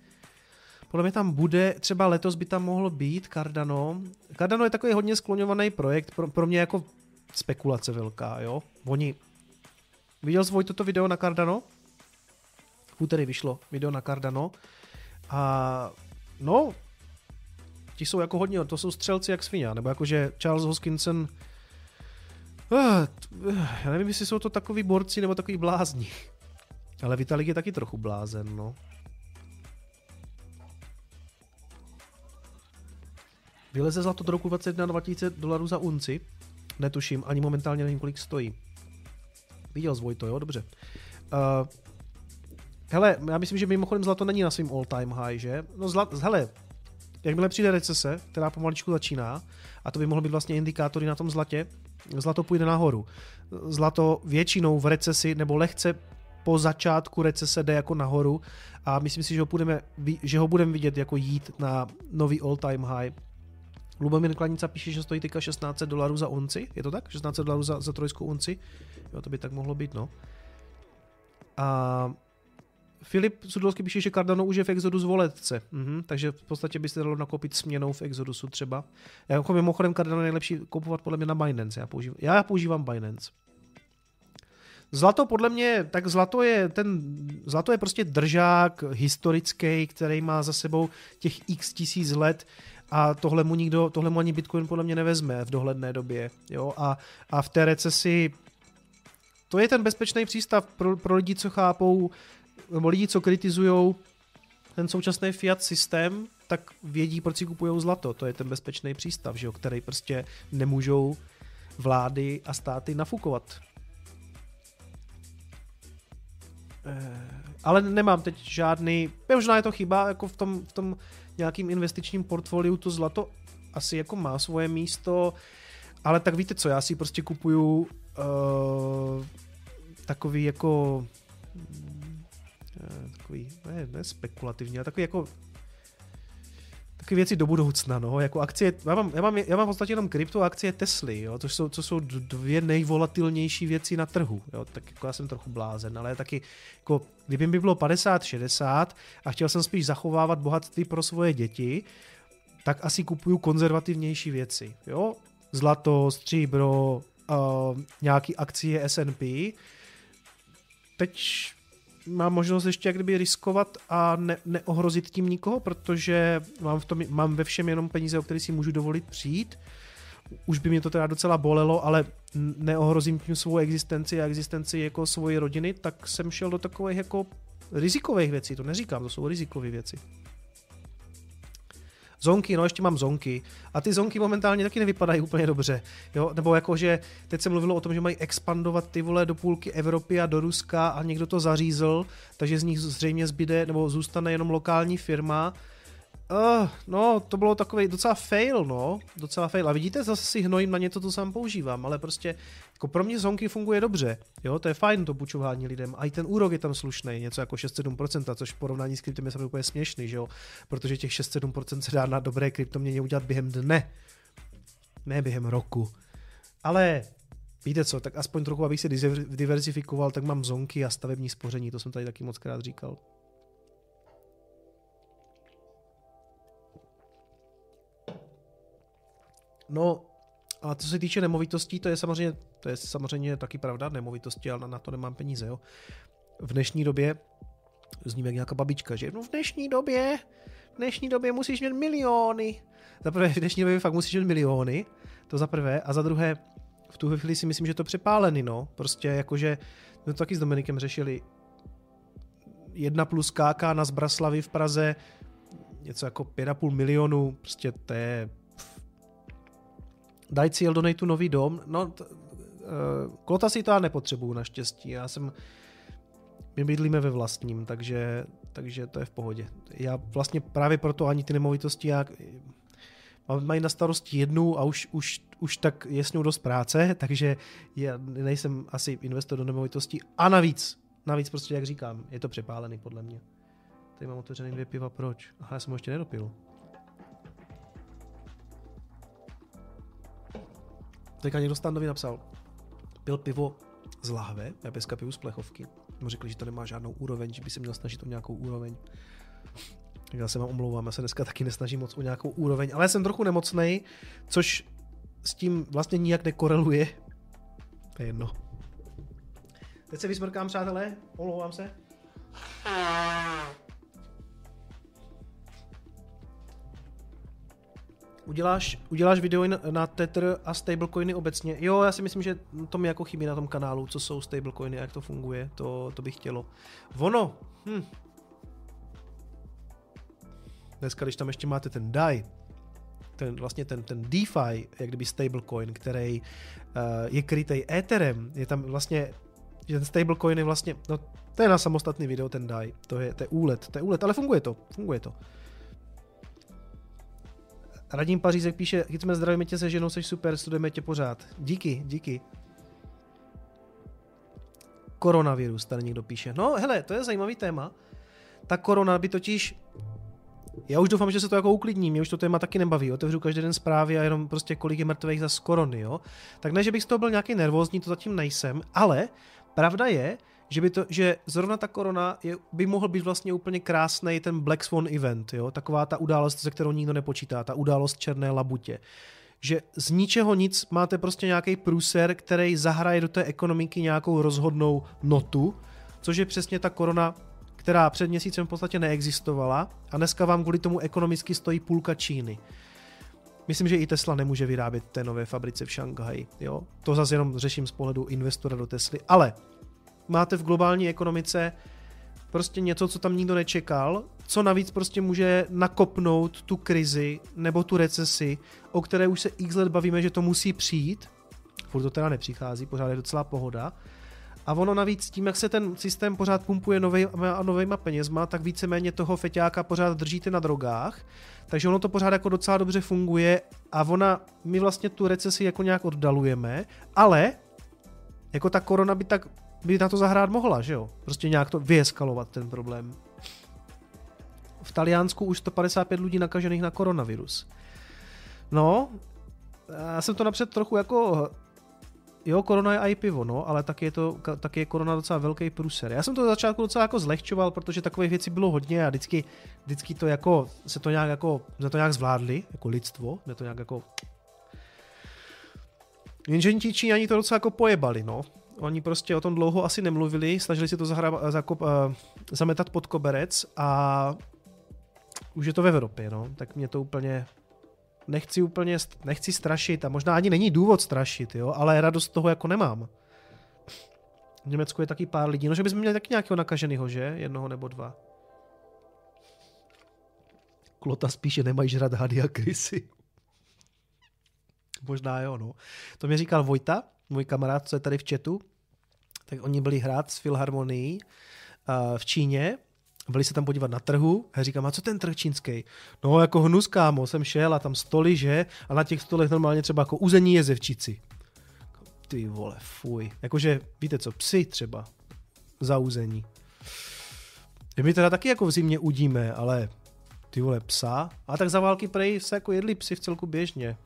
podle mě tam bude, třeba letos by tam mohlo být Cardano. Cardano je takový hodně skloňovaný projekt, pro, pro mě jako spekulace velká, jo. Oni, viděl jsi toto video na Cardano? V úterý vyšlo video na Cardano. A no, ti jsou jako hodně, to jsou střelci jak svině, nebo jakože Charles Hoskinson, já nevím, jestli jsou to takový borci nebo takový blázni. Ale Vitalik je taky trochu blázen, no. Vyleze zlato do roku dvacet jedna dva tisíce dolarů za unci? Netuším, ani momentálně nevím, kolik stojí. Viděl zvoj to, jo? Dobře. Uh, hele, já myslím, že mimochodem zlato není na svým all-time high, že? No zlato, hele, jakmile přijde recese, která pomaličku začíná, a to by mohlo být vlastně indikátory na tom zlatě, zlato půjde nahoru. Zlato většinou v recesi nebo lehce po začátku recese jde jako nahoru a myslím si, že ho, půjdeme, že ho budeme vidět jako jít na nový all-time high. Lubomír Klanica píše, že stojí teďka šestnáct set dolarů za unci, je to tak? šestnáct set dolarů za, za trojskou unci, jo, to by tak mohlo být, no. A Filip Sudlovský píše, že Cardano už je v Exodu z voletce, mhm, takže v podstatě by se dalo nakoupit směnou v Exodusu třeba. Jako mimochodem Cardano je nejlepší koupovat podle mě na Binance, já používám, já používám Binance. Zlato podle mě, tak zlato je ten, zlato je prostě držák historický, který má za sebou těch x tisíc let a tohle mu nikdo, tohle mu ani Bitcoin podle mě nevezme v dohledné době, jo, a, a v té recesi to je ten bezpečný přístav pro, pro lidi, co chápou, nebo lidi, co kritizujou ten současný fiat systém, tak vědí, proč si kupujou zlato, to je ten bezpečný přístav, že jo, který prostě nemůžou vlády a státy nafukovat. Ale nemám teď žádný, možná je to chyba, jako v tom, v tom nějakým investičním portfoliu to zlato asi jako má svoje místo, ale tak víte co, já si prostě kupuju uh, takový jako uh, takový, ne, ne spekulativní, ale takový jako takové věci do budoucna, no, jako akcie, já mám, já mám, já mám v podstatě jenom krypto a akcie Tesly, jo, to jsou, to jsou dvě nejvolatilnější věci na trhu, jo, tak jako já jsem trochu blázen, ale taky, jako, kdyby mi bylo padesát šedesát a chtěl jsem spíš zachovávat bohatství pro svoje děti, tak asi kupuju konzervativnější věci, jo, zlato, stříbro, uh, nějaký akcie S and P, teď mám možnost ještě jak kdyby riskovat a ne, neohrozit tím nikoho, protože mám, v tom, mám ve všem jenom peníze, o které si můžu dovolit přijít. Už by mě to teda docela bolelo, ale neohrozím tím svou existenci a existenci jako svoji rodiny, tak jsem šel do takových jako rizikových věcí, to neříkám, to jsou rizikové věci. Zonky, no ještě mám zonky. A ty zonky momentálně taky nevypadají úplně dobře. Jo? Nebo jakože teď se mluvilo o tom, že mají expandovat ty vole do půlky Evropy a do Ruska a někdo to zařízl, takže z nich zřejmě zbyde, nebo zůstane jenom lokální firma. Uh, no, to bylo takový docela fail, no. Docela fail. A vidíte, zase si hnojím na něco, co sám používám, ale prostě jako pro mě zonky funguje dobře. Jo, to je fajn to půjčování lidem. A i ten úrok je tam slušný, něco jako šest sedm procent, což v porovnání s kryptem je samozřejmě úplně směšný, že jo. Protože těch šest sedm procent se dá na dobré kryptoměně udělat během dne. Ne během roku. Ale víte co, tak aspoň trochu, abych se diverzifikoval, tak mám zonky a stavební spoření, to jsem tady taky moc krát říkal. No a co se týče nemovitostí, to je samozřejmě, to je samozřejmě taky pravda, nemovitosti, ale na to nemám peníze, jo. V dnešní době Zním jak nějaká babička, že no v dnešní době, v dnešní době musíš mít miliony. Za prvé, v dnešní době fakt musíš mít miliony, to za prvé, a za druhé, v tuhle chvíli si myslím, že to přepálený, no, prostě jakože, my to taky s Dominikem řešili, jedna plus ká ká na Zbraslavy v Praze, něco jako pět a půl milionu, prostě to je, daj cíl, donej tu nový dom, no, t, uh, klota si to já nepotřebuju naštěstí, já jsem, my bydlíme ve vlastním, takže, takže to je v pohodě. Já vlastně právě proto ani ty nemovitosti, já mají na starost jednu a už, už, už tak je s ňou dost práce, takže já nejsem asi investor do nemovitostí a navíc, navíc prostě jak říkám, je to přepálený podle mě. Tady mám otevřený dvě piva, proč? Aha, já jsem ho ještě nedopil. Teďka někdo standovi napsal, pil pivo z lahve, já pěska piju z plechovky. Mu řekli, že to nemá žádnou úroveň, že by se měl snažit o nějakou úroveň. Já se vám omlouvám, já se dneska taky nesnažím moc o nějakou úroveň, ale jsem trochu nemocnej, což s tím vlastně nijak nekoreluje. To je jedno. Teď se vysmrkám, přátelé, omlouvám se. Uděláš, uděláš video na, na Tether a stablecoiny obecně? Jo, já si myslím, že to mi jako chybí na tom kanálu, co jsou stablecoiny, jak to funguje, to, to bych chtělo. Ono, hm. Dneska, když tam ještě máte ten D A I, ten, vlastně ten, ten DeFi, jak kdyby stablecoin, který uh, je krytej Etherem, je tam vlastně, ten stablecoin je vlastně, no to je na samostatný video, ten D A I, to je, to je úlet, to je úlet, ale funguje to, funguje to. Radim Pařízek píše, Chytme, zdravíme tě se ženou, seš super, studujeme tě pořád. Díky, díky. Koronavirus, tady někdo píše. No hele, to je zajímavý téma. Ta korona by totiž, já už doufám, že se to jako uklidní, mě už to téma taky nebaví, otevřu každý den zprávy a jenom prostě kolik je mrtvých za korony, jo. Tak ne, že bych z toho byl nějaký nervózní, to zatím nejsem, ale pravda je, že, by to, že zrovna ta korona je, by mohl být vlastně úplně krásný ten Black Swan event, jo? Taková ta událost, se kterou nikdo nepočítá, ta událost černé labutě. Že z ničeho nic máte prostě nějaký průser, který zahraje do té ekonomiky nějakou rozhodnou notu, což je přesně ta korona, která před měsícem v podstatě neexistovala a dneska vám kvůli tomu ekonomicky stojí půlka Číny. Myslím, že i Tesla nemůže vyrábět té nové fabrice v Šanghaji, jo? To zase jenom řeším z pohledu investora do Tesly, ale máte v globální ekonomice prostě něco, co tam nikdo nečekal, co navíc prostě může nakopnout tu krizi nebo tu recesi, o které už se x let bavíme, že to musí přijít, furt to teda nepřichází, pořád je docela pohoda. A ono navíc tím, jak se ten systém pořád pumpuje novejma a novejma penězma, tak víceméně toho feťáka pořád držíte na drogách, takže ono to pořád jako docela dobře funguje a ona, my vlastně tu recesi jako nějak oddalujeme, ale jako ta korona by tak by na to zahrát mohla, že jo? Prostě nějak to vyeskalovat ten problém. V Taliansku už sto padesát pět lidí nakažených na koronavirus. No, já jsem to napřed trochu jako, jo, korona je i pivo, no, ale taky je, to, taky je korona docela velký průser. Já jsem to začátku docela jako zlehčoval, protože takových věcí bylo hodně a vždycky, vždycky to jako, se to nějak jako, se to nějak zvládli, jako lidstvo, se to nějak jako, jenže ti Číňani to docela jako pojebali, no. Oni prostě o tom dlouho asi nemluvili, snažili se to zahra- zakop, uh, zametat pod koberec a už je to v Evropě, no, tak mě to úplně, nechci úplně, nechci strašit a možná ani není důvod strašit, jo, ale radost toho jako nemám. V Německu je taky pár lidí, no, že bychom měli taky nějakého nakaženého, že, jednoho nebo dva. Klota spíše nemají žrat hady a krysy. Možná jo, no. To mě říkal Vojta, můj kamarád, co je tady v chatu, tak oni byli hrát s Filharmonií uh, v Číně, byli se tam podívat na trhu, a říkám, a co ten trh čínský? No jako hnus, kámo, jsem šel a tam stoly, že? A na těch stolech normálně třeba jako uzení jezevčici. Ty vole, fuj. Jakože, víte co, psi třeba za uzení. My teda taky jako v zimě udíme, ale ty vole, psa? A tak za války prej se jako jedli psi v celku běžně.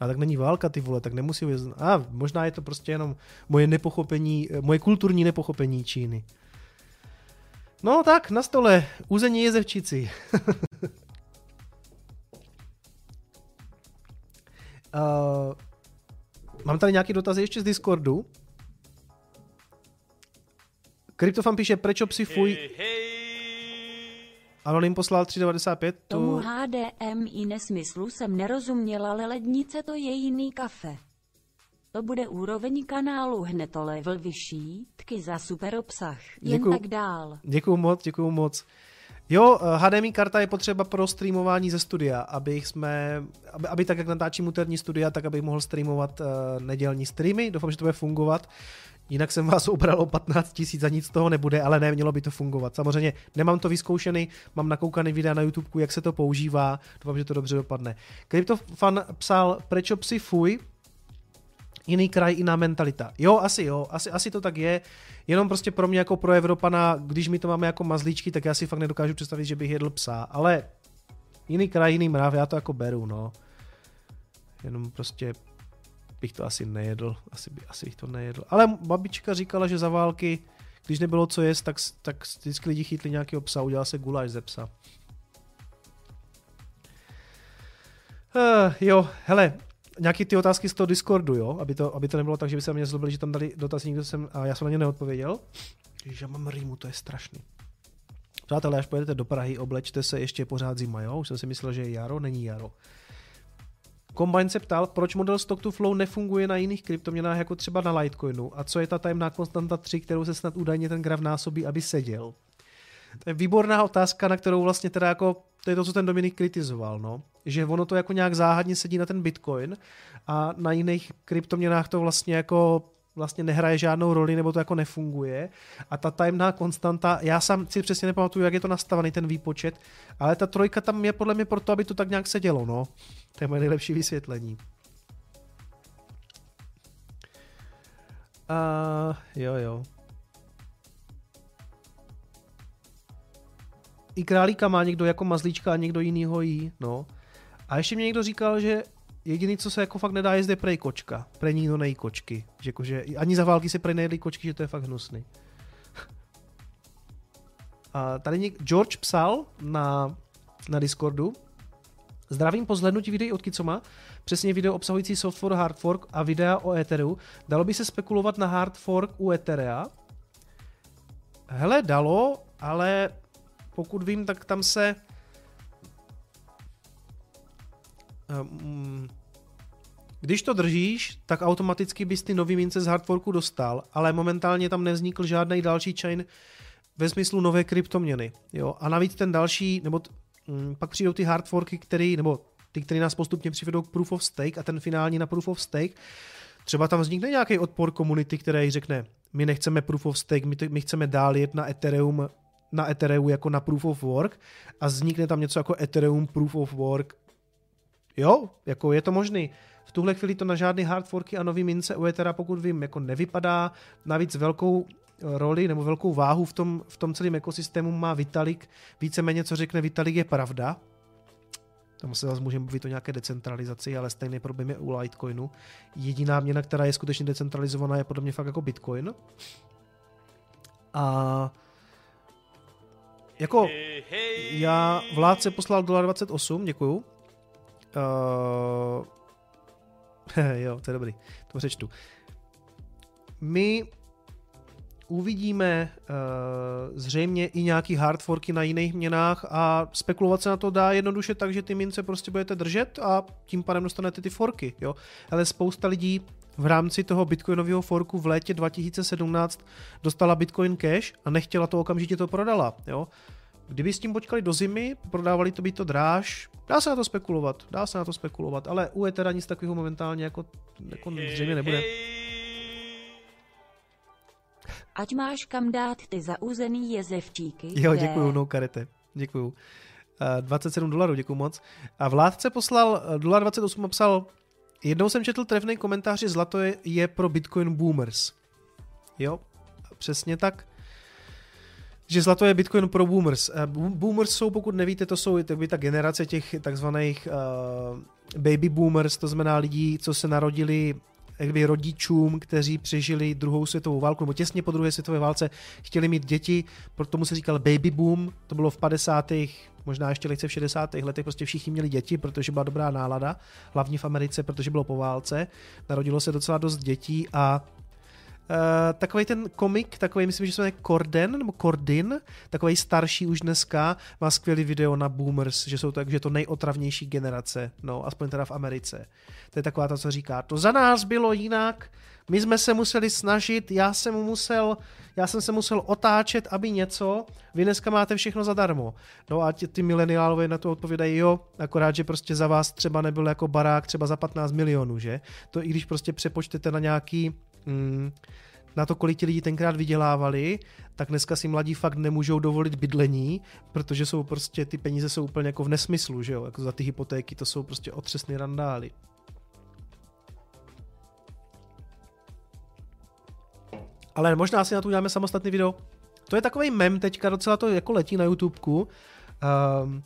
A tak není válka, ty vole, tak nemusí vědět. A možná je to prostě jenom moje nepochopení, moje kulturní nepochopení Číny. No tak, na stole, uzení jezevčici. uh, mám tady nějaké dotazy ještě z Discordu. Kryptofan píše, prečo psi fuj... Hey, hey. Anonym poslal tři devadesát pět. Tu... Tomu H D M I nesmyslu jsem nerozuměla, ale Lednice to je jiný kafe. To bude úroveň kanálu hned o level vyšší, tky za super obsah, jen děkuju, tak dál. Děkuju moc, děkuju moc. Jo, H D M I karta je potřeba pro streamování ze studia, aby jsme, aby, aby tak, jak natáčím úterní studia, tak abych mohl streamovat uh, nedělní streamy. Doufám, že to bude fungovat. Jinak jsem vás ubral o patnáct tisíc a nic z toho nebude, ale ne, mělo by to fungovat. Samozřejmě nemám to vyzkoušený, mám nakoukaný videa na YouTube, jak se to používá, doufám, že to dobře dopadne. Kryptofan psal, prečo psi fuj, jiný kraj, jiná mentalita. Jo, asi jo, asi, asi to tak je, jenom prostě pro mě jako pro Evropana, když my to máme jako mazlíčky, tak já si fakt nedokážu představit, že bych jedl psa, ale jiný kraj, jiný mrav, já to jako beru, no. Jenom prostě... bych to asi nejedl, asi, by, asi bych to nejedl. Ale babička říkala, že za války, když nebylo co jíst, tak, tak vždycky lidi chytli nějakého psa, udělal se guláš ze psa. Uh, jo, hele, nějaký ty otázky z toho Discordu, jo, aby to, aby to nebylo tak, že by se mě zlobili, že tam dali dotazy, nikdo jsem, a já jsem na ně neodpověděl. Ježiš, já mám rýmu, to je strašný. Přátelé, až pojedete do Prahy, oblečte se, ještě je pořád zima, jo, už jsem si myslel, že je jaro, není jaro. Combine se ptal, proč model Stock-to-Flow nefunguje na jiných kryptoměnách, jako třeba na Litecoinu, a co je ta tajemná konstanta tři, kterou se snad údajně ten graf násobí, aby seděl? To je výborná otázka, na kterou vlastně teda jako, to je to, co ten Dominik kritizoval, no. Že ono to jako nějak záhadně sedí na ten Bitcoin a na jiných kryptoměnách to vlastně jako vlastně nehraje žádnou roli, nebo to jako nefunguje. A ta tajemná konstanta, já sám si přesně nepamatuju, jak je to nastavený, ten výpočet, ale ta trojka tam je podle mě proto, aby to tak nějak sedělo, no. To je moje nejlepší vysvětlení. Uh, jo, jo. I králíka má někdo jako mazlíčka a někdo jiný ho jí, no. A ještě mě někdo říkal, že jediný, co se jako fakt nedá, je zde prej kočka. Prej nikdo nejí kočky. Že jako, že ani za války se prej nejedli kočky, že to je fakt hnusný. A tady někdo, George psal na, na Discordu. Zdravím po zhlédnutí videí od Kicoma, přesně video obsahující soft fork, hard fork a videa o Ethereu. Dalo by se spekulovat na hard fork u Etherea? Hele, dalo, ale pokud vím, tak tam se... Um, když to držíš, tak automaticky bys ty nový mince z hard forku dostal, ale momentálně tam nevznikl žádný další chain ve smyslu nové kryptoměny. Jo? A navíc ten další, nebo... T- pak přijdou ty hard forky, který, nebo ty, které nás postupně přivedou k proof of stake a ten finální na proof of stake. Třeba tam vznikne nějaký odpor komunity, který řekne, my nechceme proof of stake, my, to, my chceme dál jet na Ethereum, na Ethereum jako na proof of work, a vznikne tam něco jako Ethereum proof of work. Jo, jako je to možný. V tuhle chvíli to na žádný hard forky a nový mince u Ethera, pokud vím, jako nevypadá. Navíc velkou roli nebo velkou váhu v tom, v tom celém ekosystému má Vitalik. Víceméně, co řekne Vitalik, je pravda. Tam se zase můžeme mluvit o nějaké decentralizaci, ale stejný problém je u Litecoinu. Jediná měna, která je skutečně decentralizovaná, je podle mě fakt jako Bitcoin. A jako já vládce poslal dvacet osm dolarů, děkuju. Uh, jo, to je dobrý, to přečtu. My uvidíme uh, zřejmě i nějaký hardforky na jiných měnách a spekulovat se na to dá jednoduše tak, že ty mince prostě budete držet a tím pádem dostanete ty forky, jo. Ale spousta lidí v rámci toho bitcoinového forku v létě dva tisíce sedmnáct dostala Bitcoin Cash a nechtěla to, okamžitě to prodala, jo. Kdyby s tím počkali do zimy, prodávali to by to dráž, dá se na to spekulovat, dá se na to spekulovat, ale u Ethera nic takového momentálně jako, jako zřejmě nebude. Ať máš kam dát ty zauzený jezevčíky. Jo, děkuju, no karete, děkuju. dvacet sedm dolarů, děkuju moc. A vládce poslal dvacet osm dolarů a psal, jednou jsem četl trefný komentář, že zlato je, je pro Bitcoin boomers. Jo, přesně tak. Že zlato je Bitcoin pro boomers. Boomers jsou, pokud nevíte, to jsou to by ta generace těch takzvaných uh, baby boomers, to znamená lidí, co se narodili jakby rodičům, kteří přežili druhou světovou válku, nebo těsně po druhé světové válce, chtěli mít děti, proto mu se říkal baby boom, to bylo v padesátých, možná ještě lehce v šedesátých letech, prostě všichni měli děti, protože byla dobrá nálada, hlavně v Americe, protože bylo po válce, narodilo se docela dost dětí a takový ten komik, takový, myslím, že se jmenuje Corden, nebo Cordin, takový starší už dneska, má skvělý video na Boomers, že jsou tak, že to nejotravnější generace, no, aspoň teda v Americe. To je taková ta, co říká, to za nás bylo jinak, my jsme se museli snažit, já jsem musel, já jsem se musel otáčet, aby něco, vy dneska máte všechno zadarmo. No a ty, ty mileniálové na to odpovídají, jo, akorát, že prostě za vás třeba nebyl jako barák třeba za patnáct milionů, že? To i když prostě přepočtete na nějaký Mm. na to, kolik ti lidi tenkrát vydělávali, tak dneska si mladí fakt nemůžou dovolit bydlení, protože jsou prostě, ty peníze jsou úplně jako v nesmyslu, že jo, jako za ty hypotéky, to jsou prostě otřesné randály. Ale možná si na to uděláme samostatný video. To je takovej mem teďka, docela to jako letí na YouTubeku. Um,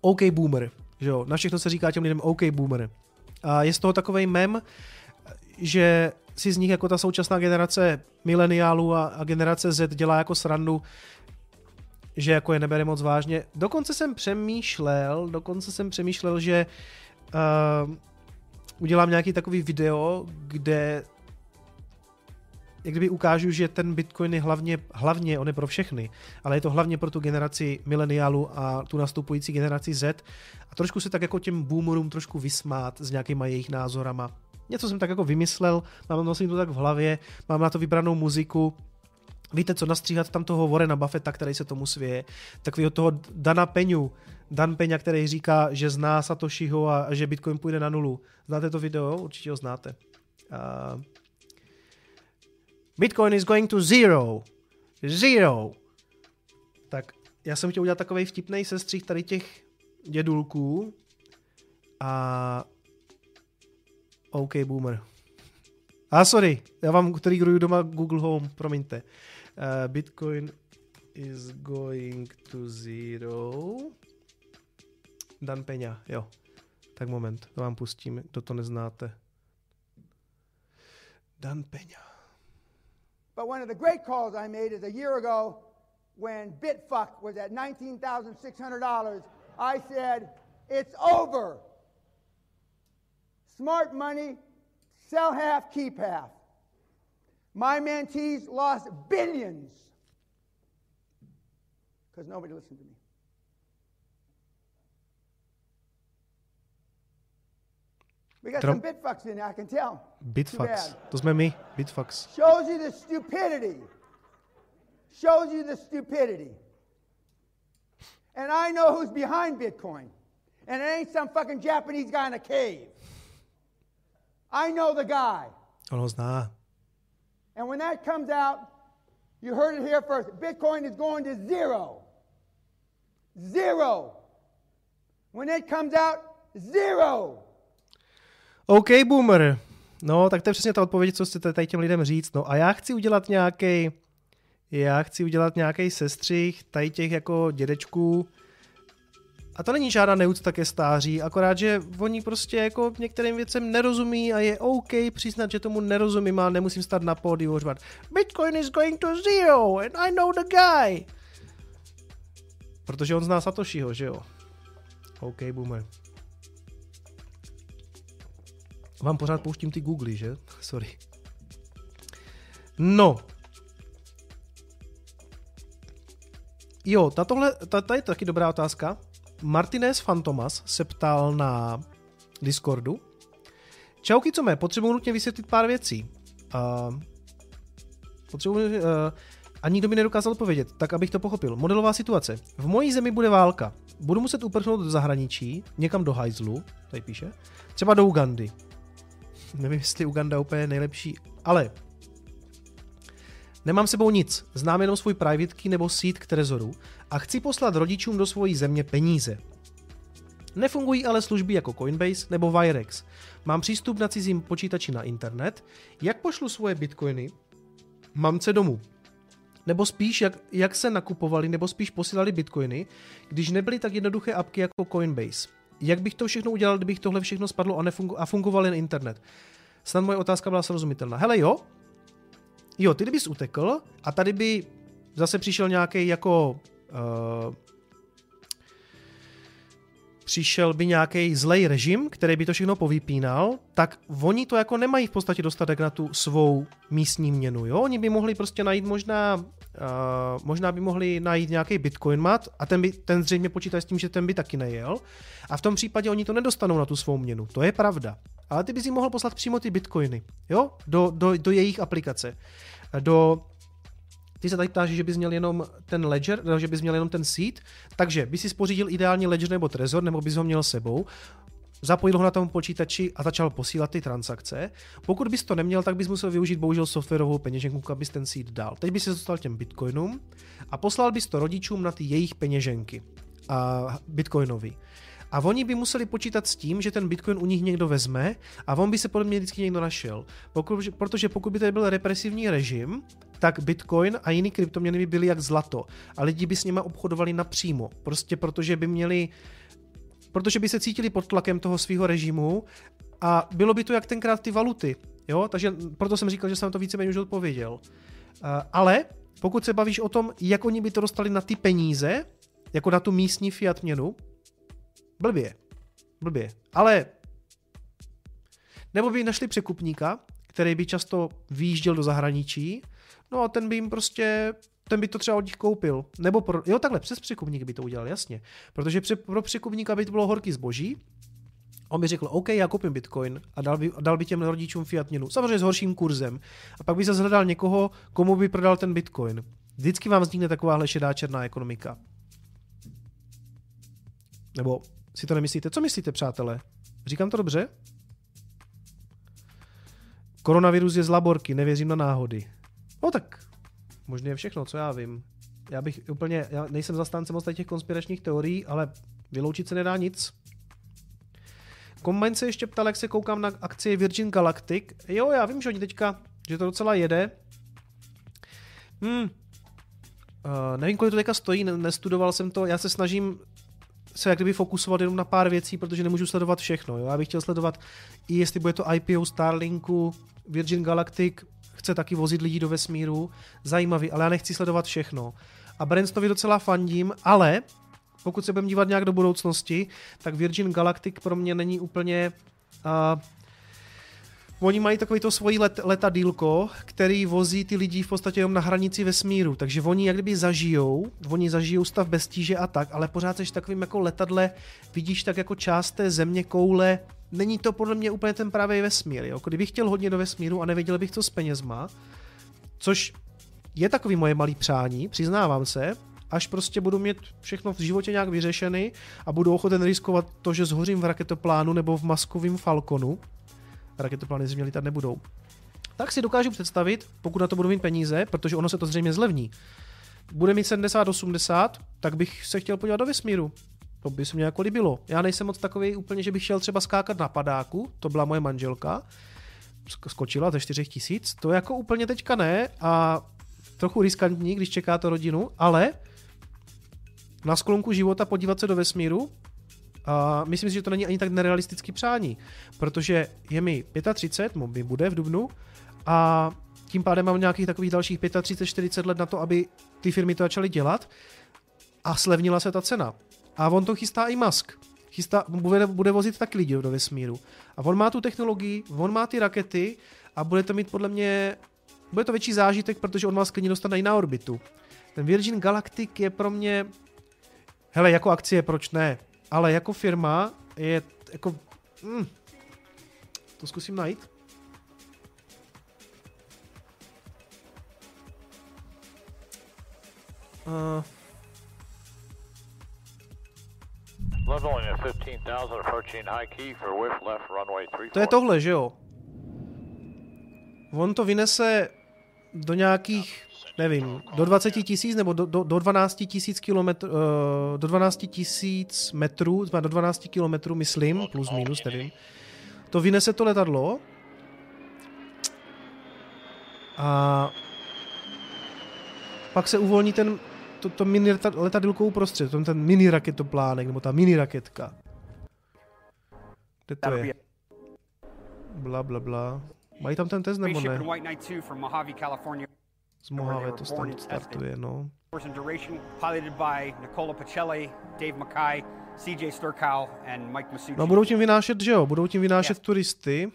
OK Boomer, že jo, na všechno se říká těm lidem OK Boomer. A je z toho takovej mem, že si z nich jako ta současná generace mileniálů a, a generace Z dělá jako srandu, že jako je nebere moc vážně. Dokonce jsem přemýšlel, dokonce jsem přemýšlel, že uh, udělám nějaký takový video, kde jak kdyby ukážu, že ten Bitcoin je hlavně, hlavně, on je pro všechny, ale je to hlavně pro tu generaci mileniálů a tu nastupující generaci Z a trošku se tak jako těm boomerům trošku vysmát s nějakýma jejich názorama. Něco jsem tak jako vymyslel, mám vlastně to tak v hlavě, mám na to vybranou muziku. Víte co, nastříhat tam toho Warrena Buffetta, který se tomu svěje, takového toho Dana Peňu, Dan Peňa, který říká, že zná Satoshiho a že Bitcoin půjde na nulu. Znáte to video? Určitě ho znáte. Uh, Bitcoin is going to zero. Zero. Tak já jsem chtěl udělat takovej vtipnej sestřih tady těch dědulků a OK Boomer. A ah, sorry, já vám triggeruju doma Google Home, promiňte. Uh, Bitcoin is going to zero. Dan Peňa, jo. Tak moment, to vám pustím, kdo to neznáte. Dan Peňa. But one of the great calls I made is a year ago when Bitfuck was at nineteen thousand six hundred dollars. I said, it's over. Smart money, sell half, keep half. My mentees lost billions because nobody listened to me. We got Trump. Some bitfucks in there, I can tell. Bitfucks. To jsme my, bitfucks. Shows you the stupidity. Shows you the stupidity. And I know who's behind Bitcoin. And it ain't some fucking Japanese guy in a cave. I know the guy. On ho zná. And when that comes out, you heard it here first. Bitcoin is going to zero. Zero. When it comes out, zero. OK, Boomer. No, tak to je přesně ta odpověď, co chcete tady těm lidem říct. No a já chci udělat nějaký, já chci udělat nějaký sestřih tady těch jako dědečků. A to není žádná neúcta ke stáří, akorát, že oni prostě jako některým věcem nerozumí a je OK přiznat, že tomu nerozumím a nemusím stát na pódiu a řvat Bitcoin is going to zero and I know the guy. Protože on zná Satoshiho, že jo? OK, boomer. Vám pořád pouštím ty googly, že? Sorry. No. Jo, tohle, tady je taky dobrá otázka. Martinez Fantomas se ptal na Discordu. Čauky, co mé, potřebuji nutně vysvětlit pár věcí. Uh, potřebuji, uh, a nikdo mi nedokázal odpovědět, tak abych to pochopil. Modelová situace. V mojí zemi bude válka. Budu muset uprchnout do zahraničí, někam do hajzlu, tady píše, třeba do Ugandy. Nevím, jestli Uganda úplně nejlepší, ale nemám sebou nic, znám jenom svůj private key nebo seed k Trezoru a chci poslat rodičům do svojí země peníze. Nefungují ale služby jako Coinbase nebo Wirex. Mám přístup na cizím počítači na internet, jak pošlu svoje bitcoiny mamce domů. Nebo spíš, jak, jak se nakupovali nebo spíš posílali bitcoiny, když nebyly tak jednoduché apky jako Coinbase. Jak bych to všechno udělal, kdybych tohle všechno spadlo a, nefungu- a fungoval jen internet? Snad moje otázka byla srozumitelná. Hele jo, Jo, ty kdybys utekl a tady by zase přišel nějaký jako uh, přišel by nějaký zlej režim, který by to všechno povypínal, tak oni to jako nemají v podstatě dostatek na tu svou místní měnu, jo? Oni by mohli prostě najít možná, uh, možná by mohli najít nějaký Bitcoin mat a ten by, ten zřejmě počítá s tím, že ten by taky nejel a v tom případě oni to nedostanou na tu svou měnu, to je pravda. Ale ty bys jim mohl poslat přímo ty Bitcoiny, jo? Do, do, do jejich aplikace, do... Ty se tady ptáš, že bys měl jenom ten ledger, že bys měl jenom ten seed, takže bys si spořídil ideálně ledger nebo trezor, nebo bys ho měl sebou, zapojil ho na tom počítači a začal posílat ty transakce. Pokud bys to neměl, tak bys musel využít bohužel softwarovou peněženku, abys ten seed dal. Teď bys se dostal těm bitcoinům a poslal bys to rodičům na ty jejich peněženky a bitcoinový. A oni by museli počítat s tím, že ten Bitcoin u nich někdo vezme a on by se podle mě vždycky někdo našel. Pokud, protože pokud by tady byl represivní režim, tak Bitcoin a jiný kryptoměny by byly jak zlato. A lidi by s nima obchodovali napřímo. Prostě protože by měli, protože by se cítili pod tlakem toho svého režimu a bylo by to jak tenkrát ty valuty. Jo? Takže proto jsem říkal, že jsem to víceméně už odpověděl. Ale pokud se bavíš o tom, jak oni by to dostali na ty peníze, jako na tu místní fiat měnu, Blbě, blbě, ale nebo by našli překupníka, který by často výjížděl do zahraničí, no a ten by jim prostě, ten by to třeba od nich koupil, nebo pro, jo takhle, přes překupník by to udělal, jasně, protože pro překupníka by to bylo horký zboží, on by řekl, OK, já koupím Bitcoin a dal by, dal by těm rodičům fiat měnu, samozřejmě s horším kurzem, a pak by se zhledal někoho, komu by prodal ten Bitcoin. Vždycky vám vznikne takováhle šedá černá ekonomika. Nebo si to nemyslíte? Co myslíte, přátelé? Říkám to dobře? Koronavirus je z laborky, nevěřím na náhody. No tak, možná je všechno, co já vím. Já bych úplně, já nejsem zastáncem moc těch konspiračních teorií, ale vyloučit se nedá nic. Kombajn se ještě ptal, jak se koukám na akcie Virgin Galactic. Jo, já vím, že oni teďka, že to docela jede. Hmm. Uh, nevím, kolik to teďka stojí, nestudoval jsem to, já se snažím se jak kdyby fokusovat jenom na pár věcí, protože nemůžu sledovat všechno. Jo? Já bych chtěl sledovat, i jestli bude to I P O Starlinku, Virgin Galactic chce taky vozit lidí do vesmíru, zajímavý, ale já nechci sledovat všechno. A Bransonovi docela fandím, ale pokud se budeme dívat nějak do budoucnosti, tak Virgin Galactic pro mě není úplně... Uh, Oni mají takový to svojí let, letadýlko, který vozí ty lidi v podstatě jenom na hranici vesmíru, takže oni jak kdyby zažijou, oni zažijou stav bez tíže a tak, ale pořád seš takovým jako letadle, vidíš tak jako část té země koule, není to podle mě úplně ten pravý vesmír, jo? Kdybych chtěl hodně do vesmíru a nevěděl bych, co s penězma, což je takový moje malý přání, přiznávám se, až prostě budu mít všechno v životě nějak vyřešený a budu ochoten riskovat to, že zhořím v raketoplánu nebo v maskovém Falconu, raketoplány zřejmě lítat nebudou. Tak si dokážu představit, pokud na to budu mít peníze, protože ono se to zřejmě zlevní. Bude mít sedmdesát osmdesát, tak bych se chtěl podívat do vesmíru. To by se mě jako líbilo. Já nejsem moc takový úplně, že bych chtěl třeba skákat na padáku, to byla moje manželka, skočila ze čtyři tisíce, to jako úplně teďka ne a trochu riskantní, když čeká to rodinu, ale na sklonku života podívat se do vesmíru, a myslím si, že to není ani tak nerealistický přání, protože je mi třicet pět, mi bude v dubnu a tím pádem mám nějakých takových dalších třicet pět čtyřicet let na to, aby ty firmy to začaly dělat a slevnila se ta cena. A on to chystá i Musk. Chystá, bude, bude vozit taky lidi do vesmíru. A on má tu technologii, on má ty rakety a bude to mít podle mě, bude to větší zážitek, protože on vás klidně dostane i na orbitu. Ten Virgin Galactic je pro mě, hele, jako akcie, proč ne? Ale jako firma je jako... Mm, to zkusím najít. Uh. To je tohle, že jo? On to vynese do nějakých... Nevím, do dvacet tisíc nebo do, do, do dvanáct tisíc metrů, do dvanáct kilometrů, myslím, plus minus, nevím. To vynese to letadlo. A pak se uvolní ten, to, to mini letadilko uprostřed, ten, ten mini raketoplánek, nebo ta mini raketka. Kde to je? Bla, bla, bla. Mají tam ten test, nebo ne? Z Mojave to startuje, no. No budou tím vynášet, že jo, budou tím vynášet turisty.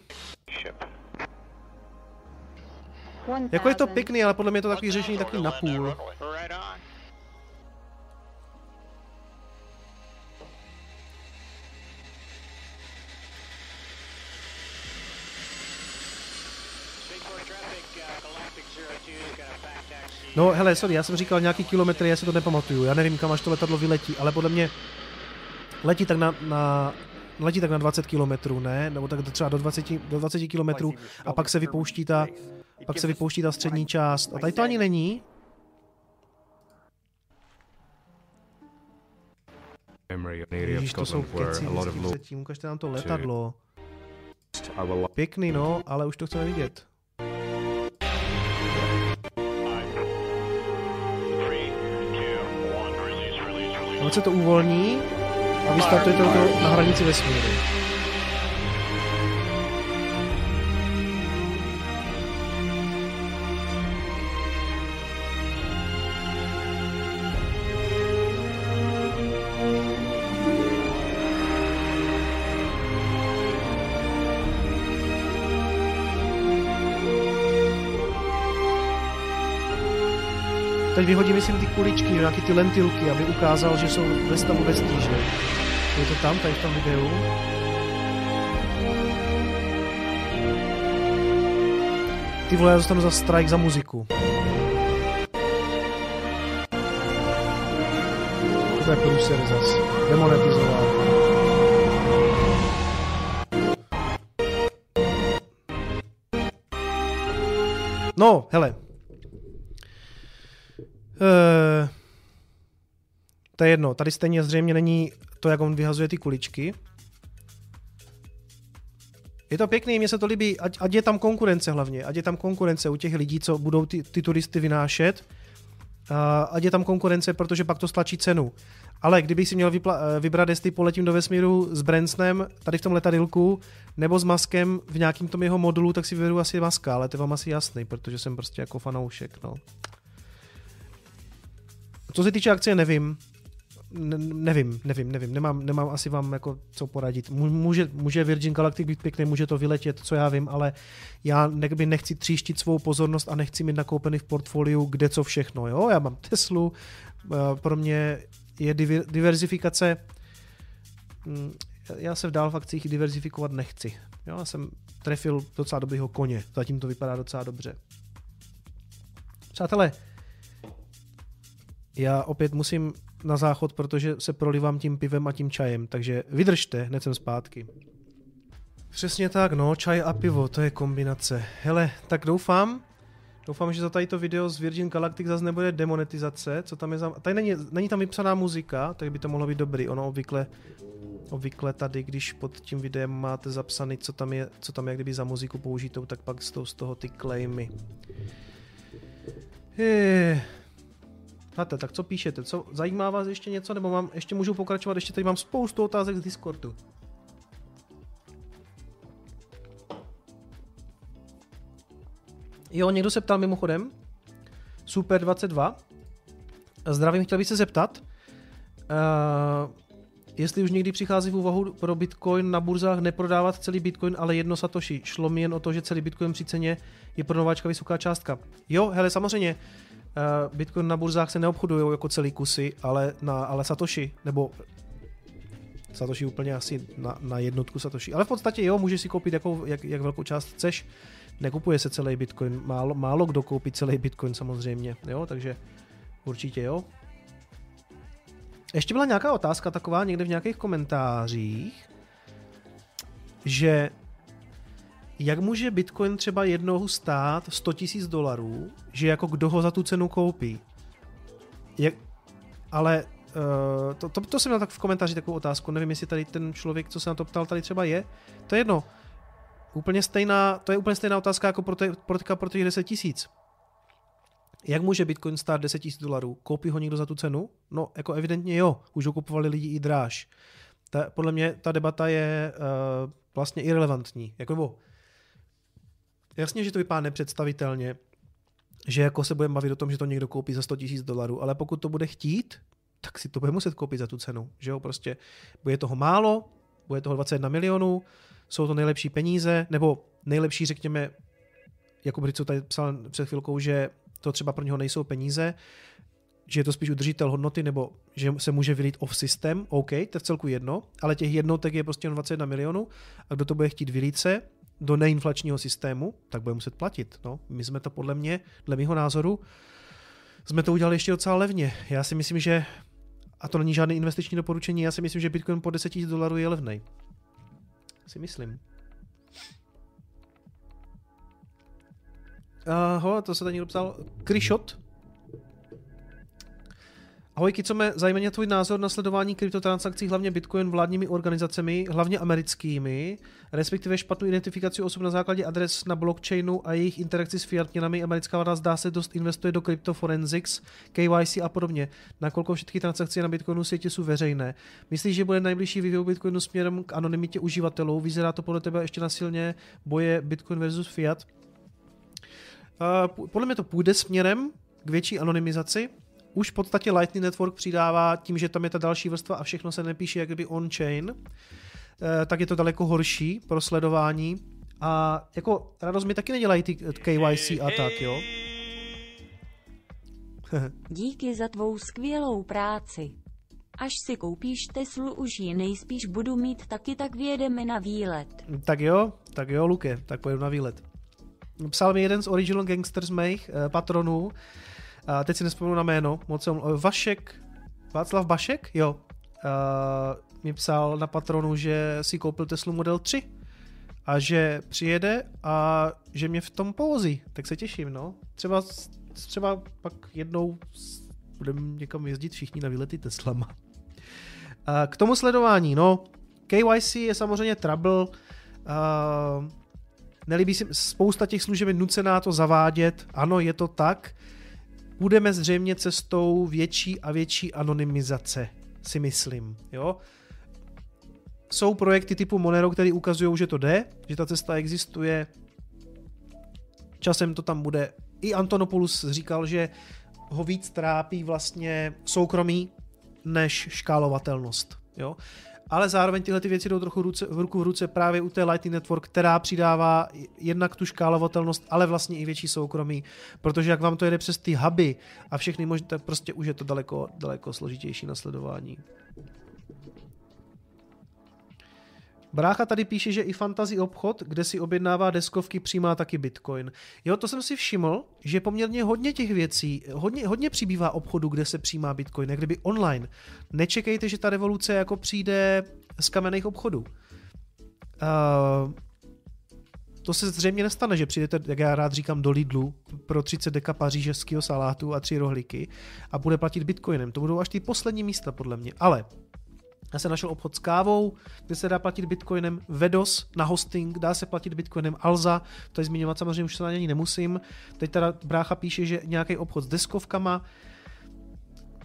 Jako je to pěkný, ale podle mě je to takový řešení takový napůl. No hele, sorry, já jsem říkal nějaký kilometry, já si to nepamatuju, já nevím, kam až to letadlo vyletí, ale podle mě letí tak na, na, letí tak na dvacet kilometrů, ne? Nebo tak třeba do dvaceti kilometrů a pak se vypouští ta, pak se vypouští ta střední část. A tady to ani není. Ježíš, to jsou keci, vždycky předtím, ukažte nám to letadlo. Pěkný, no, ale už to chceme vidět. On se to uvolní a vystartuje to na hranici vesmíru. Teď vyhodím, myslím, ty kuličky, nějaký ty lentilky, aby ukázal, že jsou ve stavu bez tíže. Je to tam, tady v tom videu. Ty vole, já dostanu za strike za muziku. To je průser zas. Demonetizoval. No, hele. Uh, to je jedno, tady stejně zřejmě není to, jak on vyhazuje ty kuličky. Je to pěkný, mně se to líbí, ať, ať je tam konkurence hlavně, ať je tam konkurence u těch lidí, co budou ty, ty turisty vynášet, uh, ať je tam konkurence, protože pak to stlačí cenu. Ale kdybych si měl vypla- vybrat, jestli poletím do vesmíru s Bransonem tady v tom letadilku, nebo s Muskem v nějakým tom jeho modulu, tak si vyberu asi Muska, ale to je vám asi jasný, protože jsem prostě jako fanoušek, no. Co se týče akcie, nevím, ne, nevím, nevím, nevím, nemám, nemám asi vám jako co poradit. Může, může Virgin Galactic být pěkný, může to vyletět, co já vím, ale já nechci, nechci tříštit svou pozornost a nechci mít nakoupený v portfoliu kde co všechno. Jo? Já mám Teslu, pro mě je diverzifikace, já se v dál v akcích diverzifikovat nechci. Jo? Já jsem trefil docela dobrýho koně, zatím to vypadá docela dobře. Přátelé, já opět musím na záchod, protože se prolívám tím pivem a tím čajem, takže vydržte, hned jsem zpátky. Přesně tak, no, čaj a pivo, to je kombinace. Hele, tak doufám, doufám, že za tady to video z Virgin Galactic zase nebude demonetizace, co tam je za... Tady není, není tam vypsaná muzika, tak by to mohlo být dobrý, ono obvykle, obvykle tady, když pod tím videem máte zapsaný, co tam je, co tam je, kdyby za muziku použitou, tak pak jsou z toho ty claimy. Je... Hate, tak co píšete? Co, zajímá vás ještě něco, nebo mám, ještě můžu pokračovat? Ještě tady mám spoustu otázek z Discordu. Jo, někdo se ptal mimochodem. Super dvacet dva. Zdravím, chtěl bych se zeptat, uh, jestli už někdy přichází v úvahu pro Bitcoin na burzách neprodávat celý Bitcoin, ale jedno Satoshi. Šlo mi jen o to, že celý Bitcoin při ceně je pro nováčka vysoká částka. Jo, hele, samozřejmě. Bitcoin na burzách se neobchodují jako celý kusy, ale, na, ale Satoshi, nebo Satoshi úplně asi na, na jednotku Satoshi. Ale v podstatě jo, můžeš si koupit jakou, jak, jak velkou část chceš, nekupuje se celý Bitcoin, málo, málo kdo koupí celý Bitcoin samozřejmě, jo, takže určitě jo. Ještě byla nějaká otázka taková někde v nějakých komentářích, že jak může Bitcoin třeba jednoho stát sto tisíc dolarů, že jako kdo ho za tu cenu koupí? Jak, ale uh, to, to, to jsem měl tak v komentáři takovou otázku, nevím, jestli tady ten člověk, co se na to ptal, tady třeba je. To je jedno. Úplně stejná, to je úplně stejná otázka jako pro, te, pro, pro těch deset tisíc. Jak může Bitcoin stát deset tisíc dolarů? Koupí ho někdo za tu cenu? No, jako evidentně jo. Už ho kupovali lidi i dráž. Ta, podle mě ta debata je uh, vlastně irrelevantní. Jako nebo jasně, že to vypadá nepředstavitelně, že jako se budeme bavit o tom, že to někdo koupí za sto tisíc dolarů, ale pokud to bude chtít, tak si to bude muset koupit za tu cenu, že jo, prostě bude toho málo, bude toho dvacet jedna milionů, jsou to nejlepší peníze, nebo nejlepší, řekněme, jako Brico tady psal před chvilkou, že to třeba pro něho nejsou peníze, že je to spíš udržitel hodnoty, nebo že se může vylít off system, OK, to je v celku jedno, ale těch jednotek je prostě dvacet jedna milionů a kdo to bude chtít vylít se do neinflačního systému, tak bude muset platit. No, my jsme to podle mě, dle mýho názoru, jsme to udělali ještě docela levně. Já si myslím, že, a to není žádné investiční doporučení, já si myslím, že Bitcoin po deset dolarů je levnej. Si myslím. Aho, to se tady někdo psal. Kryšot. Ahojky, co mě zajímá tvůj názor na sledování kryptotransakcí, hlavně Bitcoin, vládními organizacemi, hlavně americkými, respektive špatnou identifikaci osob na základě adres na blockchainu a jejich interakci s fiatměnami. Americká vláda zdá se dost investuje do cryptoforensics, K Y C a podobně. Nakolko všechny transakce na Bitcoinu světě jsou veřejné. Myslíš, že bude nejbližší vývoj Bitcoinu směrem k anonymitě uživatelů? Vyzerá to podle tebe ještě na silně boje Bitcoin versus fiat? Uh, podle mě to půjde směrem k větší anonymizaci. Už v podstatě Lightning Network přidává tím, že tam je ta další vrstva a všechno se nepíše jak kdyby on-chain, tak je to daleko horší pro sledování a jako radost mi taky nedělají ty K Y C a tak, jo. Díky za tvou skvělou práci. Až si koupíš Teslu, už ji nejspíš budu mít taky, tak vyjedeme na výlet. Tak jo, tak jo, Luke, tak pojedeme na výlet. Psal mi jeden z Original Gangsters mých patronů, a teď si nespomenu na jméno, moc jsem, Vašek, Václav Bašek, jo, uh, mi psal na patronu, že si koupil Teslu Model tři a že přijede a že mě v tom povozí, tak se těším, no. Třeba, třeba pak jednou budeme někam jezdit všichni na výlety Teslama. Uh, k tomu sledování, no, K Y C je samozřejmě trouble, uh, nelíbí si, spousta těch služeb je nucená to zavádět, ano, je to tak. Budeme zřejmě cestou větší a větší anonymizace, si myslím. Jo? Jsou projekty typu Monero, které ukazují, že to jde, že ta cesta existuje. Časem to tam bude. I Antonopoulos říkal, že ho víc trápí vlastně soukromí než škálovatelnost. Jo? Ale zároveň tyhle ty věci jdou trochu ruce, v ruku v ruce právě u té Lightning Network, která přidává jednak tu škálovatelnost, ale vlastně i větší soukromí, protože jak vám to jede přes ty huby a všechny možné, tak prostě už je to daleko, daleko složitější na sledování. Brácha tady píše, že i fantasy obchod, kde si objednává deskovky, přijímá taky Bitcoin. Jo, to jsem si všiml, že poměrně hodně těch věcí, hodně, hodně přibývá obchodu, kde se přijímá Bitcoin, jak kdyby online. Nečekejte, že ta revoluce jako přijde z kamenných obchodů. Uh, to se zřejmě nestane, že přijdete, jak já rád říkám, do Lidlu pro třicet deka pařížského salátu a tři rohlíky a bude platit Bitcoinem. To budou až ty poslední místa, podle mě, ale... Já jsem našel obchod s kávou, kde se dá platit Bitcoinem, Vedos na hosting, dá se platit Bitcoinem, Alza, to je zmiňovat samozřejmě, už se na něj nemusím. Teď teda brácha píše, že nějaký obchod s deskovkama.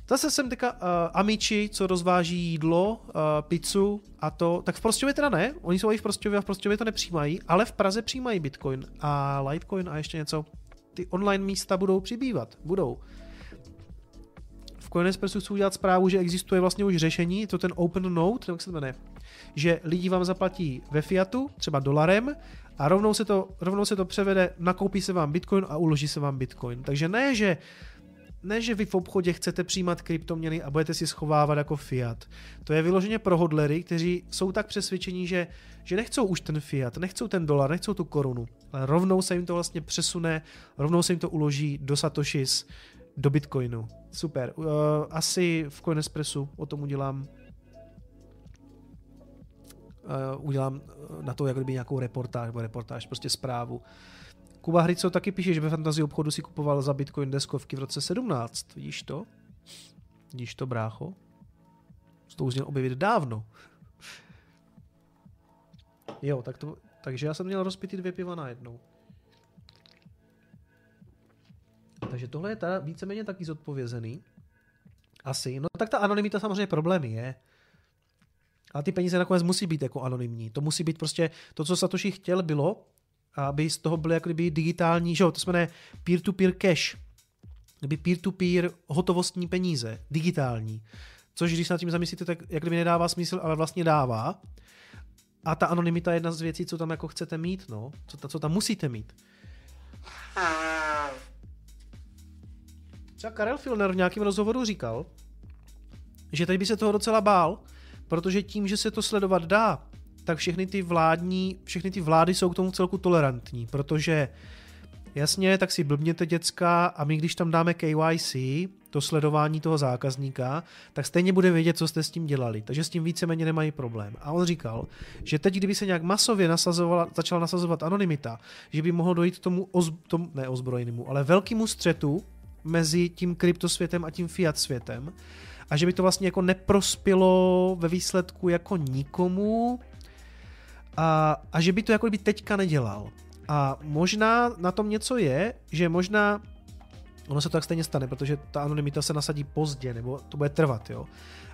Zase jsem teďka uh, Amici, co rozváží jídlo, uh, pizzu a to, tak v Prostějově teda ne, oni jsou i v Prostějově a v Prostějově to nepřijímají, ale v Praze přijímají Bitcoin a Litecoin a ještě něco. Ty online místa budou přibývat, budou. V CoinExpressu chci udělat zprávu, že existuje vlastně už řešení, to ten Open Node, nebo jak se to jmenuje, že lidi vám zaplatí ve fiatu, třeba dolarem, a rovnou se to, rovnou se to převede, nakoupí se vám Bitcoin a uloží se vám Bitcoin. Takže ne, že, ne, že vy v obchodě chcete přijímat kryptoměny a budete si schovávat jako fiat. To je vyloženě pro hodlery, kteří jsou tak přesvědčení, že, že nechcou už ten fiat, nechcou ten dolar, nechcou tu korunu, ale rovnou se jim to vlastně přesune, rovnou se jim to uloží do Satoshis, do Bitcoinu. Super. Uh, asi v CoinExpressu o tom udělám uh, udělám na to jak kdyby nějakou reportáž, nebo reportáž, prostě zprávu. Kuba Hryco taky píše, že ve fantasy obchodu si kupoval za Bitcoin deskovky v roce sedmnáct. Vidíš to? Vidíš to, brácho? To už měl objevit dávno. Jo, tak to, takže já jsem měl rozpity dvě piva najednou. Takže tohle je ta víceméně taky zodpovězený. Asi. No tak ta anonymita samozřejmě problém je. A ty peníze nakonec musí být jako anonymní. To musí být prostě, to, co Satoshi chtěl, bylo, aby z toho byly jako digitální, že jo, to se jmenuje peer-to-peer cash. kdyby peer-to-peer hotovostní peníze, digitální, což když se nad tím zamyslíte, tak jak kdyby nedává smysl, ale vlastně dává. A ta anonymita je jedna z věcí, co tam jako chcete mít, no, co, ta, co tam musíte mít. Třeba Karel Filner v nějakém rozhovoru říkal, že teď by se toho docela bál, protože tím, že se to sledovat dá, tak všechny ty vládní, všechny ty vlády jsou k tomu celku tolerantní, protože jasně, tak si blbněte děcka a my, když tam dáme K Y C, to sledování toho zákazníka, tak stejně bude vědět, co jste s tím dělali, takže s tím víceméně nemají problém. A on říkal, že teď, kdyby se nějak masově nasazovala, začala nasazovat anonymita, že by mohlo dojít k tomu, oz, tomu ne ozbrojenému, ale velkému střetu mezi tím kryptosvětem a tím fiat světem a že by to vlastně jako neprospělo ve výsledku jako nikomu a, a že by to jako by teďka nedělal. A možná na tom něco je, že možná, ono se to tak stejně stane, protože ta anonymita se nasadí pozdě, nebo to bude trvat, jo.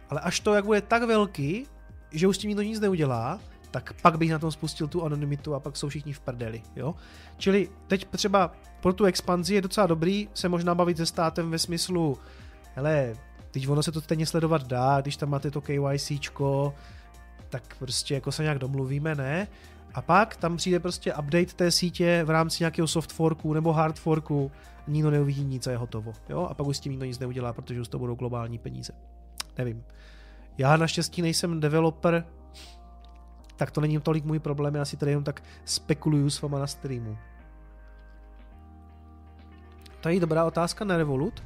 Ale až to jak bude tak velký, že už s tím nikdo nic neudělá, tak pak bych na tom spustil tu anonymitu a pak jsou všichni v prdeli, jo. Čili teď třeba pro tu expanzi je docela dobrý se možná bavit se státem ve smyslu, hele, teď ono se to stejně sledovat dá, když tam máte to KYCčko, tak prostě jako se nějak domluvíme, ne? A pak tam přijde prostě update té sítě v rámci nějakého soft forku nebo hard forku, nikdo neuvidí nic a je hotovo. Jo? A pak už s tím nikdo nic neudělá, protože už to budou globální peníze. Nevím. Já naštěstí nejsem developer, tak to není tolik můj problém, já si tady jenom tak spekuluju s váma na streamu. Tady dobrá otázka na Revolut.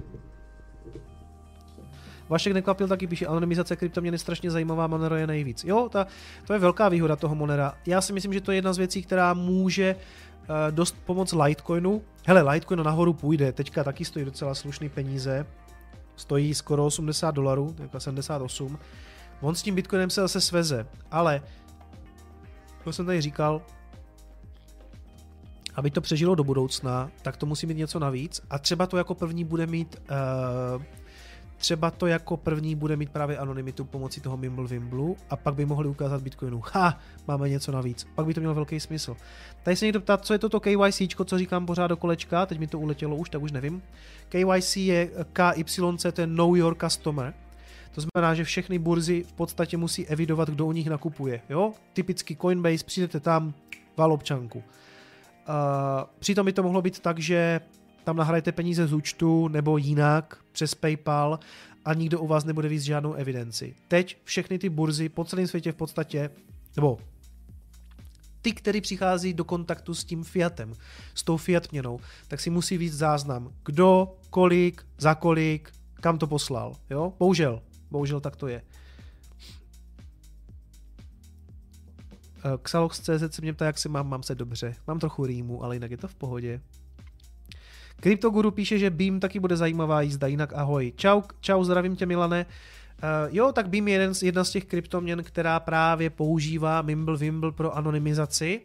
Vašek Nekvapil taky píše, anonymizace krypto mě strašně zajímavá, Monero je nejvíc. Jo, ta, to je velká výhoda toho Monera. Já si myslím, že to je jedna z věcí, která může uh, dost pomoct Litecoinu. Hele, Litecoin nahoru půjde, teďka taky stojí docela slušný peníze. Stojí skoro osmdesát dolarů, jako sedmdesát osm. On s tím Bitcoinem se zase sveze, ale to jsem tady říkal, aby to přežilo do budoucna, tak to musí mít něco navíc. A třeba to jako první bude mít... Uh, Třeba to jako první bude mít právě anonymitu pomocí toho Mimble-Wimblu a pak by mohli ukázat Bitcoinu. Ha, máme něco navíc. Pak by to mělo velký smysl. Tady se někdo ptá, co je toto KYCčko, co říkám pořád do kolečka, teď mi to uletělo už, tak už nevím. K Y C je K Y C, to je Know Your Customer. To znamená, že všechny burzy v podstatě musí evidovat, kdo u nich nakupuje. Jo? Typicky Coinbase, přijdete tam, vál občanku. Uh, přitom by to mohlo být tak, že tam nahrajete peníze z účtu nebo jinak přes PayPal a nikdo u vás nebude víc žádnou evidenci. Teď všechny ty burzy po celém světě v podstatě, nebo ty, který přichází do kontaktu s tím fiatem, s tou fiat měnou, tak si musí víc záznam, kdo, kolik, za kolik, kam to poslal. Jo? Bohužel, bohužel tak to je. Xalox tečka cz se mě ptá, jak se mám, mám se dobře. Mám trochu rýmu, ale jinak je to v pohodě. Kryptoguru píše, že Beam taky bude zajímavá jízda, jinak ahoj. Čau, čau, zdravím tě Milane. Uh, jo, tak Beam je jeden z, jedna z těch kryptoměn, která právě používá Mimble-Wimble pro anonymizaci.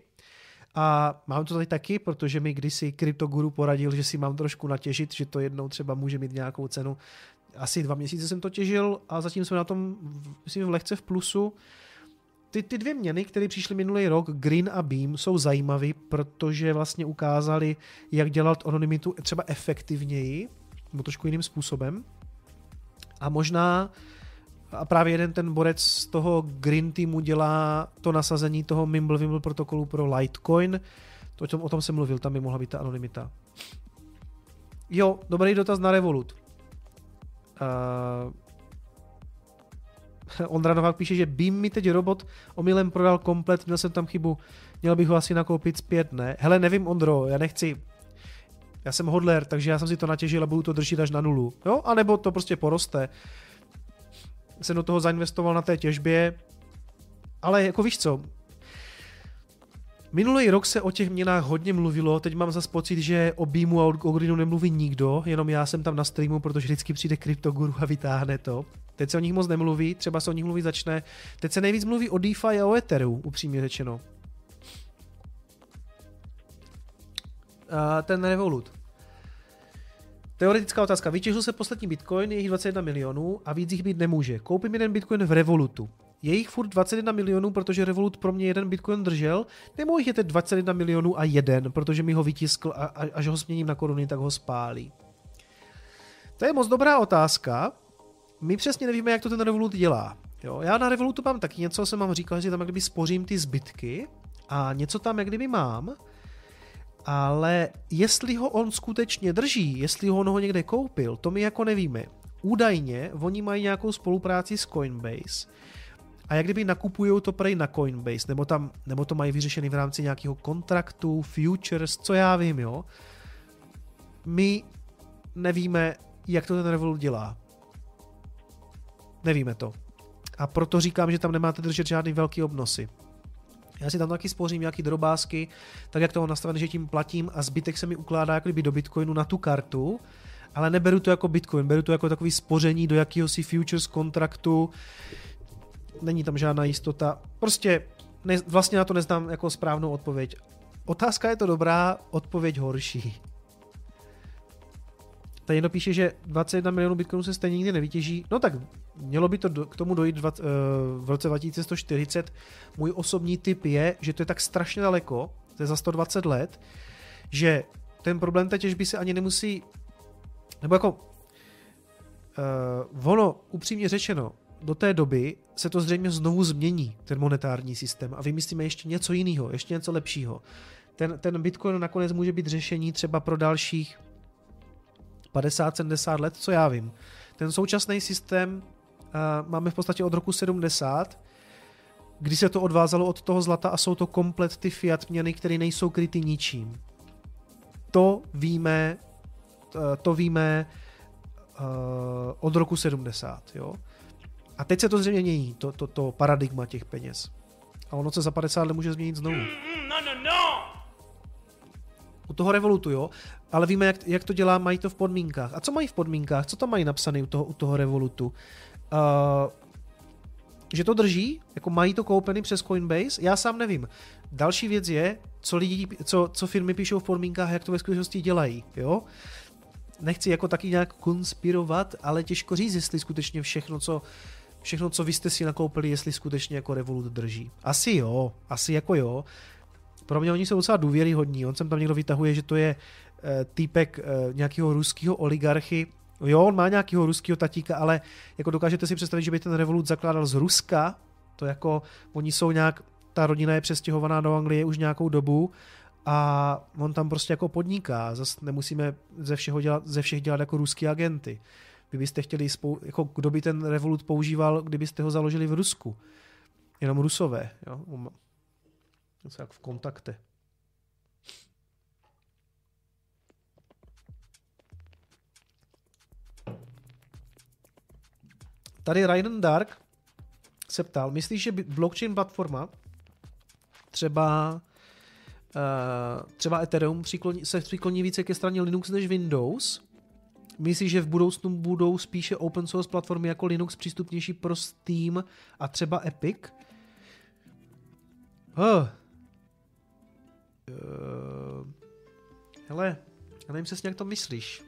A mám to tady taky, protože mi kdysi Kryptoguru poradil, že si mám trošku natěžit, že to jednou třeba může mít nějakou cenu. Asi dva měsíce jsem to těžil a zatím jsme na tom, myslím, v lehce v plusu. Ty, ty dvě měny, které přišly minulý rok, Grin a Beam, jsou zajímavé, protože vlastně ukázali, jak dělat anonymitu třeba efektivněji, nebo trošku jiným způsobem. A možná, a právě jeden ten borec z toho Grin týmu dělá to nasazení toho Mimble-Wimble protokolu pro Litecoin. To, o, tom, o tom jsem mluvil, tam by mohla být ta anonymita. Jo, dobrý dotaz na Revolut. Uh... Ondra Novák píše, že Beam mi teď robot omylem prodal komplet, měl jsem tam chybu, měl bych ho asi nakoupit zpět, ne? Hele, nevím, Ondro, já nechci, já jsem hodler, takže já jsem si to natěžil a budu to držet až na nulu, jo? A nebo to prostě poroste. Jsem do toho zainvestoval na té těžbě, ale jako víš co, minulý rok se o těch měnách hodně mluvilo, teď mám zase pocit, že o Beamu a o Grinu nemluví nikdo, jenom já jsem tam na streamu, protože vždycky přijde kryptoguru a vytáhne to. Teď se o nich moc nemluví, třeba se o nich mluví začne. Teď se nejvíc mluví o DeFi a o Etheru, upřímně řečeno. A ten Revolut. Teoretická otázka. Vytěžil se poslední Bitcoin, je jich dvacet jedna milionů a víc jich být nemůže. Koupím jeden Bitcoin v Revolutu. Je jich furt dvacet jedna milionů, protože Revolut pro mě jeden Bitcoin držel, nebo jich je teď dvacet jedna milionů a jeden, protože mi ho vytiskl a až ho změním na koruny, tak ho spálí. To je moc dobrá otázka. My přesně nevíme, jak to ten Revolut dělá. Jo, já na Revolutu mám taky něco, jsem vám říkal, že tam jak kdyby spořím ty zbytky a něco tam jak kdyby mám, ale jestli ho on skutečně drží, jestli ho on ho někde koupil, to my jako nevíme. Údajně oni mají nějakou spolupráci s Coinbase a jak kdyby nakupují to prej na Coinbase, nebo, tam, nebo to mají vyřešený v rámci nějakého kontraktu, futures, co já vím, jo. My nevíme, jak to ten Revolut dělá. Nevíme to. A proto říkám, že tam nemáte držet žádný velký obnosy. Já si tam taky spořím nějaký drobásky, tak jak to mám nastavené, že tím platím a zbytek se mi ukládá jak kdyby do Bitcoinu na tu kartu, ale neberu to jako Bitcoin, beru to jako takový spoření do jakéhosi futures kontraktu. Není tam žádná jistota. Prostě ne, vlastně na to neznám jako správnou odpověď. Otázka je to dobrá, odpověď horší. Tady někdo píše, že dvacet jedna milionů bitcoinů se stejně nikdy nevytěží. No tak mělo by to do, k tomu dojít dvacet, v roce dva tisíce sto čtyřicet. Můj osobní tip je, že to je tak strašně daleko, to je za sto dvacet let, že ten problém té těžby se ani nemusí, nebo jako uh, ono, upřímně řečeno, do té doby se to zřejmě znovu změní, ten monetární systém, a vymyslíme ještě něco jiného, ještě něco lepšího. Ten, ten bitcoin nakonec může být řešení třeba pro dalších padesát sedmdesát let, co já vím. Ten současný systém uh, máme v podstatě od roku sedmdesát, kdy se to odvázalo od toho zlata a jsou to komplet ty fiat měny, které nejsou kryty ničím. To víme, to víme uh, od roku sedmdesát. Jo? A teď se to zřejmě mění, to, to, to paradigma těch peněz. A ono se za padesát let může změnit znovu. No, no, no! U toho Revolutu, jo? Ale víme, jak, jak to dělá, mají to v podmínkách. A co mají v podmínkách? Co tam mají napsané u toho, u toho Revolutu? Uh, že to drží? Jako mají to koupený přes Coinbase? Já sám nevím. Další věc je, co, lidi, co, co firmy píšou v podmínkách, jak to ve skutečnosti dělají, jo? Nechci jako taky nějak konspirovat, ale těžko říct, jestli skutečně všechno, co všechno, co vy jste si nakoupili, jestli skutečně jako Revolut drží. Asi jo, asi jako jo. Pro mě oni jsou docela důvěryhodní. On sem tam někdo vytahuje, že to je e, týpek e, nějakého ruského oligarchy. Jo, on má nějakého ruského tatíka, ale jako dokážete si představit, že by ten Revolut zakládal z Ruska? To jako, oni jsou nějak, ta rodina je přestěhovaná do Anglie už nějakou dobu a on tam prostě jako podniká. Zas nemusíme ze, všeho dělat, ze všech dělat jako ruský agenty. Kdybyste chtěli, spou- jako kdo by ten Revolut používal, kdybyste ho založili v Rusku? Jenom Rusové, jo? Něco jak v kontakte. Tady Ryan Dark se ptal, myslíš, že blockchain platforma třeba, třeba Ethereum se přikloní více ke straně Linux než Windows? Myslíš, že v budoucnu budou spíše open source platformy jako Linux přístupnější pro Steam a třeba Epic? Huh. Uh, hele, já nevím přesně, jak to myslíš.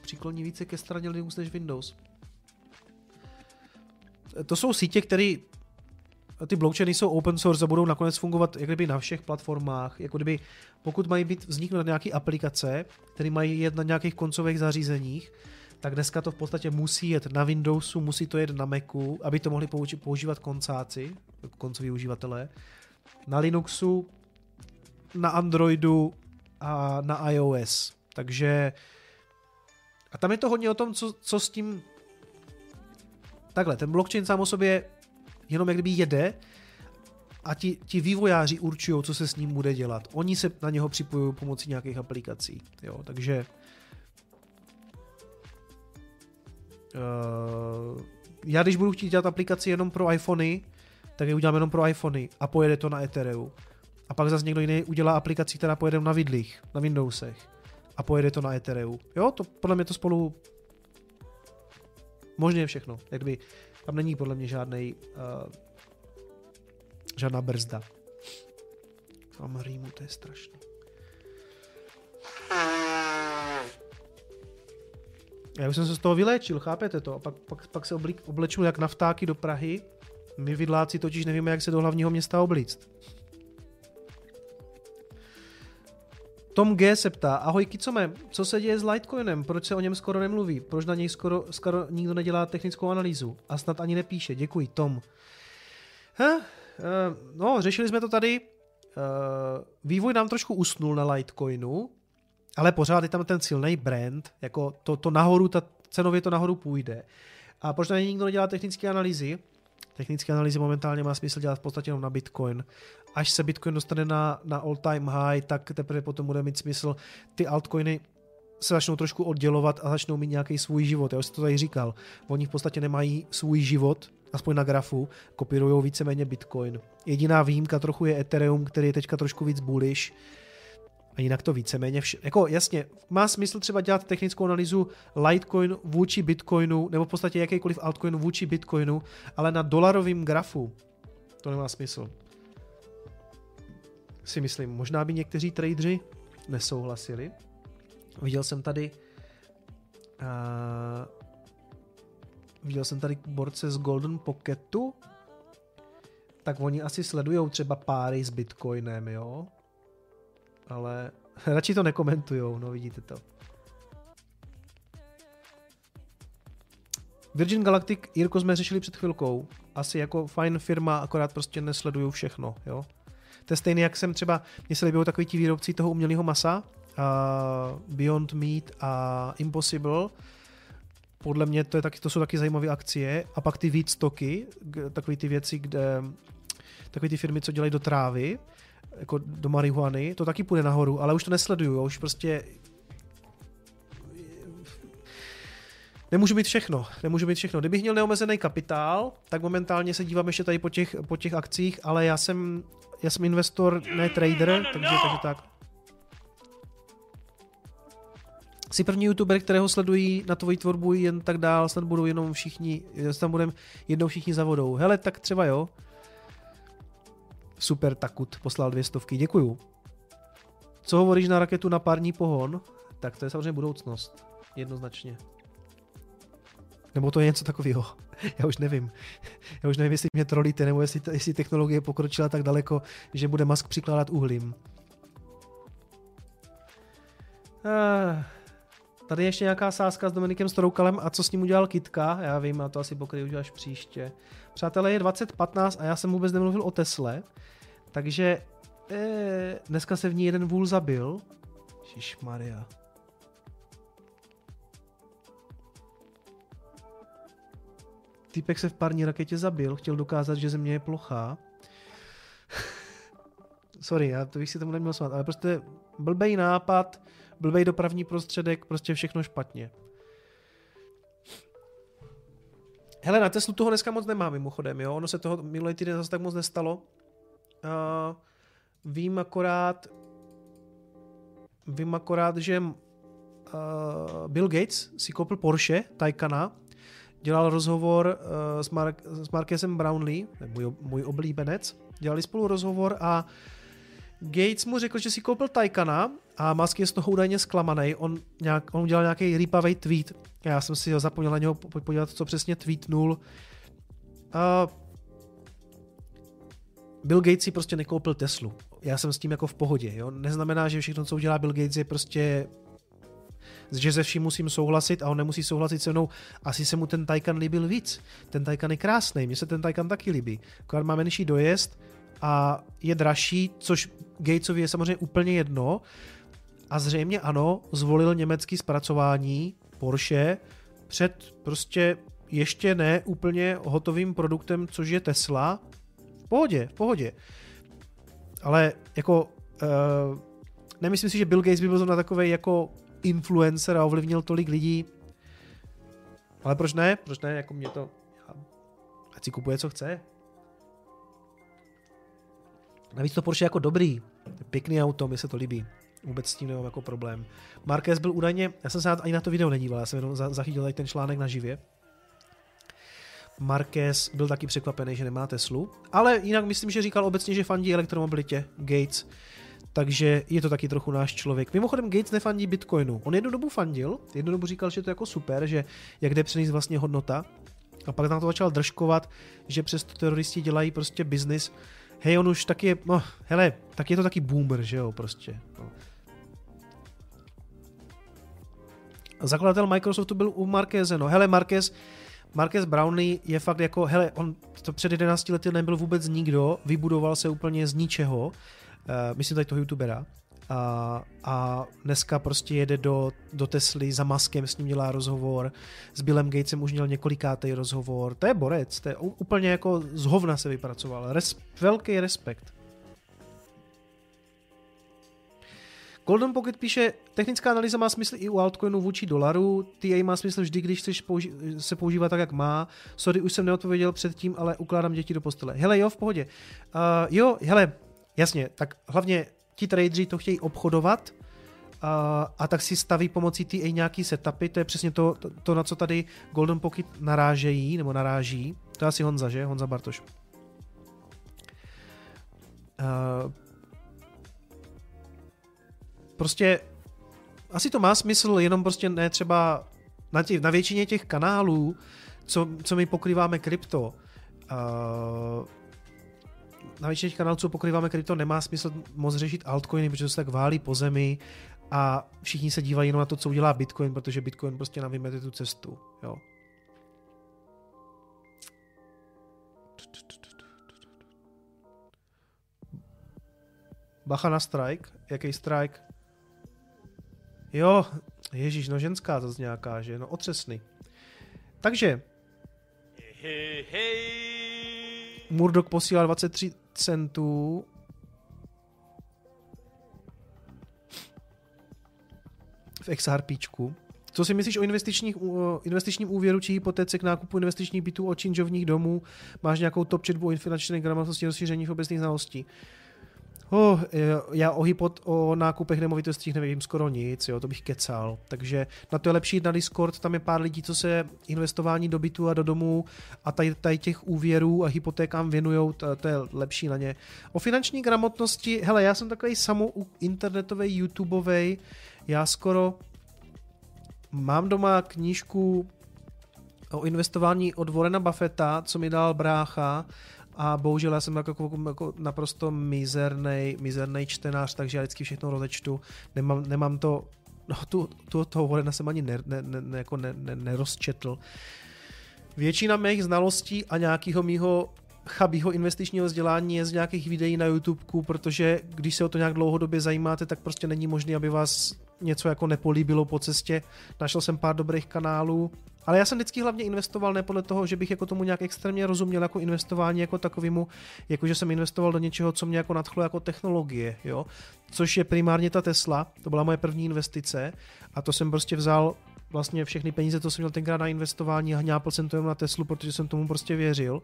Přikloní více ke straně Linux než Windows. To jsou sítě, které ty blockchainy jsou open source a budou nakonec fungovat jak kdyby na všech platformách. Jako kdyby, pokud mají být vzniknout nějaké aplikace, které mají jet na nějakých koncových zařízeních, tak dneska to v podstatě musí jet na Windowsu, musí to jet na Macu, aby to mohli používat koncáci, koncoví uživatelé, na Linuxu, na Androidu a na iOS. Takže a tam je to hodně o tom, co, co s tím takhle, ten blockchain sám o sobě jenom jak kdyby jede a ti, ti vývojáři určují, co se s ním bude dělat. Oni se na něho připojují pomocí nějakých aplikací. Jo, takže uh, já když budu chtít dělat aplikaci jenom pro iPhony, tak je udělám jenom pro iPhony a pojede to na Ethereum. A pak zase někdo jiný udělá aplikaci, která pojede na vidlích, na Windowsech a pojede to na Ethereum. Jo, to podle mě to spolu možně je všechno. Jak by, tam není podle mě žádnej uh, žádná brzda. Mám rýmu, to je strašný. Já už jsem se z toho vyléčil, chápete to? A pak, pak, pak se oblík, oblečnu jak naftáky do Prahy. My vidláci totiž nevíme, jak se do hlavního města oblíct. Tom G se ptá, ahoj Kicome, co se děje s Litecoinem, proč se o něm skoro nemluví, proč na něj skoro, skoro nikdo nedělá technickou analýzu a snad ani nepíše, děkuji Tom. Ha? Uh, no, řešili jsme to tady, uh, vývoj nám trošku usnul na Litecoinu, ale pořád je tam ten silný brand, jako to, to nahoru, ta cenově to nahoru půjde. A proč na něj nikdo nedělá technické analýzy? Technické analýzy momentálně má smysl dělat v podstatě jenom na Bitcoin. Až se Bitcoin dostane na, na all-time high, tak teprve potom bude mít smysl. Ty altcoiny se začnou trošku oddělovat a začnou mít nějaký svůj život. Já už jsem to tady říkal. Oni v podstatě nemají svůj život, aspoň na grafu, kopírujou víceméně Bitcoin. Jediná výjimka trochu je Ethereum, který je teďka trošku víc bullish. A jinak to víceméně vše... Jako jasně, má smysl třeba dělat technickou analýzu Litecoin vůči Bitcoinu, nebo v podstatě jakýkoliv altcoin vůči Bitcoinu, ale na dolarovém grafu to nemá smysl. Si myslím, možná by někteří tradeři nesouhlasili. Viděl jsem tady uh, viděl jsem tady borce z Golden Pocketu, tak oni asi sledujou třeba páry s Bitcoinem, jo? Ale radši to nekomentujou, no vidíte to. Virgin Galactic, Jirko, jsme řešili před chvilkou. Asi jako fajn firma, akorát prostě nesleduju všechno, jo. To je stejné, jak jsem třeba, mně se líbilo takový ti výrobci toho umělého masa, uh, Beyond Meat a Impossible. Podle mě to, je taky, to jsou taky zajímavé akcie. A pak ty víctoky, takové ty věci, kde, takové ty firmy, co dělají do trávy, jako do marihuany, to taky půjde nahoru, ale už to nesleduju, jo, už prostě nemůžu mít všechno, nemůžu mít všechno. Kdybych měl neomezený kapitál, tak momentálně se dívám ještě tady po těch, po těch akcích, ale já jsem, já jsem investor, ne trader, takže, takže tak. Jsi první youtuber, kterého sledují na tvoji tvorbu jen tak dál, snad budou jenom všichni, snad budeme jednou všichni za vodou. Hele, tak třeba jo. Super, Takut poslal dvě stovky, děkuju. Co hovoríš na raketu na pární pohon? Tak to je samozřejmě budoucnost, jednoznačně. Nebo to je něco takového, já už nevím. Já už nevím, jestli mě trolíte, nebo jestli, jestli technologie pokročila tak daleko, že bude Musk přikládat uhlím. Ah, tady ještě nějaká sázka s Dominikem Stroukalem a co s ním udělal Kytka, já vím, a to asi pokryju už až příště. Přátelé, je dvacet patnáct a já jsem vůbec nemluvil o Tesle, takže eh, dneska se v ní jeden vůl zabil. Ježišmarja. Týpek se v parní raketě zabil, chtěl dokázat, že země je plochá. Sorry, já to bych si tomu neměl smát, ale prostě blbej nápad, blbej dopravní prostředek, prostě všechno špatně. Hele, na Teslu toho dneska moc nemá mimochodem, jo? Ono se toho minulý týden zase tak moc nestalo. Uh, vím akorát, vím akorát, že uh, Bill Gates si koupil Porsche Taycana, dělal rozhovor uh, s, Mark, s Markesem Brownlee, můj, můj oblíbenec, dělali spolu rozhovor a Gates mu řekl, že si koupil Taycana a Musk je z toho údajně zklamanej. On, nějak, on udělal nějaký rýpavej tweet. Já jsem si ho zapomněl na něho podívat, co přesně tweetnul. Uh, Bill Gates si prostě nekoupil Teslu. Já jsem s tím jako v pohodě. Jo? Neznamená, že všechno, co udělá Bill Gates, je prostě... že se vším musím souhlasit a on nemusí souhlasit se mnou. Asi se mu ten Taycan líbil víc. Ten Taycan je krásný, mně se ten Taycan taky líbí. Akorát má menší dojezd a je dražší, což Gatesovi je samozřejmě úplně jedno. A zřejmě ano, zvolil německý zpracování Porsche před prostě ještě ne úplně hotovým produktem, což je Tesla. V pohodě, v pohodě. Ale jako uh, nemyslím si, že Bill Gates by byl zrovna takovej jako influencer a ovlivnil tolik lidí. Ale proč ne? Proč ne? Jako mě to... Ať si kupuje, co chce. Navíc to Porsche je jako dobrý. Pěkný auto, mi se to líbí. Vůbec s tím nemám jako problém. Marquez byl údajně... Já jsem se ani na to video nedíval, já jsem jenom zachytil tady ten článek na živě. Marquez byl taky překvapený, že nemá Teslu. Ale jinak myslím, že říkal obecně, že fandí elektromobilitě. Gates... Takže je to taky trochu náš člověk. Mimochodem Gates nefandí Bitcoinu. On jednu dobu fandil, jednu dobu říkal, že to je jako super, že jak jde přenést vlastně hodnota. A pak na to začal držkovat, že přesto teroristi dělají prostě biznis. Hej, on už taky je, no hele, tak je to taky boomer, že jo, prostě. No. zakladatel Microsoftu byl u Marqueze. No hele, Marquez, Marquez Brownlee je fakt jako, hele, on to před jedenácti lety nebyl vůbec nikdo, vybudoval se úplně z ničeho, uh, myslím tady toho youtubera, a, a dneska prostě jede do, do Tesly za Muskem, s ním dělá rozhovor, s Billem Gatesem už měl několikátej rozhovor, to je borec, to je úplně jako z hovna se vypracoval, Res, velký respekt. Golden Pocket píše, technická analýza má smysl i u altcoinu vůči dolaru, T A má smysl vždy, když chceš použi- se používat tak, jak má. Sorry, už jsem neodpověděl předtím, ale ukládám děti do postele. Hele, jo, v pohodě. Uh, jo, hele, jasně, tak hlavně ti tradeři to chtějí obchodovat uh, a tak si staví pomocí T A nějaký setupy, to je přesně to, to, to, na co tady Golden Pocket narážejí, nebo naráží. To je asi Honza, že? Honza Bartoš. Uh, Prostě asi to má smysl, jenom prostě ne třeba na, tě, na většině těch kanálů, co, co my pokrýváme krypto, uh, na většině těch kanálů, co pokrýváme krypto, nemá smysl moc řešit altcoiny, protože se tak válí po zemi a všichni se dívají jenom na to, co udělá Bitcoin, protože Bitcoin prostě nám vymete tu cestu. Jo. Bacha na strike. Jaký strike? Jo, ježíš, no ženská zase nějaká, že? No otřesný. Takže. Murdoch posílá dvacet tři centů. V X R P čku. Co si myslíš o investičních, o investičním úvěru či hypotéce k nákupu investičních bytů od činžovních domů? Máš nějakou top četbu o finanční gramotnosti a rozšíření v obecných znalostí? Oh, já o hypot, o nákupech nemovitostí nevím skoro nic, jo, to bych kecal. Takže na to je lepší jít na Discord, tam je pár lidí, co se investování do bytu a do domů a tady, tady těch úvěrů a hypotékám věnujou, to, to je lepší na ně. O finanční gramotnosti, hele, já jsem takovej samou internetovej, YouTubeovej, já skoro mám doma knížku o investování od Warrena Buffetta, co mi dal brácha, a bohužel já jsem jako, jako naprosto mizernej, mizernej čtenář, takže já vždycky všechno rozečtu. Nemám, nemám to, no tu, tu, toho Warrena jsem ani ne, ne, ne, jako ne, ne, nerozčetl. Většina mých znalostí a nějakého mýho chabýho investičního vzdělání je z nějakých videí na YouTubeku, protože když se o to nějak dlouhodobě zajímáte, tak prostě není možné, aby vás něco jako nepolíbilo po cestě. Našel jsem pár dobrých kanálů, ale já jsem vždycky hlavně investoval ne podle toho, že bych jako tomu nějak extrémně rozuměl jako investování jako takovému, jakože jsem investoval do něčeho, co mě jako nadchlo jako technologie, jo? Což je primárně ta Tesla, to byla moje první investice a to jsem prostě vzal vlastně všechny peníze, co jsem měl tenkrát na investování a hňápl jsem to jenom na Teslu, protože jsem tomu prostě věřil.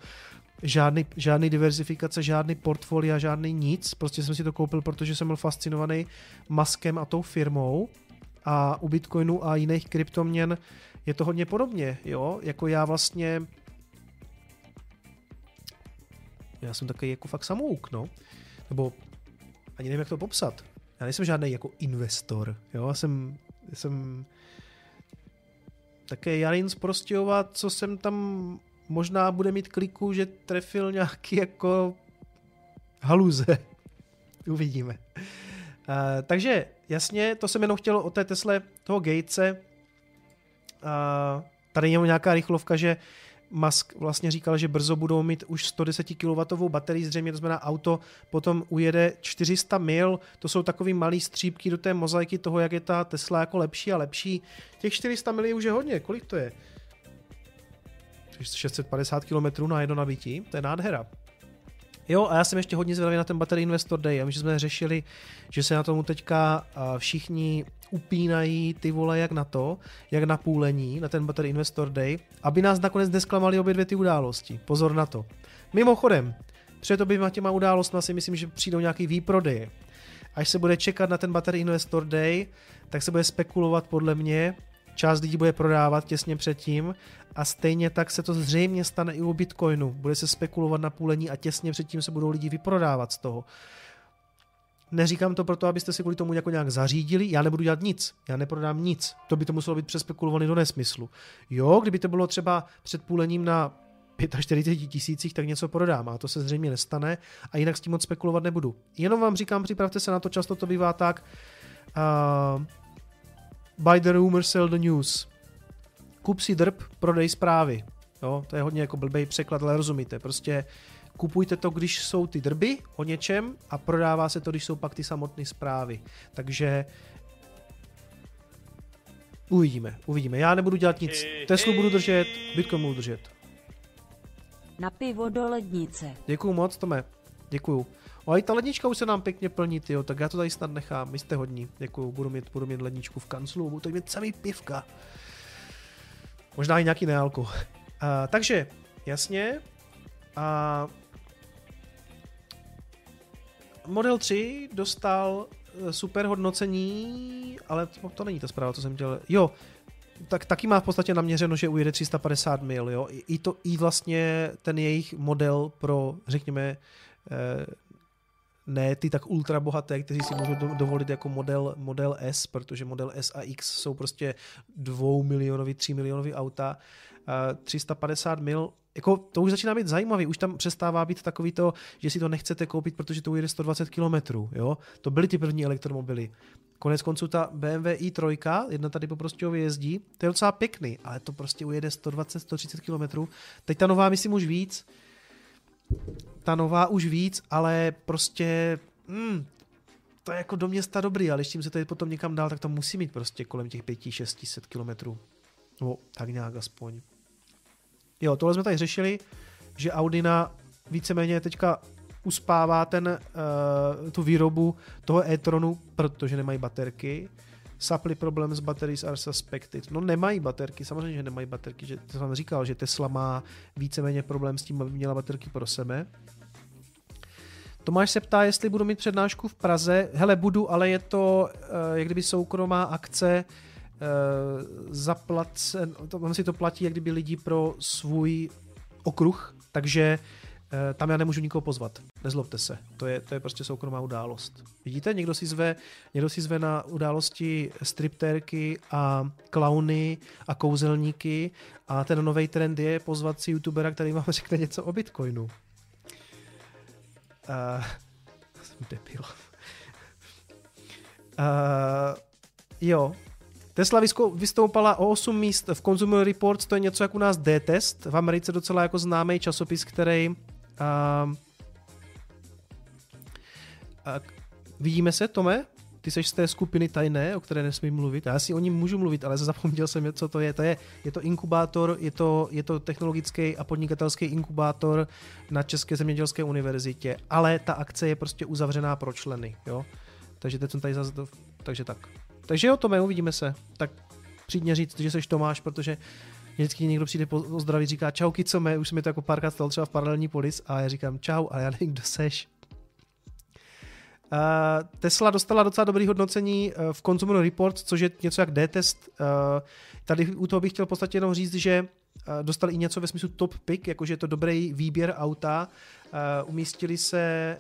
Žádný, žádný diversifikace, žádný portfolia, žádný nic, prostě jsem si to koupil, protože jsem byl fascinovaný Muskem a tou firmou a u Bitcoinu a jiných kryptoměn je to hodně podobně, jo, jako já vlastně, já jsem takový jako fakt samouk, no, nebo ani nevím, jak to popsat, já nejsem žádný jako investor, jo, já jsem, já jsem také Jarin z Prostějova, co jsem tam možná bude mít kliku, že trefil nějaký jako haluze, uvidíme. Uh, takže jasně, to jsem jenom chtěl o té Tesle toho Gatese. Uh, tady je nějaká rychlovka, že Musk vlastně říkal, že brzo budou mít už sto deset kilowattů baterii, zřejmě to znamená auto, potom ujede čtyři sta mil, to jsou takový malý střípky do té mozaiky toho, jak je ta Tesla jako lepší a lepší. Těch čtyři sta mil už je hodně, kolik to je? šest set padesát kilometrů na jedno nabití, to je nádhera. Jo, a já jsem ještě hodně zvědavý na ten Battery Investor Day. Já myslím, že jsme řešili, že se na tomu teďka všichni upínají ty vole jak na to, jak na půlení, na ten Battery Investor Day, aby nás nakonec nesklamali obě dvě ty události. Pozor na to. Mimochodem, před oběma těma událostmi si myslím, že přijdou nějaký výprodeje. Až se bude čekat na ten Battery Investor Day, tak se bude spekulovat podle mě, část lidí bude prodávat těsně předtím a stejně tak se to zřejmě stane i u Bitcoinu. Bude se spekulovat na půlení a těsně předtím se budou lidi vyprodávat z toho. Neříkám to proto, abyste si kvůli tomu jako nějak zařídili, já nebudu dělat nic, já neprodám nic. To by to muselo být přespekulované do nesmyslu. Jo, kdyby to bylo třeba před půlením na čtyřicet pět tisících, tak něco prodám a to se zřejmě nestane a jinak s tím moc spekulovat nebudu. Jenom vám říkám, připravte se na to, často to bývá tak... Uh, Buy the rumor, sell the news. Kup si drb, prodej zprávy. Jo, to je hodně jako blbej překlad, ale rozumíte. Prostě kupujte to, když jsou ty drby o něčem a prodává se to, když jsou pak ty samotné zprávy. Takže uvidíme, uvidíme. Já nebudu dělat nic. Teslu budu držet, Bitcoin budu držet. Na pivo do lednice. Děkuju moc, Tome. Děkuju. O, i ta lednička už se nám pěkně plní, tyjo, tak já to tady snad nechám. My jste hodní. Děkuju, budu mít, budu mít ledničku v kanclu, budu tady mít samý pivka. Možná i nějaký neálko. Uh, takže, jasně. Uh, Model tři dostal super hodnocení, ale to, to není ta zpráva, co jsem dělal. Jo, tak taky má v podstatě naměřeno, že ujede tři sta padesát mil, jo. I, i to, i vlastně ten jejich model pro, řekněme, eh, ne ty tak ultra bohaté, kteří si můžou do, dovolit jako model, model S, protože model S a X jsou prostě dvoumilionový, třímilionový auta. Eh, tři sta padesát mil, jako to už začíná být zajímavý, už tam přestává být takový to, že si to nechcete koupit, protože to ujede sto dvacet kilometrů, jo. To byly ty první elektromobily. Konec konců ta bé em vé i tři, jedna tady po Prostějově jezdí, to je docela pěkný, ale to prostě ujede sto dvacet až sto třicet kilometrů. Teď ta nová, myslím, už víc. Ta nová už víc, ale prostě mm, to je jako do města dobrý, ale když tím se tady potom někam dál, tak to musí mít prostě kolem těch pět až šest set kilometrů. No, tak nějak aspoň. Jo, tohle jsme tady řešili, že Audina víceméně teďka uspává ten, uh, tu výrobu toho e-tronu, protože nemají baterky. Supply problems batteries are suspected. No nemají baterky, samozřejmě, že nemají baterky. Že, to jsem říkal, že Tesla má víceméně problém s tím, aby měla baterky pro sebe. Tomáš se ptá, jestli budu mít přednášku v Praze. Hele, budu, ale je to uh, jak kdyby soukromá akce, uh, zaplacen, to, on si to platí jak kdyby lidi pro svůj okruh, takže tam já nemůžu nikoho pozvat, nezlobte se, to je, to je prostě soukromá událost. Vidíte, někdo si zve, někdo si zve na události striptérky a klauny a kouzelníky a ten nový trend je pozvat si youtubera, který vám řekne něco o Bitcoinu. Uh, jsem debil. Uh, jo. Tesla vystoupala o osm míst v Consumer Reports, to je něco jak u nás D-test, v Americe docela jako známý časopis, který... Uh, uh, vidíme se, Tome? Ty seš z té skupiny tajné, o které nesmím mluvit. Já si o ní můžu mluvit, ale zapomněl jsem, co to je. To je, je to inkubátor, je to, je to technologický a podnikatelský inkubátor na České zemědělské univerzitě, ale ta akce je prostě uzavřená pro členy. Jo? Takže teď jsem tady zase... Do... Takže tak. Takže jo, Tome, uvidíme se. Tak přijďme říct, že seš Tomáš, protože vždycky někdo přijde pozdravit, říká čau, Kicome, už jsme to jako párkrát stalo třeba v Paralelní polis a já říkám čau, ale já nevím, kdo seš. Uh, Tesla dostala docela dobrý hodnocení uh, v Consumer Reports, což je něco jak D-test. Uh, tady u toho bych chtěl v podstatě jenom říct, že uh, dostali i něco ve smyslu top pick, jakože je to dobrý výběr auta. Uh, umístili se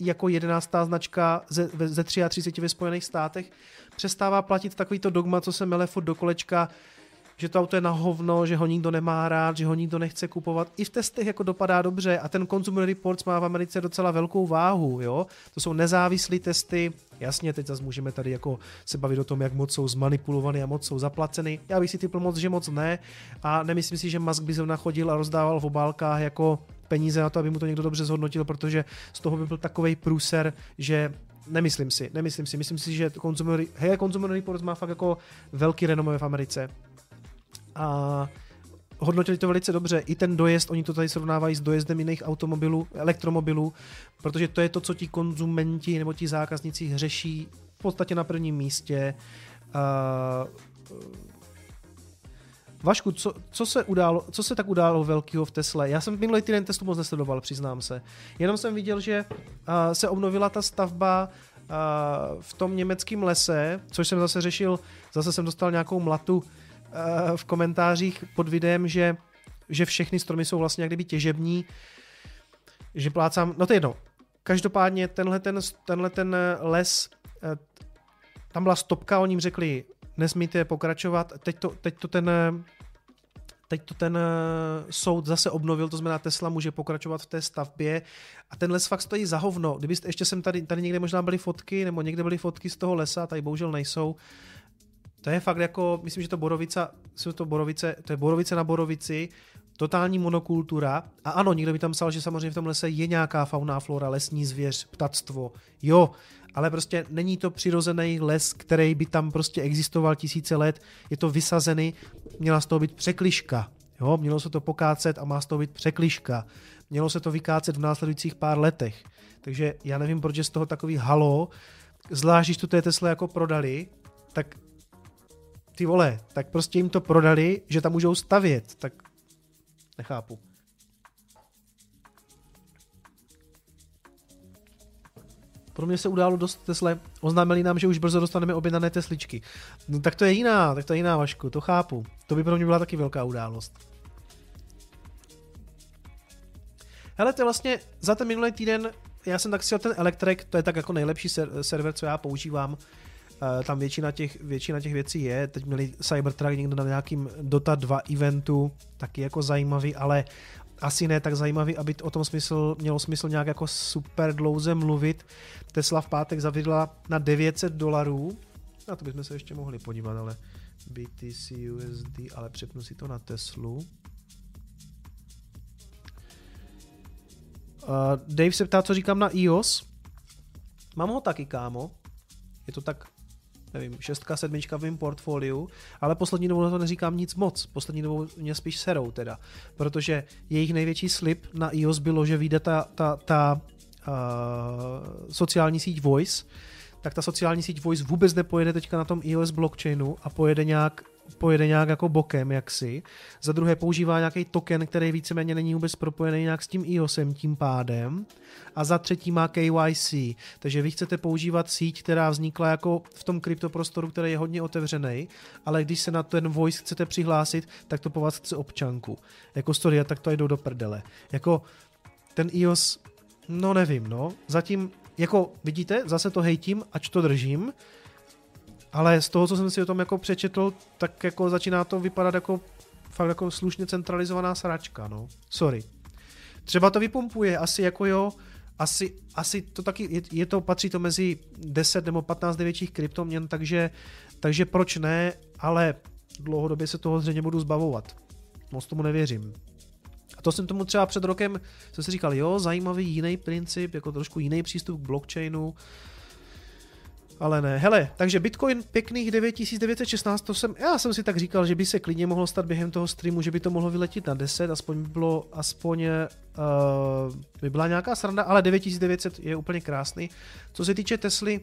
jako jedenáctá značka ze, ze třiatřiceti ve Spojených státech. Přestává platit takovýto dogma, co se mele furt do kolečka, že to auto je na hovno, že ho nikdo nemá rád, že ho nikdo nechce kupovat. I v testech jako dopadá dobře a ten Consumer Reports má v Americe docela velkou váhu. Jo? To jsou nezávislé testy. Jasně, teď zase můžeme tady jako se bavit o tom, jak moc jsou zmanipulovaný a moc jsou zaplaceny. Já bych si typl moc, že moc ne. A nemyslím si, že Musk by zrovna chodil a rozdával v obálkách jako peníze na to, aby mu to někdo dobře zhodnotil, protože z toho by byl takovej průser, že nemyslím si, nemyslím si, myslím si, že Consumer, hey, Consumer Reports má fakt jako velký renomé v Americe. A hodnotili to velice dobře, i ten dojezd, oni to tady srovnávají s dojezdem jiných automobilů, elektromobilů, protože to je to, co ti konzumenti nebo ti zákazníci řeší v podstatě na prvním místě. A Vašku, co, co, se událo, co se tak událo velkého v Tesle? Já jsem minulý týden testu moc nesledoval, přiznám se. Jenom jsem viděl, že uh, se obnovila ta stavba uh, v tom německém lese, což jsem zase řešil, zase jsem dostal nějakou mlatu uh, v komentářích pod videem, že, že všechny stromy jsou vlastně jak kdyby těžební, že plácám, no to je jedno. Každopádně tenhle ten, tenhle ten les, uh, tam byla stopka, oni jim řekli, nesmíte pokračovat. Teď to, teď to ten teď to ten soud zase obnovil, to znamená Tesla může pokračovat v té stavbě a ten les fakt stojí za hovno. Kdybyste, ještě jsem tady, tady někde možná byly fotky, nebo někde byly fotky z toho lesa, tady bohužel nejsou. To je fakt jako, myslím, že to Borovica, jsou to Borovice, to je Borovice na Borovici, totální monokultura. A ano, někdo by tam psal, že samozřejmě v tom lese je nějaká fauna, flora, lesní zvěř, ptactvo. Jo, ale prostě není to přirozený les, který by tam prostě existoval tisíce let. Je to vysazený, měla z toho být překližka. Jo, mělo se to pokácet a má z toho být překližka. Mělo se to vykácet v následujících pár letech. Takže já nevím, proč je z toho takový halo. Zvlášť, když tu té Tesla jako prodali, tak ty vole, tak prostě jim to prodali, že tam můžou stavět, tak nechápu. Pro mě se událo dost Tesle, oznámili nám, že už brzo dostaneme objednané Tesličky. No tak to je jiná, tak to je jiná, Vašku, to chápu. To by pro mě byla taky velká událost. Hele, to je vlastně za ten minulý týden, já jsem tak si ten Electrek, to je tak jako nejlepší server, co já používám. Tam většina těch, většina těch věcí je, teď měli Cybertruck někdo na nějakým Dota dva eventu, taky jako zajímavý, ale asi ne tak zajímavý, aby o tom smysl, mělo smysl nějak jako super dlouze mluvit. Tesla v pátek zavedla na devět set dolarů, na to bychom se ještě mohli podívat, ale B T C U S D, ale přepnu si to na Teslu. Dave se ptá, co říkám na iOS. Mám ho taky, kámo. Je to tak, nevím, šestka, sedmička v mém portfoliu, ale poslední dobou na to neříkám nic moc. Poslední dobou mě spíš serou teda, protože jejich největší slib na iOS bylo, že vyjde ta, ta, ta uh, sociální síť Voice, tak ta sociální síť Voice vůbec nepojede teďka na tom iOS blockchainu a pojede nějak, pojede nějak jako bokem jaksi. Za druhé používá nějaký token, který víceméně není vůbec propojený nějak s tím iOSem tím pádem. A za třetí má K Y C. Takže vy chcete používat síť, která vznikla jako v tom kryptoprostoru, který je hodně otevřený, ale když se na ten Voice chcete přihlásit, tak to po vás chce občanku. Jako story, tak to jdou do prdele. Jako ten iOS, no nevím, no. Zatím, jako vidíte, zase to hejtím, ač to držím, ale z toho, co jsem si o tom jako přečetl, tak jako začíná to vypadat jako fakt jako slušně centralizovaná sračka, no. Sorry. Třeba to vypumpuje, asi jako jo, asi, asi to taky, je, je to, patří to mezi deset nebo patnáct největších kryptoměn, takže, takže proč ne, ale dlouhodobě se toho zřejmě budu zbavovat. Moc tomu nevěřím. A to jsem tomu třeba před rokem, jsem si říkal, jo, zajímavý jiný princip, jako trošku jiný přístup k blockchainu, ale ne. Hele, takže Bitcoin pěkných devět tisíc devět set šestnáct, to jsem, já jsem si tak říkal, že by se klidně mohlo stát během toho streamu, že by to mohlo vyletit na deset, aspoň by bylo, aspoň uh, by byla nějaká sranda, ale devět tisíc devět set je úplně krásný. Co se týče Tesly,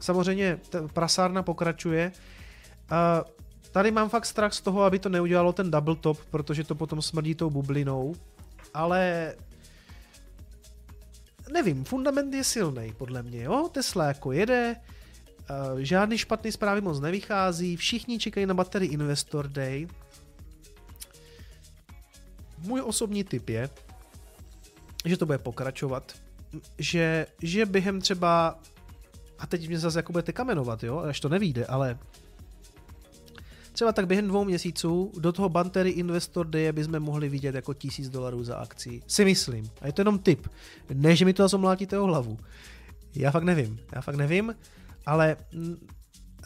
samozřejmě t- prasárna pokračuje. Uh, tady mám fakt strach z toho, aby to neudělalo ten double top, protože to potom smrdí tou bublinou, ale... Nevím, fundament je silný podle mě, jo, Tesla jako jede, žádný špatný zprávy moc nevychází, všichni čekají na Battery Investor Day. Můj osobní tip je, že to bude pokračovat, že, že během třeba, a teď mě zase jako budete kamenovat, jo, až to nevíde, ale třeba tak během dvou měsíců do toho Battery Investor Day bychom mohli vidět jako tisíc dolarů za akci. Si myslím. A je to jenom tip. Ne, že mi to zase omlátíte o hlavu. Já fakt nevím. Já fakt nevím, ale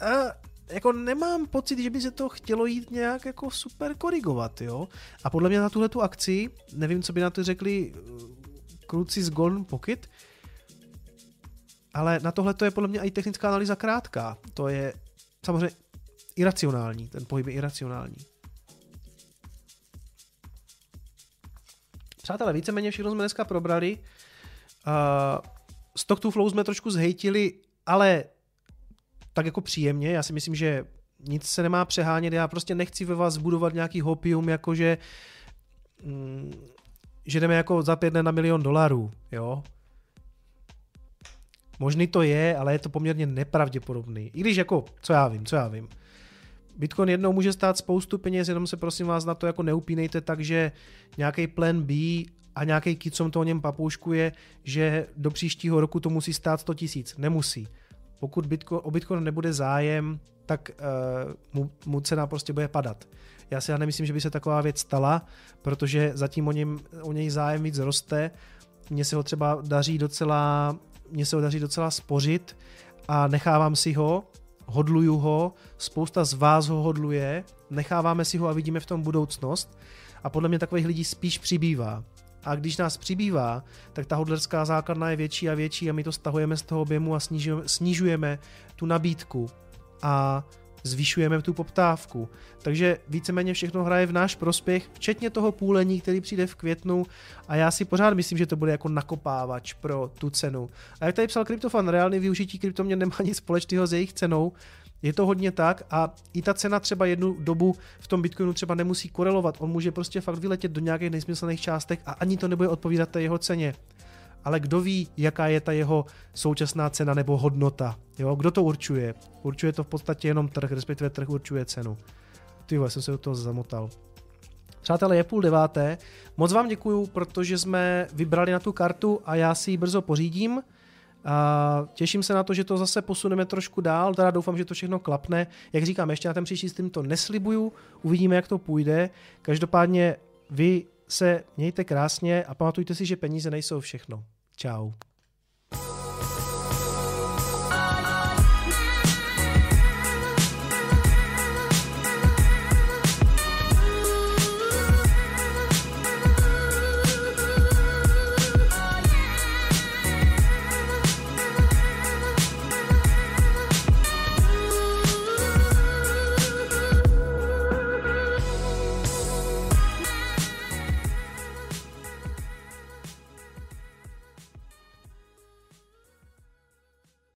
a, jako nemám pocit, že by se to chtělo jít nějak jako super korigovat, jo? A podle mě na tuhletu akci, nevím, co by na to řekli kluci z Golden Pocket, ale na tohle to je podle mě i technická analýza krátká. To je samozřejmě iracionální, ten pohyb je iracionální. Přátelé, víceméně všechno jsme dneska probrali. Uh, Stock-to-Flow jsme trošku zhejtili, ale tak jako příjemně. Já si myslím, že nic se nemá přehánět. Já prostě nechci ve vás budovat nějaký hopium, jakože mm, že jdeme jako za pět dne na milion dolarů. Jo? Možný to je, ale je to poměrně nepravděpodobný. I když jako, co já vím, co já vím. Bitcoin jednou může stát spoustu peněz, jenom se prosím vás na to jako neupínejte, takže nějaký Plan B a nějaký kicom to o něm papouškuje, že do příštího roku to musí stát sto tisíc. Nemusí. Pokud Bitcoin, o Bitcoin nebude zájem, tak uh, mu, mu cena prostě bude padat. Já si já nemyslím, že by se taková věc stala, protože zatím o, něm, o něj zájem víc roste. Mně se ho třeba daří docela, mně se ho daří docela spořit a nechávám si ho. hodluju ho, spousta z vás ho hodluje, necháváme si ho a vidíme v tom budoucnost a podle mě takových lidí spíš přibývá. A když nás přibývá, tak ta hodlerská základna je větší a větší a my to stahujeme z toho objemu a snižujeme, snižujeme tu nabídku a zvyšujeme tu poptávku. Takže víceméně všechno hraje v náš prospěch, včetně toho půlení, který přijde v květnu a já si pořád myslím, že to bude jako nakopávač pro tu cenu. A jak tady psal Kryptofan, reálný využití kryptoměn nemá nic společného s jejich cenou, je to hodně tak a i ta cena třeba jednu dobu v tom Bitcoinu třeba nemusí korelovat, on může prostě fakt vyletět do nějakých nejsmyslných částek a ani to nebude odpovídat té jeho ceně. Ale kdo ví, jaká je ta jeho současná cena nebo hodnota? Jo? Kdo to určuje? Určuje to v podstatě jenom trh, respektive trh určuje cenu. Ty vole, jsem se do toho zamotal. Přátelé, je půl deváté. Moc vám děkuju, protože jsme vybrali na tu kartu a já si ji brzo pořídím. A těším se na to, že to zase posuneme trošku dál, teda doufám, že to všechno klapne. Jak říkám, ještě na ten příští stream to neslibuju, uvidíme, jak to půjde. Každopádně vy se mějte krásně a pamatujte si, že peníze nejsou všechno. Čau.